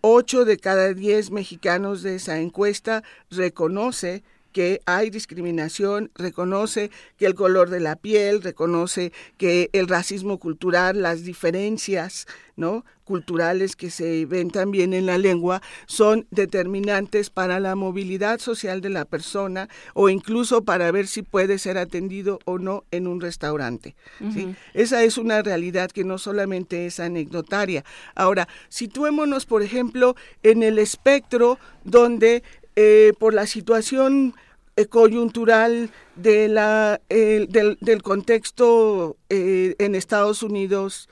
ocho de cada diez mexicanos de esa encuesta reconoce que hay discriminación, reconoce que el color de la piel, reconoce que el racismo cultural, las diferencias, ¿no?, culturales que se ven también en la lengua son determinantes para la movilidad social de la persona o incluso para ver si puede ser atendido o no en un restaurante, uh-huh. ¿sí? Esa es una realidad que no solamente es anecdotaria. Ahora, situémonos, por ejemplo, en el espectro donde Eh, por la situación eh, coyuntural de la, eh, del, del contexto eh, en Estados Unidos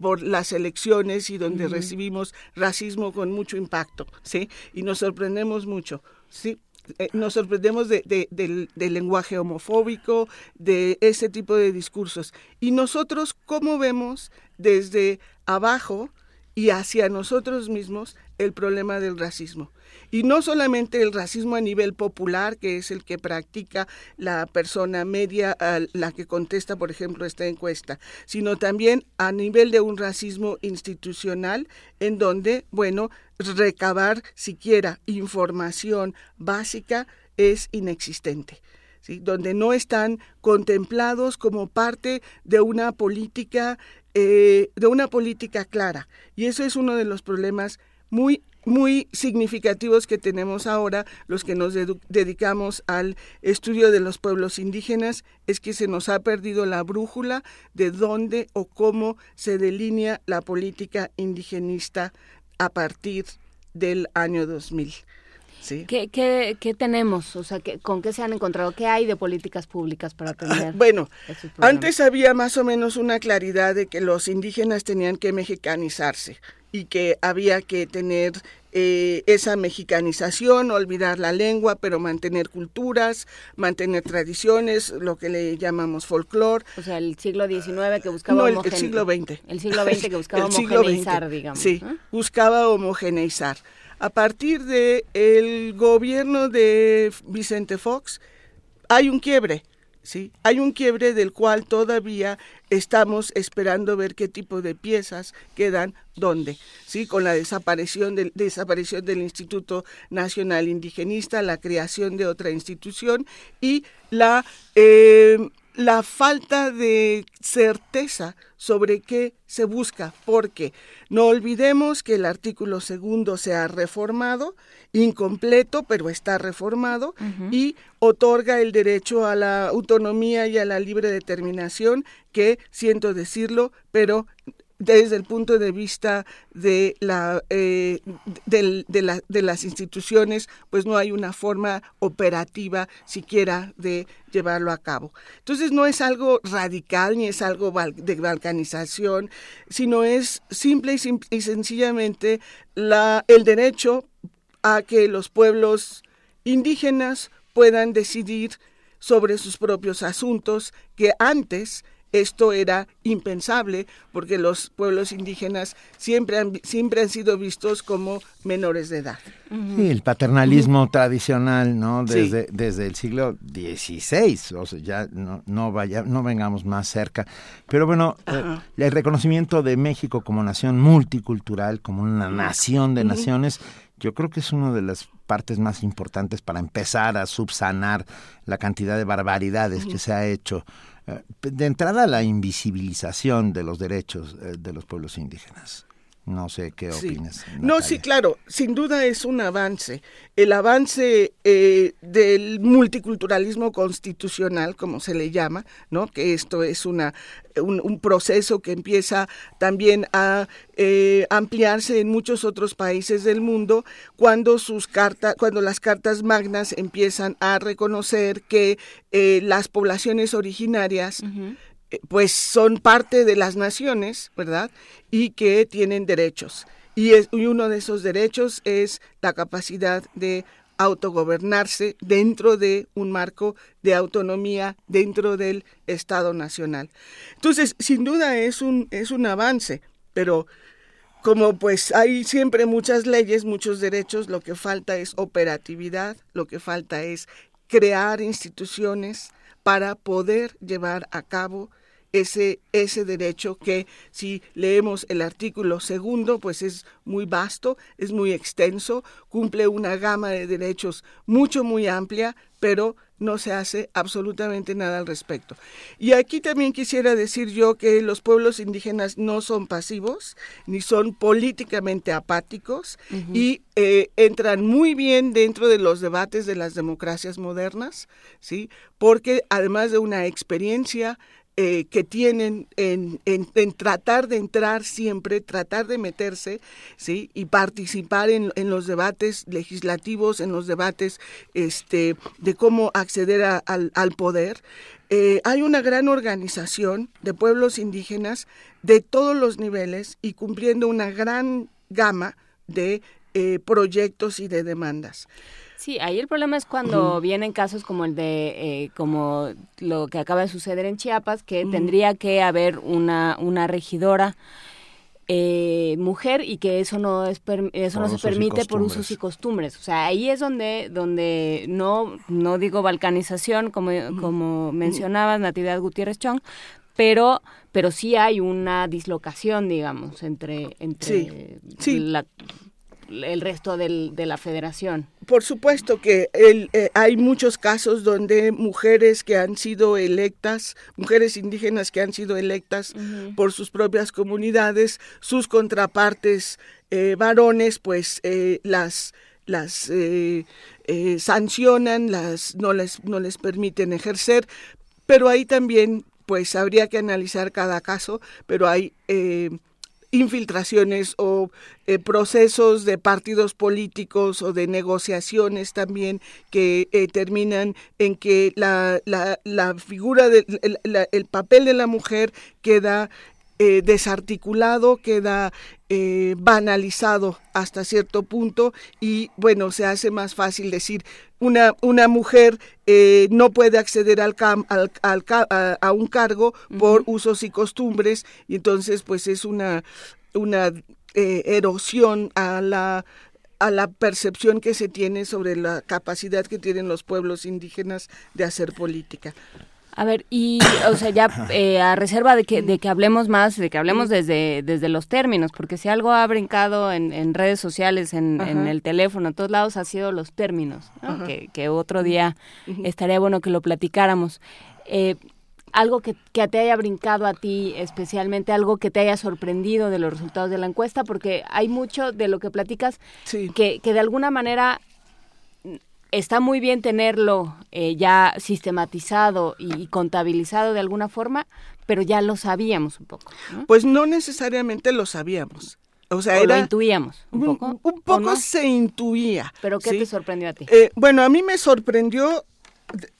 por las elecciones y donde uh-huh. recibimos racismo con mucho impacto, ¿sí? Y nos sorprendemos mucho, ¿sí? Eh, nos sorprendemos de, de, de, del, del lenguaje homofóbico, de ese tipo de discursos. Y nosotros, ¿cómo vemos desde abajo y hacia nosotros mismos el problema del racismo? Y no solamente el racismo a nivel popular, que es el que practica la persona media, a la que contesta, por ejemplo, esta encuesta, sino también a nivel de un racismo institucional, en donde, bueno, recabar siquiera información básica es inexistente, ¿sí? Donde no están contemplados como parte de una política, eh, de una política clara. Y eso es uno de los problemas muy muy significativos que tenemos ahora los que nos dedu- dedicamos al estudio de los pueblos indígenas, es que se nos ha perdido la brújula de dónde o cómo se delinea la política indigenista a partir del año dos mil. Sí. ¿Qué, qué, ¿Qué tenemos? O sea, ¿qué, ¿con qué se han encontrado? ¿Qué hay de políticas públicas para atender? Bueno, antes había más o menos una claridad de que los indígenas tenían que mexicanizarse y que había que tener eh, esa mexicanización, olvidar la lengua, pero mantener culturas, mantener tradiciones, lo que le llamamos folclore. O sea, el siglo diecinueve que buscaba no, el, homogeneizar. el siglo veinte. El siglo veinte que buscaba homogeneizar, digamos. Sí, ¿eh? buscaba homogeneizar. A partir del gobierno de Vicente Fox hay un quiebre, ¿sí? Hay un quiebre del cual todavía estamos esperando ver qué tipo de piezas quedan dónde, ¿sí? Con la desaparición del, desaparición del Instituto Nacional Indigenista, la creación de otra institución y la, eh, la falta de certeza sobre qué se busca, porque no olvidemos que el artículo segundo se ha reformado, incompleto, pero está reformado, uh-huh. y otorga el derecho a la autonomía y a la libre determinación, que siento decirlo, pero desde el punto de vista de la, eh, de, de, la, de las instituciones, pues no hay una forma operativa siquiera de llevarlo a cabo. Entonces no es algo radical ni es algo de balcanización, sino es simple y, simple y sencillamente la, el derecho a que los pueblos indígenas puedan decidir sobre sus propios asuntos, que antes esto era impensable, porque los pueblos indígenas siempre han, siempre han sido vistos como menores de edad. Sí, el paternalismo uh-huh. tradicional, ¿no? Desde, sí. desde el siglo dieciséis, o sea, ya no, no, vaya, no vengamos más cerca. Pero bueno, uh-huh. eh, el reconocimiento de México como nación multicultural, como una nación de uh-huh. naciones, yo creo que es una de las partes más importantes para empezar a subsanar la cantidad de barbaridades uh-huh. que se ha hecho. De entrada, la invisibilización de los derechos de los pueblos indígenas. No sé qué opinas, sí. No, sí, claro, sin duda es un avance. El avance eh, del multiculturalismo constitucional, como se le llama, ¿no? Que esto es una un, un proceso que empieza también a eh, ampliarse en muchos otros países del mundo cuando sus cartas, cuando las cartas magnas empiezan a reconocer que eh, las poblaciones originarias uh-huh. pues son parte de las naciones, ¿verdad? Y que tienen derechos. Y, es, y uno de esos derechos es la capacidad de autogobernarse dentro de un marco de autonomía dentro del Estado Nacional. Entonces, sin duda es un, es un avance, pero como pues hay siempre muchas leyes, muchos derechos, lo que falta es operatividad, lo que falta es crear instituciones para poder llevar a cabo ese ese derecho que, si leemos el artículo segundo, pues es muy vasto, es muy extenso, cumple una gama de derechos mucho, muy amplia, pero no se hace absolutamente nada al respecto. Y aquí también quisiera decir yo que los pueblos indígenas no son pasivos, ni son políticamente apáticos, uh-huh. y eh, entran muy bien dentro de los debates de las democracias modernas, ¿sí? Porque además de una experiencia Eh, que tienen en, en, en tratar de entrar siempre, tratar de meterse, ¿sí? Y participar en, en los debates legislativos, en los debates este, de cómo acceder a, al, al poder. Eh, hay una gran organización de pueblos indígenas de todos los niveles y cumpliendo una gran gama de eh, proyectos y de demandas. Sí, ahí el problema es cuando uh-huh. vienen casos como el de, eh, como lo que acaba de suceder en Chiapas, que uh-huh. tendría que haber una, una regidora eh, mujer y que eso no es per, eso por no se permite por usos y costumbres. O sea, ahí es donde donde no no digo balcanización como uh-huh. como mencionabas, Natividad Gutiérrez Chong, pero pero sí hay una dislocación, digamos, entre entre sí. Sí. la el resto del, de la federación. Por supuesto que el, eh, hay muchos casos donde mujeres que han sido electas, mujeres indígenas que han sido electas uh-huh. por sus propias comunidades, sus contrapartes eh, varones, pues eh, las las eh, eh, sancionan, las no les no les permiten ejercer, pero ahí también pues habría que analizar cada caso, pero hay eh, infiltraciones o eh, procesos de partidos políticos o de negociaciones también que eh, terminan en que la, la, la figura, de, el, la, el papel de la mujer queda eh, desarticulado, queda eh, banalizado hasta cierto punto y bueno, se hace más fácil decir una, una mujer eh, no puede acceder al cam, al, al, a, a un cargo por uh-huh. usos y costumbres, y entonces pues es una, una eh, erosión a la a la percepción que se tiene sobre la capacidad que tienen los pueblos indígenas de hacer política. A ver, y, o sea, ya eh, a reserva de que de que hablemos más, de que hablemos desde desde los términos, porque si algo ha brincado en, en redes sociales, en, en el teléfono, en todos lados, ha sido los términos, ¿no? que, que otro día estaría bueno que lo platicáramos. Eh, algo que, que te haya brincado a ti especialmente, algo que te haya sorprendido de los resultados de la encuesta, porque hay mucho de lo que platicas sí. que, que de alguna manera... Está muy bien tenerlo eh, ya sistematizado y, y contabilizado de alguna forma, pero ya lo sabíamos un poco, ¿no? Pues no necesariamente lo sabíamos. O sea, o era, lo intuíamos un poco. Un, un poco no? Se intuía. ¿Pero qué ¿sí? te sorprendió a ti? Eh, bueno, a mí me sorprendió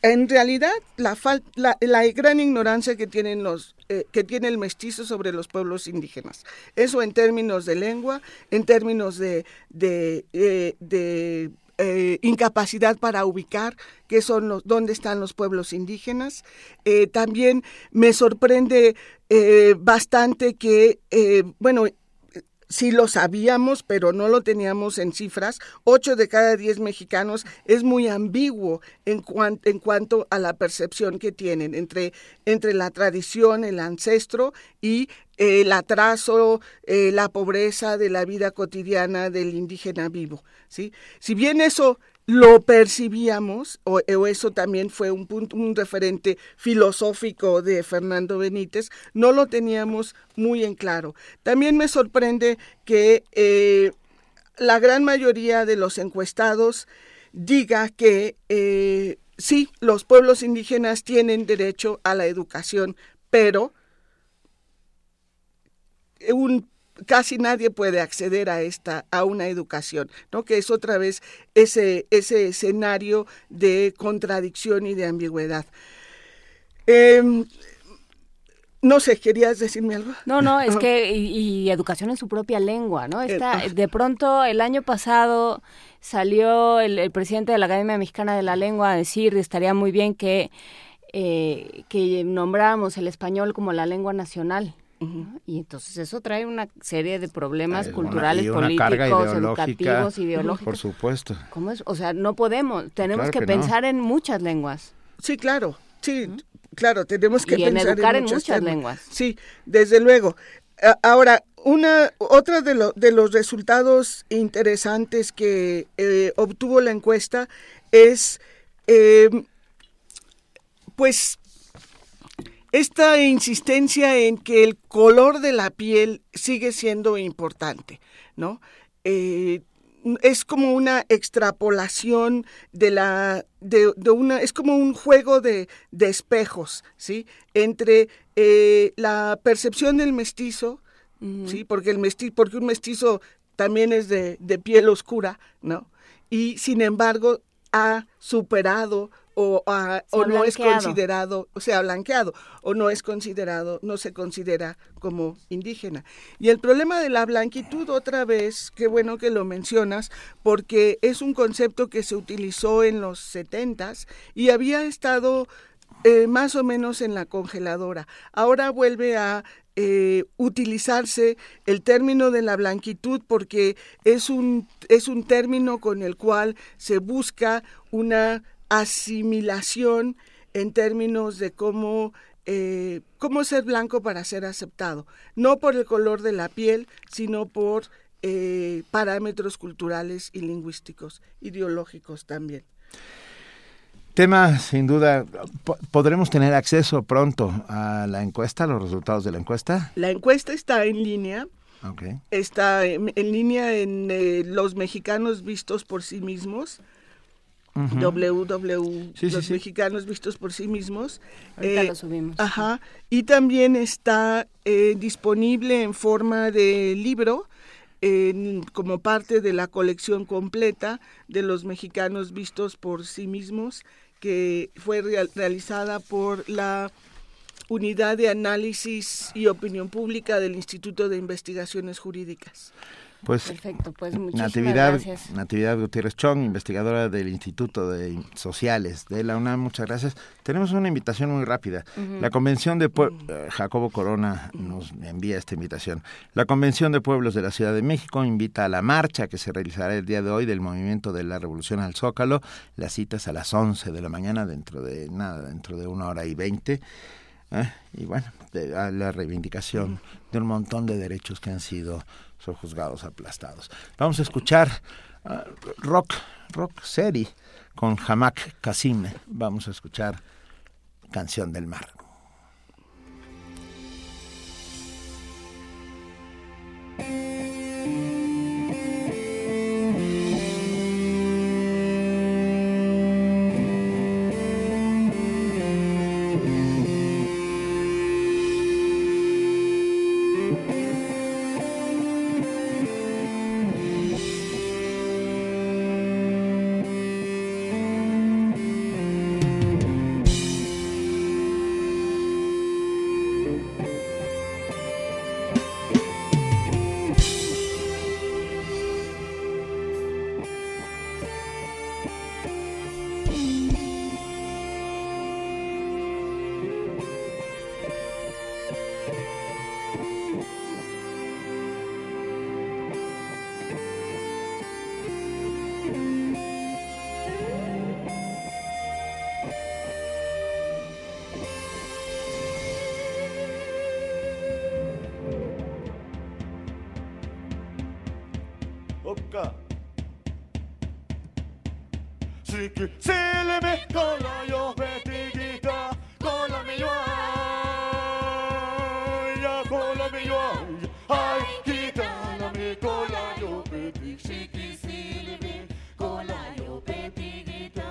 en realidad la, fal- la, la gran ignorancia que tienen los eh, que tiene el mestizo sobre los pueblos indígenas. Eso en términos de lengua, en términos de, de, eh, de eh, incapacidad para ubicar qué son los, dónde están los pueblos indígenas. Eh, también me sorprende eh, bastante que, eh, bueno, sí lo sabíamos, pero no lo teníamos en cifras. Ocho de cada diez mexicanos es muy ambiguo en, cuan, en cuanto a la percepción que tienen entre, entre la tradición, el ancestro y eh, el atraso, eh, la pobreza de la vida cotidiana del indígena vivo, ¿sí? Si bien eso lo percibíamos, o, o eso también fue un, punto, un referente filosófico de Fernando Benítez, no lo teníamos muy en claro. También me sorprende que eh, la gran mayoría de los encuestados diga que eh, sí, los pueblos indígenas tienen derecho a la educación, pero un casi nadie puede acceder a esta a una educación, ¿no? Que es otra vez ese ese escenario de contradicción y de ambigüedad. Eh, no sé, ¿querías decirme algo? No, no, es que y, y educación en su propia lengua, ¿no? Esta, de pronto el año pasado salió el, el presidente de la Academia Mexicana de la Lengua a decir estaría muy bien que eh, que nombráramos el español como la lengua nacional. Y entonces eso trae una serie de problemas una, culturales, políticos, educativos, ideológicos. Por supuesto. ¿Cómo es? O sea, no podemos, tenemos claro que, que pensar no. en muchas lenguas. Sí, claro, sí, ¿no? Claro, tenemos que y pensar en educar en muchas, en muchas lenguas. Sí, desde luego. Ahora, una otra de, lo, de los resultados interesantes que eh, obtuvo la encuesta es, eh, pues, esta insistencia en que el color de la piel sigue siendo importante, ¿no? Eh, es como una extrapolación de la de, de una es como un juego de, de espejos, ¿sí? Entre eh, la percepción del mestizo, uh-huh. sí, porque el mestizo, porque un mestizo también es de, de piel oscura, ¿no? Y sin embargo ha superado o, a, o no es considerado, o sea, blanqueado, o no es considerado, no se considera como indígena. Y el problema de la blanquitud, otra vez, qué bueno que lo mencionas, porque es un concepto que se utilizó en los setentas y había estado eh, más o menos en la congeladora. Ahora vuelve a eh, utilizarse el término de la blanquitud porque es un, es un término con el cual se busca una asimilación en términos de cómo, eh, cómo ser blanco para ser aceptado, no por el color de la piel, sino por eh, parámetros culturales y lingüísticos, ideológicos también. Tema, sin duda, ¿podremos tener acceso pronto a la encuesta, a los resultados de la encuesta? La encuesta está en línea. Okay. Está en, en línea en eh, Los Mexicanos Vistos por Sí Mismos. Uh-huh. doble u doble u doble u sí, los sí, mexicanos sí. vistos por sí mismos. Ahorita eh, lo subimos. Ajá. Y también está eh, disponible en forma de libro eh, como parte de la colección completa de Los Mexicanos Vistos por Sí Mismos, que fue real, realizada por la Unidad de Análisis y Opinión Pública del Instituto de Investigaciones Jurídicas. Pues, perfecto, pues muchísimas Natividad, gracias. Natividad Gutiérrez Chong, investigadora del Instituto de Sociales de la UNAM, muchas gracias. Tenemos una invitación muy rápida. Uh-huh. La Convención de Pueblos, uh, Jacobo Corona nos envía esta invitación. La Convención de Pueblos de la Ciudad de México invita a la marcha que se realizará el día de hoy del Movimiento de la Revolución al Zócalo. La cita es a las once de la mañana, dentro de nada, dentro de una hora y veinte. ¿Eh? Y bueno, de, a la reivindicación de un montón de derechos que han sido sojuzgados, aplastados. Vamos a escuchar uh, rock, rock seri con Hamak Kasime. Vamos a escuchar Canción del Mar. África. Siki, silimi, kola yo vetigita, kola mi yo ay, kola mi yo ay, kita la mi kola yo vetig, siki, silimi, kola yo vetigita.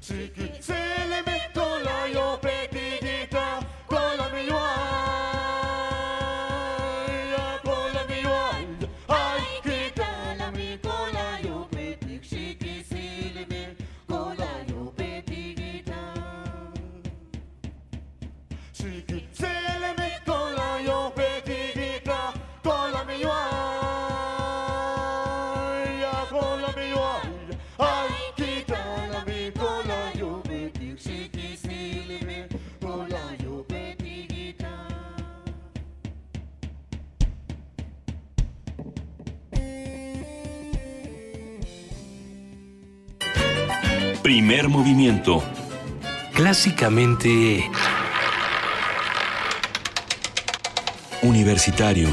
Siki, silimi, kola yo vetigita, kola mi yo ay, kola mi yo ay, kita la mi kola yo. Primer movimiento. Clásicamente universitario.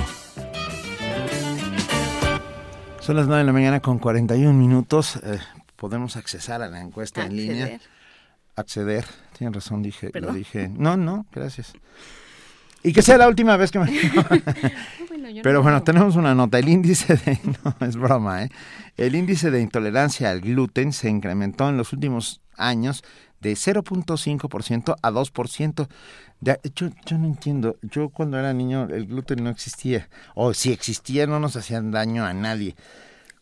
Son las nueve de la mañana con cuarenta y un minutos. Eh, podemos accesar a la encuesta acceder. En línea. Acceder. Tienen razón, dije, ¿Perdón? lo dije. No, no, gracias. Y que sea la última vez que me... bueno, Pero no bueno, tenemos una nota. El índice de... No, es broma, ¿eh? El índice de intolerancia al gluten se incrementó en los últimos años de cero punto cinco por ciento a dos por ciento. De... Yo, yo no entiendo. Yo cuando era niño el gluten no existía. O si existía no nos hacían daño a nadie.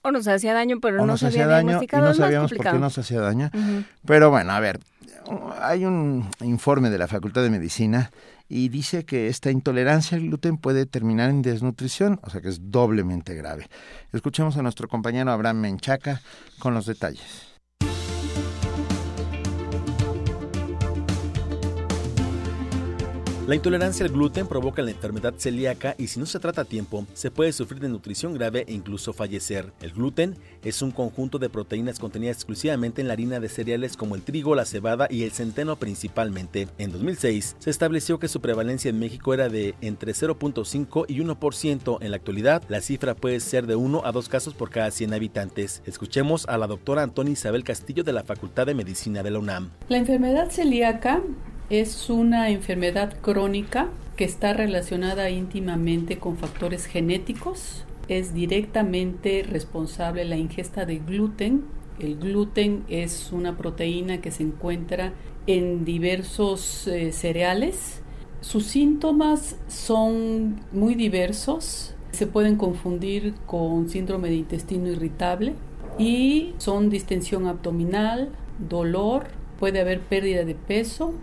O nos hacía daño, pero no nos había diagnosticado. No sabíamos por qué nos hacía daño. Uh-huh. Pero bueno, a ver, hay un informe de la Facultad de Medicina y dice que esta intolerancia al gluten puede terminar en desnutrición, o sea que es doblemente grave. Escuchemos a nuestro compañero Abraham Menchaca con los detalles. La intolerancia al gluten provoca la enfermedad celíaca y si no se trata a tiempo, se puede sufrir de desnutrición grave e incluso fallecer. El gluten es un conjunto de proteínas contenidas exclusivamente en la harina de cereales como el trigo, la cebada y el centeno principalmente. En dos mil seis, se estableció que su prevalencia en México era de entre cero punto cinco y uno por ciento. En la actualidad, la cifra puede ser de uno a dos casos por cada cien habitantes. Escuchemos a la doctora Antonia Isabel Castillo de la Facultad de Medicina de la UNAM. La enfermedad celíaca es una enfermedad crónica que está relacionada íntimamente con factores genéticos. Es directamente responsable la ingesta de gluten. El gluten es una proteína que se encuentra en diversos eh, cereales. Sus síntomas son muy diversos. Se pueden confundir con síndrome de intestino irritable y son distensión abdominal, dolor, puede haber pérdida de peso,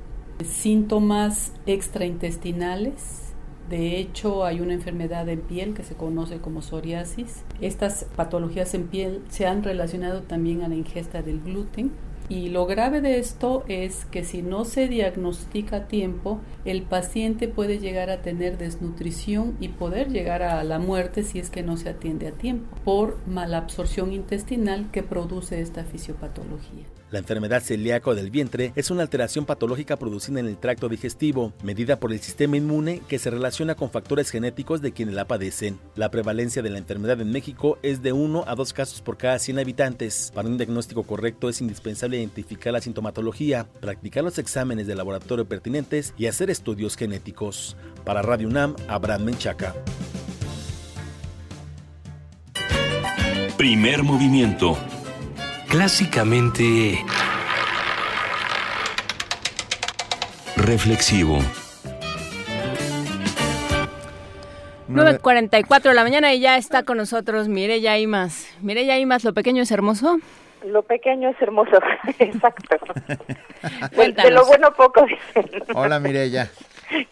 síntomas extraintestinales. De hecho, hay una enfermedad en piel que se conoce como psoriasis. Estas patologías en piel se han relacionado también a la ingesta del gluten. Y lo grave de esto es que si no se diagnostica a tiempo, el paciente puede llegar a tener desnutrición y poder llegar a la muerte si es que no se atiende a tiempo por malabsorción intestinal que produce esta fisiopatología. La enfermedad celíaca del vientre es una alteración patológica producida en el tracto digestivo, medida por el sistema inmune que se relaciona con factores genéticos de quienes la padecen. La prevalencia de la enfermedad en México es de uno a dos casos por cada cien habitantes. Para un diagnóstico correcto es indispensable identificar la sintomatología, practicar los exámenes de laboratorio pertinentes y hacer estudios genéticos. Para Radio UNAM, Abraham Menchaca. Primer movimiento. Clásicamente reflexivo. nueve cuarenta y cuatro de la mañana y ya está con nosotros Mireia Imaz. Mireia Imaz, ¿lo pequeño es hermoso? Lo pequeño es hermoso, exacto. Cuéntanos. De lo bueno poco, dicen. Hola Mireia.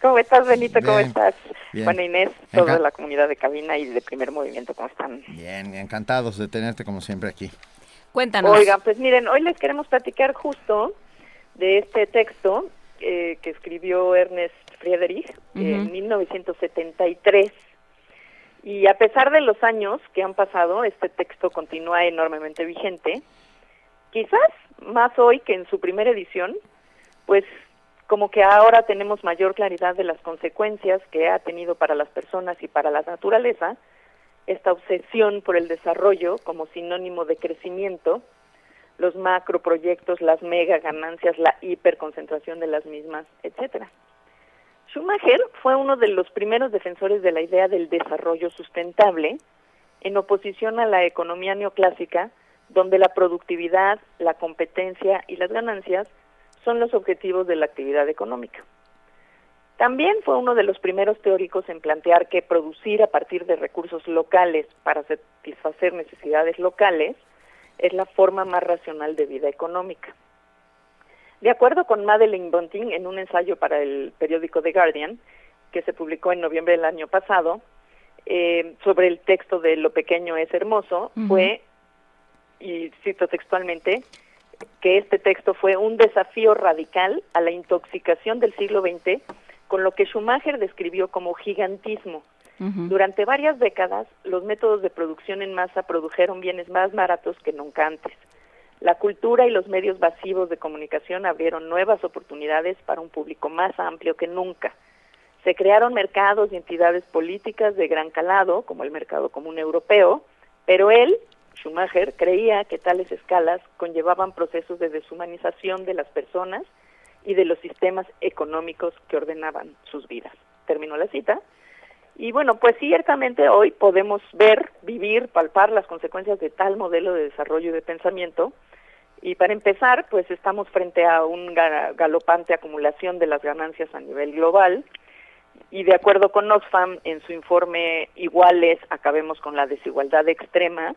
¿Cómo estás, Benito? ¿Cómo bien, estás? Bien. Bueno, Inés, toda Enca- la comunidad de cabina y de Primer Movimiento, ¿cómo están? Bien, encantados de tenerte como siempre aquí. Cuéntanos. Oigan, pues miren, hoy les queremos platicar justo de este texto eh, que escribió Ernest Friedrich uh-huh. en mil novecientos setenta y tres. Y a pesar de los años que han pasado, este texto continúa enormemente vigente. Quizás más hoy que en su primera edición, pues como que ahora tenemos mayor claridad de las consecuencias que ha tenido para las personas y para la naturaleza esta obsesión por el desarrollo como sinónimo de crecimiento, los macroproyectos, las mega ganancias, la hiperconcentración de las mismas, etcétera. Schumacher fue uno de los primeros defensores de la idea del desarrollo sustentable, en oposición a la economía neoclásica, donde la productividad, la competencia y las ganancias son los objetivos de la actividad económica. También fue uno de los primeros teóricos en plantear que producir a partir de recursos locales para satisfacer necesidades locales es la forma más racional de vida económica. De acuerdo con Madeleine Bontin, en un ensayo para el periódico The Guardian, que se publicó en noviembre del año pasado, eh, sobre el texto de Lo pequeño es hermoso, uh-huh. fue, y cito textualmente, que este texto fue un desafío radical a la intoxicación del siglo veinte, con lo que Schumacher describió como gigantismo. Uh-huh. Durante varias décadas, los métodos de producción en masa produjeron bienes más baratos que nunca antes. La cultura y los medios masivos de comunicación abrieron nuevas oportunidades para un público más amplio que nunca. Se crearon mercados y entidades políticas de gran calado, como el mercado común europeo, pero él, Schumacher, creía que tales escalas conllevaban procesos de deshumanización de las personas y de los sistemas económicos que ordenaban sus vidas. Terminó la cita. Y bueno, pues ciertamente hoy podemos ver, vivir, palpar las consecuencias de tal modelo de desarrollo y de pensamiento. Y para empezar, pues estamos frente a una galopante acumulación de las ganancias a nivel global. Y de acuerdo con Oxfam, en su informe Iguales, acabemos con la desigualdad extrema,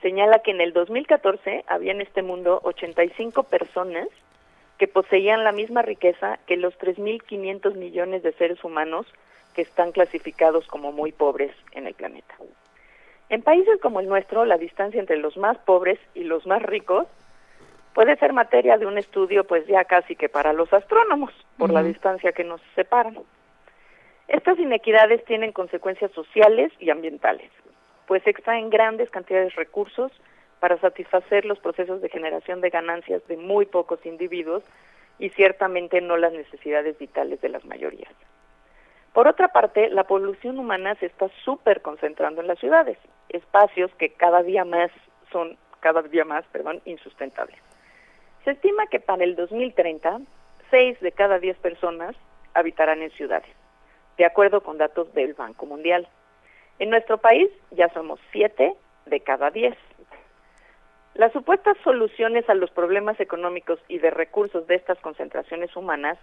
señala que en el dos mil catorce había en este mundo ochenta y cinco personas que poseían la misma riqueza que los tres mil quinientos millones de seres humanos que están clasificados como muy pobres en el planeta. En países como el nuestro, la distancia entre los más pobres y los más ricos puede ser materia de un estudio, pues ya casi que para los astrónomos, por uh-huh. la distancia que nos separan. Estas inequidades tienen consecuencias sociales y ambientales, pues extraen grandes cantidades de recursos para satisfacer los procesos de generación de ganancias de muy pocos individuos y ciertamente no las necesidades vitales de las mayorías. Por otra parte, la población humana se está súper concentrando en las ciudades, espacios que cada día más son, cada día más, perdón, insustentables. Se estima que para el dos mil treinta, seis de cada diez personas habitarán en ciudades, de acuerdo con datos del Banco Mundial. En nuestro país ya somos siete de cada diez. Las supuestas soluciones a los problemas económicos y de recursos de estas concentraciones humanas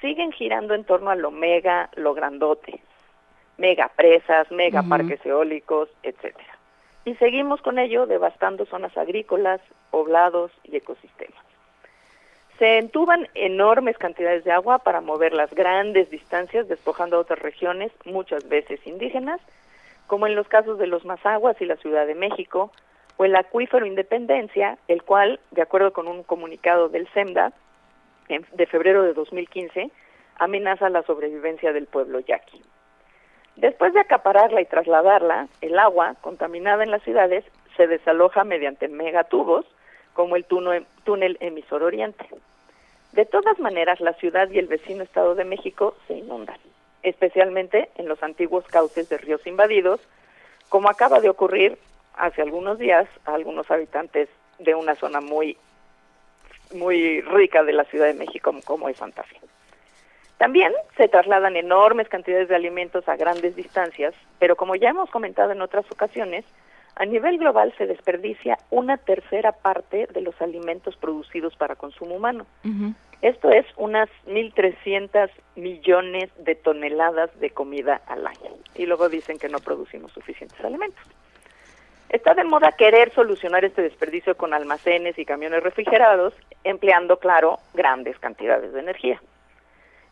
siguen girando en torno a lo mega, lo grandote, mega presas, mega uh-huh. parques eólicos, etcétera. Y seguimos con ello devastando zonas agrícolas, poblados y ecosistemas. Se entuban enormes cantidades de agua para mover las grandes distancias, despojando a otras regiones, muchas veces indígenas, como en los casos de los Mazaguas y la Ciudad de México, o el acuífero Independencia, el cual, de acuerdo con un comunicado del SEMDA, de febrero de dos mil quince, amenaza la sobrevivencia del pueblo yaqui. Después de acapararla y trasladarla, el agua, contaminada en las ciudades, se desaloja mediante megatubos, como el túnel Emisor Oriente. De todas maneras, la ciudad y el vecino Estado de México se inundan, especialmente en los antiguos cauces de ríos invadidos, como acaba de ocurrir hace algunos días a algunos habitantes de una zona muy muy rica de la Ciudad de México, como es Santa Fe. También se trasladan enormes cantidades de alimentos a grandes distancias, pero como ya hemos comentado en otras ocasiones, a nivel global se desperdicia una tercera parte de los alimentos producidos para consumo humano. Uh-huh. Esto es unas mil trescientos millones de toneladas de comida al año. Y luego dicen que no producimos suficientes alimentos. Está de moda querer solucionar este desperdicio con almacenes y camiones refrigerados, empleando, claro, grandes cantidades de energía.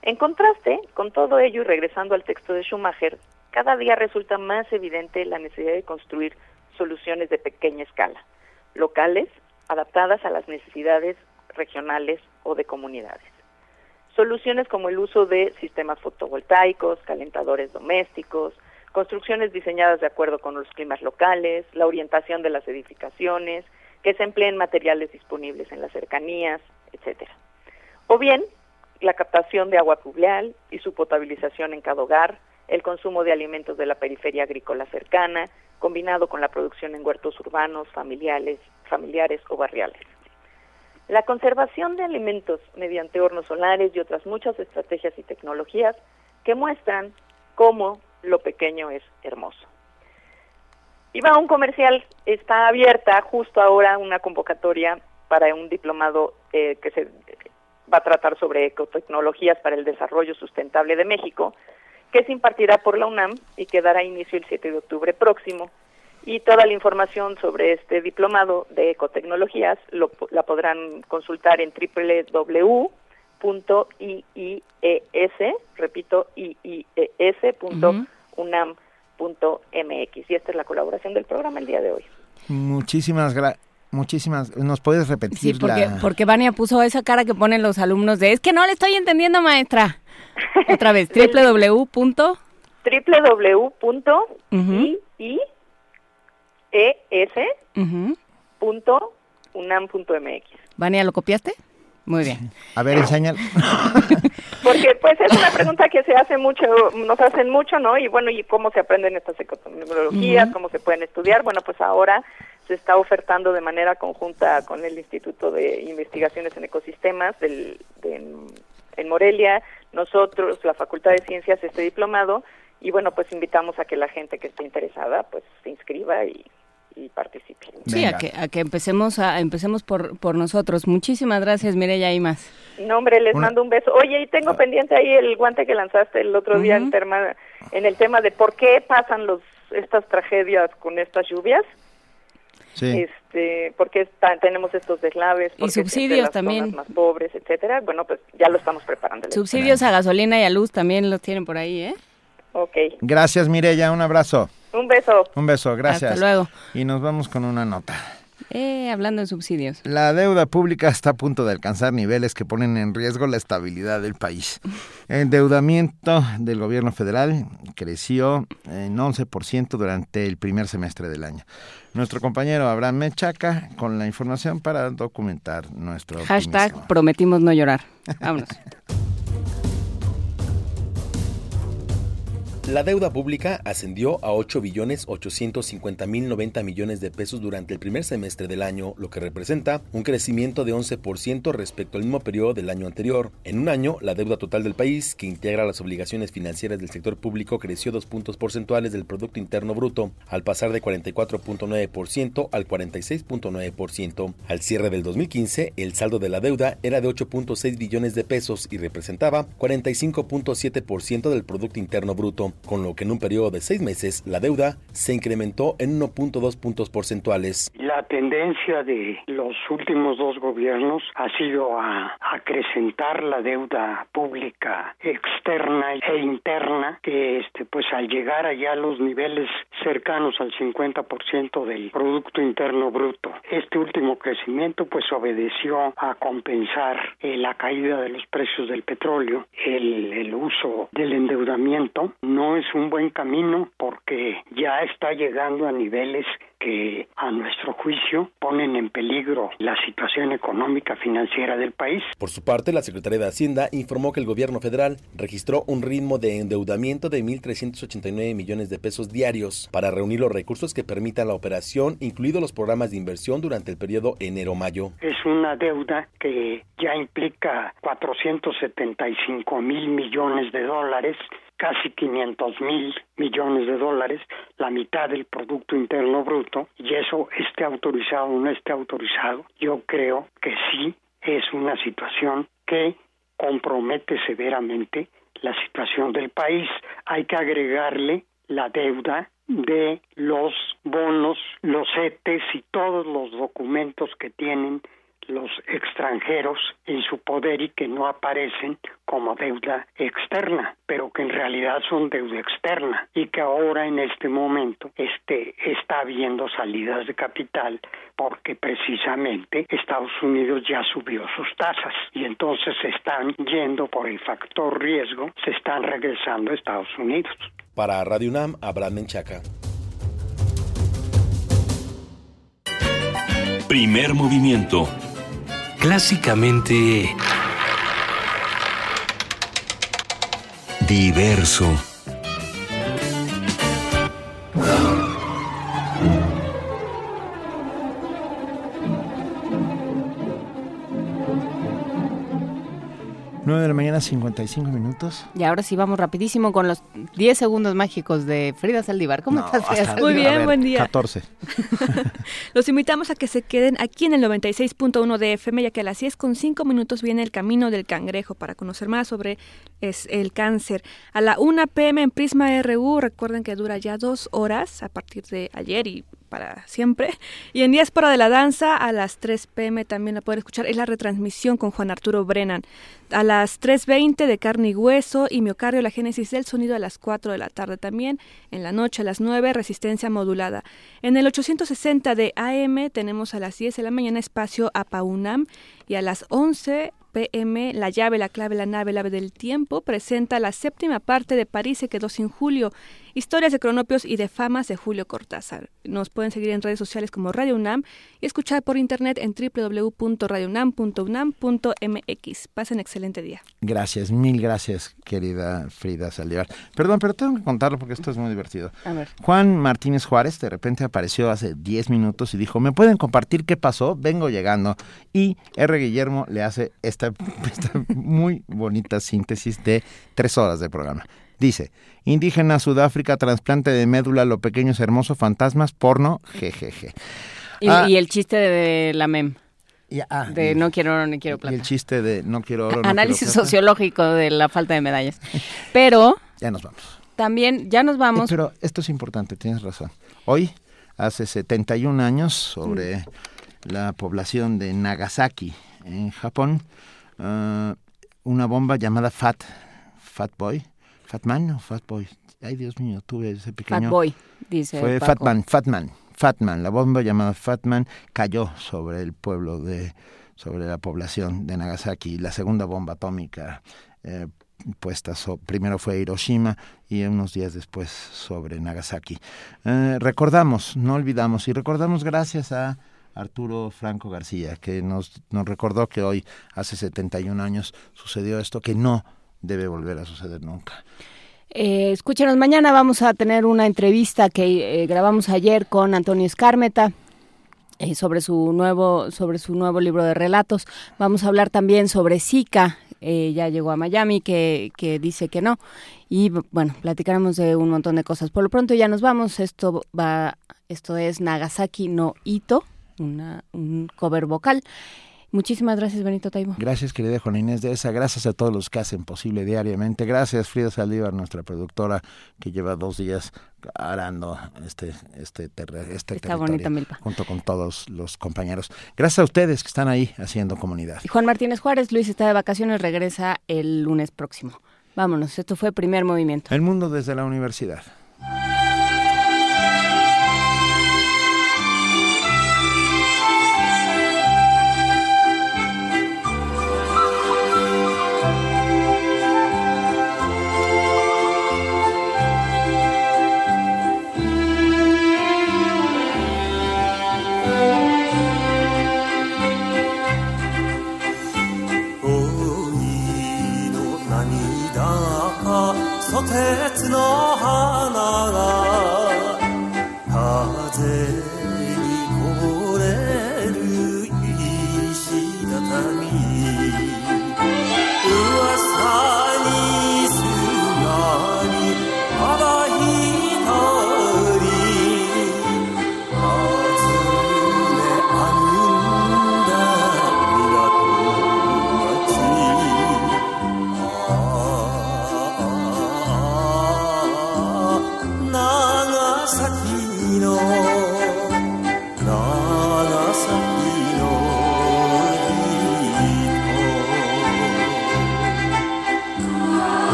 En contraste, con todo ello y regresando al texto de Schumacher, cada día resulta más evidente la necesidad de construir soluciones de pequeña escala, locales, adaptadas a las necesidades regionales o de comunidades. Soluciones como el uso de sistemas fotovoltaicos, calentadores domésticos, construcciones diseñadas de acuerdo con los climas locales, la orientación de las edificaciones, que se empleen materiales disponibles en las cercanías, etcétera. O bien, la captación de agua pluvial y su potabilización en cada hogar, el consumo de alimentos de la periferia agrícola cercana, combinado con la producción en huertos urbanos, familiares, familiares o barriales. La conservación de alimentos mediante hornos solares y otras muchas estrategias y tecnologías que muestran cómo lo pequeño es hermoso. Iba a un comercial, está abierta justo ahora una convocatoria para un diplomado eh, que se va a tratar sobre ecotecnologías para el desarrollo sustentable de México, que se impartirá por la UNAM y que dará inicio el siete de octubre próximo. Y toda la información sobre este diplomado de ecotecnologías lo, la podrán consultar en doble u doble u doble u punto i i e s, repito, i i e s punto u n a m punto m x. Y esta es la colaboración del programa el día de hoy. Muchísimas gracias. Muchísimas, ¿nos puedes repetir? Sí, porque, la... porque Vania puso esa cara que ponen los alumnos de, es que no le estoy entendiendo, maestra. Otra vez, doble u doble u doble u punto i i e s punto u n a m punto m x. Vania, ¿lo copiaste? Muy bien. A ver, enséñale. Porque pues es una pregunta que se hace mucho, nos hacen mucho, ¿no? Y bueno, ¿y cómo se aprenden estas ecotecnologías? Uh-huh. ¿Cómo se pueden estudiar? Bueno, pues ahora se está ofertando de manera conjunta con el Instituto de Investigaciones en Ecosistemas del, de, en Morelia, nosotros, la Facultad de Ciencias, este diplomado, y bueno, pues invitamos a que la gente que esté interesada, pues se inscriba y... y participen. Sí, a que, a que empecemos a, a empecemos por por nosotros. Muchísimas gracias, Mireia Imaz. No, hombre, les Una... mando un beso. Oye, y tengo pendiente ahí el guante que lanzaste el otro uh-huh. día en, terma, en el tema de por qué pasan los estas tragedias con estas lluvias. Sí. Este, porque está, tenemos estos deslaves y subsidios también, zonas más pobres, etcétera. Bueno, pues ya lo estamos preparando. Subsidios para... a gasolina y a luz también los tienen por ahí, ¿eh? Okay. Gracias, Mireia, un abrazo. Un beso. Un beso, gracias. Hasta luego. Y nos vamos con una nota. Eh, hablando de subsidios. La deuda pública está a punto de alcanzar niveles que ponen en riesgo la estabilidad del país. El endeudamiento del gobierno federal creció en once por ciento durante el primer semestre del año. Nuestro compañero Abraham Mechaca con la información para documentar nuestro optimismo. Hashtag prometimos no llorar. Vámonos. La deuda pública ascendió a ocho billones ochocientos cincuenta mil noventa millones de pesos durante el primer semestre del año, lo que representa un crecimiento de once por ciento respecto al mismo periodo del año anterior. En un año, la deuda total del país, que integra las obligaciones financieras del sector público, creció dos puntos porcentuales del Producto Interno Bruto, al pasar de cuarenta y cuatro punto nueve por ciento al cuarenta y seis punto nueve por ciento. Al cierre del dos mil quince, el saldo de la deuda era de ocho punto seis billones de pesos y representaba cuarenta y cinco punto siete por ciento del Producto Interno Bruto, con lo que en un periodo de seis meses la deuda se incrementó en uno punto dos puntos porcentuales. La tendencia de los últimos dos gobiernos ha sido a acrecentar la deuda pública externa e interna, que este, pues al llegar allá a los niveles cercanos al cincuenta por ciento del Producto Interno Bruto. Este último crecimiento pues obedeció a compensar eh, la caída de los precios del petróleo, el, el uso del endeudamiento. No es un buen camino porque ya está llegando a niveles que a nuestro juicio ponen en peligro la situación económica financiera del país. Por su parte, la Secretaría de Hacienda informó que el gobierno federal registró un ritmo de endeudamiento de mil trescientos ochenta y nueve millones de pesos diarios para reunir los recursos que permitan la operación, incluidos los programas de inversión durante el periodo enero-mayo. Es una deuda que ya implica cuatrocientos setenta y cinco mil millones de dólares, casi quinientos mil millones de dólares, la mitad del Producto Interno Bruto, y eso esté autorizado o no esté autorizado, yo creo que sí es una situación que compromete severamente la situación del país. Hay que agregarle la deuda de los bonos, los E T Es y todos los documentos que tienen los extranjeros en su poder y que no aparecen como deuda externa, pero que en realidad son deuda externa y que ahora en este momento este, está habiendo salidas de capital porque precisamente Estados Unidos ya subió sus tasas y entonces se están yendo por el factor riesgo, se están regresando a Estados Unidos. Para Radio UNAM, Abraham Menchaca. Primer movimiento. Clásicamente diverso. nueve de la mañana, cincuenta y cinco minutos. Y ahora sí vamos rapidísimo con los diez segundos mágicos de Frida Saldívar. ¿Cómo no, estás, Frida Saldívar? Muy bien, ver, buen día. catorce. Los invitamos a que se queden aquí en el noventa y seis punto uno de F M, ya que a las diez con cinco minutos viene El Camino del Cangrejo, para conocer más sobre es, el cáncer. A la una p m en Prisma R U, recuerden que dura ya dos horas a partir de ayer y para siempre. Y en Diáspora de la Danza, a las tres p m también la pueden escuchar. Es la retransmisión con Juan Arturo Brennan. A las tres veinte de Carne y Hueso y Miocardio, la génesis del sonido, a las cuatro de la tarde también. En la noche, a las nueve, Resistencia Modulada. En el ochocientos sesenta de A M tenemos a las diez de la mañana Espacio APAUNAM, y a las once p m La Llave, La Clave, La Nave, El Ave del Tiempo presenta la séptima parte de París se quedó sin Julio, historias de cronopios y de famas de Julio Cortázar. Nos pueden seguir en redes sociales como Radio UNAM y escuchar por internet en doble u doble u doble u punto radio unam punto unam punto m x. Pasen excelente día. Gracias, mil gracias, querida Frida Saldívar. Perdón, pero tengo que contarlo porque esto es muy divertido. A ver. Juan Martínez Juárez de repente apareció hace diez minutos y dijo, ¿me pueden compartir qué pasó? Vengo llegando. Y R. Guillermo le hace esta, esta muy bonita síntesis de tres horas de programa. Dice, indígena, Sudáfrica, trasplante de médula, lo pequeño es hermoso, fantasmas, porno, jejeje. Y, ah, y el chiste de la mem. Y, ah, de y, no quiero oro, ni quiero plata. Y el chiste de no quiero oro, no análisis quiero plata. Sociológico de la falta de medallas. Pero... ya nos vamos. También, ya nos vamos. Eh, pero esto es importante, tienes razón. Hoy, hace setenta y un años, sobre mm. la población de Nagasaki, en Japón, uh, una bomba llamada Fat, Fat Boy, Fatman o Fat Boy, ay Dios mío, tuve ese pequeño... Fat Boy, dice Fue Paco. Fatman, Fatman, Fatman, la bomba llamada Fatman cayó sobre el pueblo de, sobre la población de Nagasaki, la segunda bomba atómica eh, puesta, so, primero fue Hiroshima y unos días después sobre Nagasaki. Eh, recordamos, no olvidamos, y recordamos gracias a Arturo Franco García, que nos, nos recordó que hoy, hace setenta y un años, sucedió esto que no debe volver a suceder nunca. Eh, escúchenos mañana, vamos a tener una entrevista que eh, grabamos ayer con Antonio Escármeta eh, sobre su nuevo sobre su nuevo libro de relatos. Vamos a hablar también sobre Zika, eh, ya llegó a Miami, que, que dice que no. Y bueno, platicaremos de un montón de cosas. Por lo pronto ya nos vamos, esto va esto es Nagasaki no Ito, una, un cover vocal. Muchísimas gracias, Benito Taibo. Gracias, querida Juana Inés de Esa. Gracias a todos los que hacen posible diariamente. Gracias, Frida Saldívar, nuestra productora, que lleva dos días arando este, este, terre, este Esta territorio bonita junto con todos los compañeros. Gracias a ustedes que están ahí haciendo comunidad. Y Juan Martínez Juárez, Luis está de vacaciones, regresa el lunes próximo. Vámonos, esto fue Primer Movimiento. El mundo desde la universidad.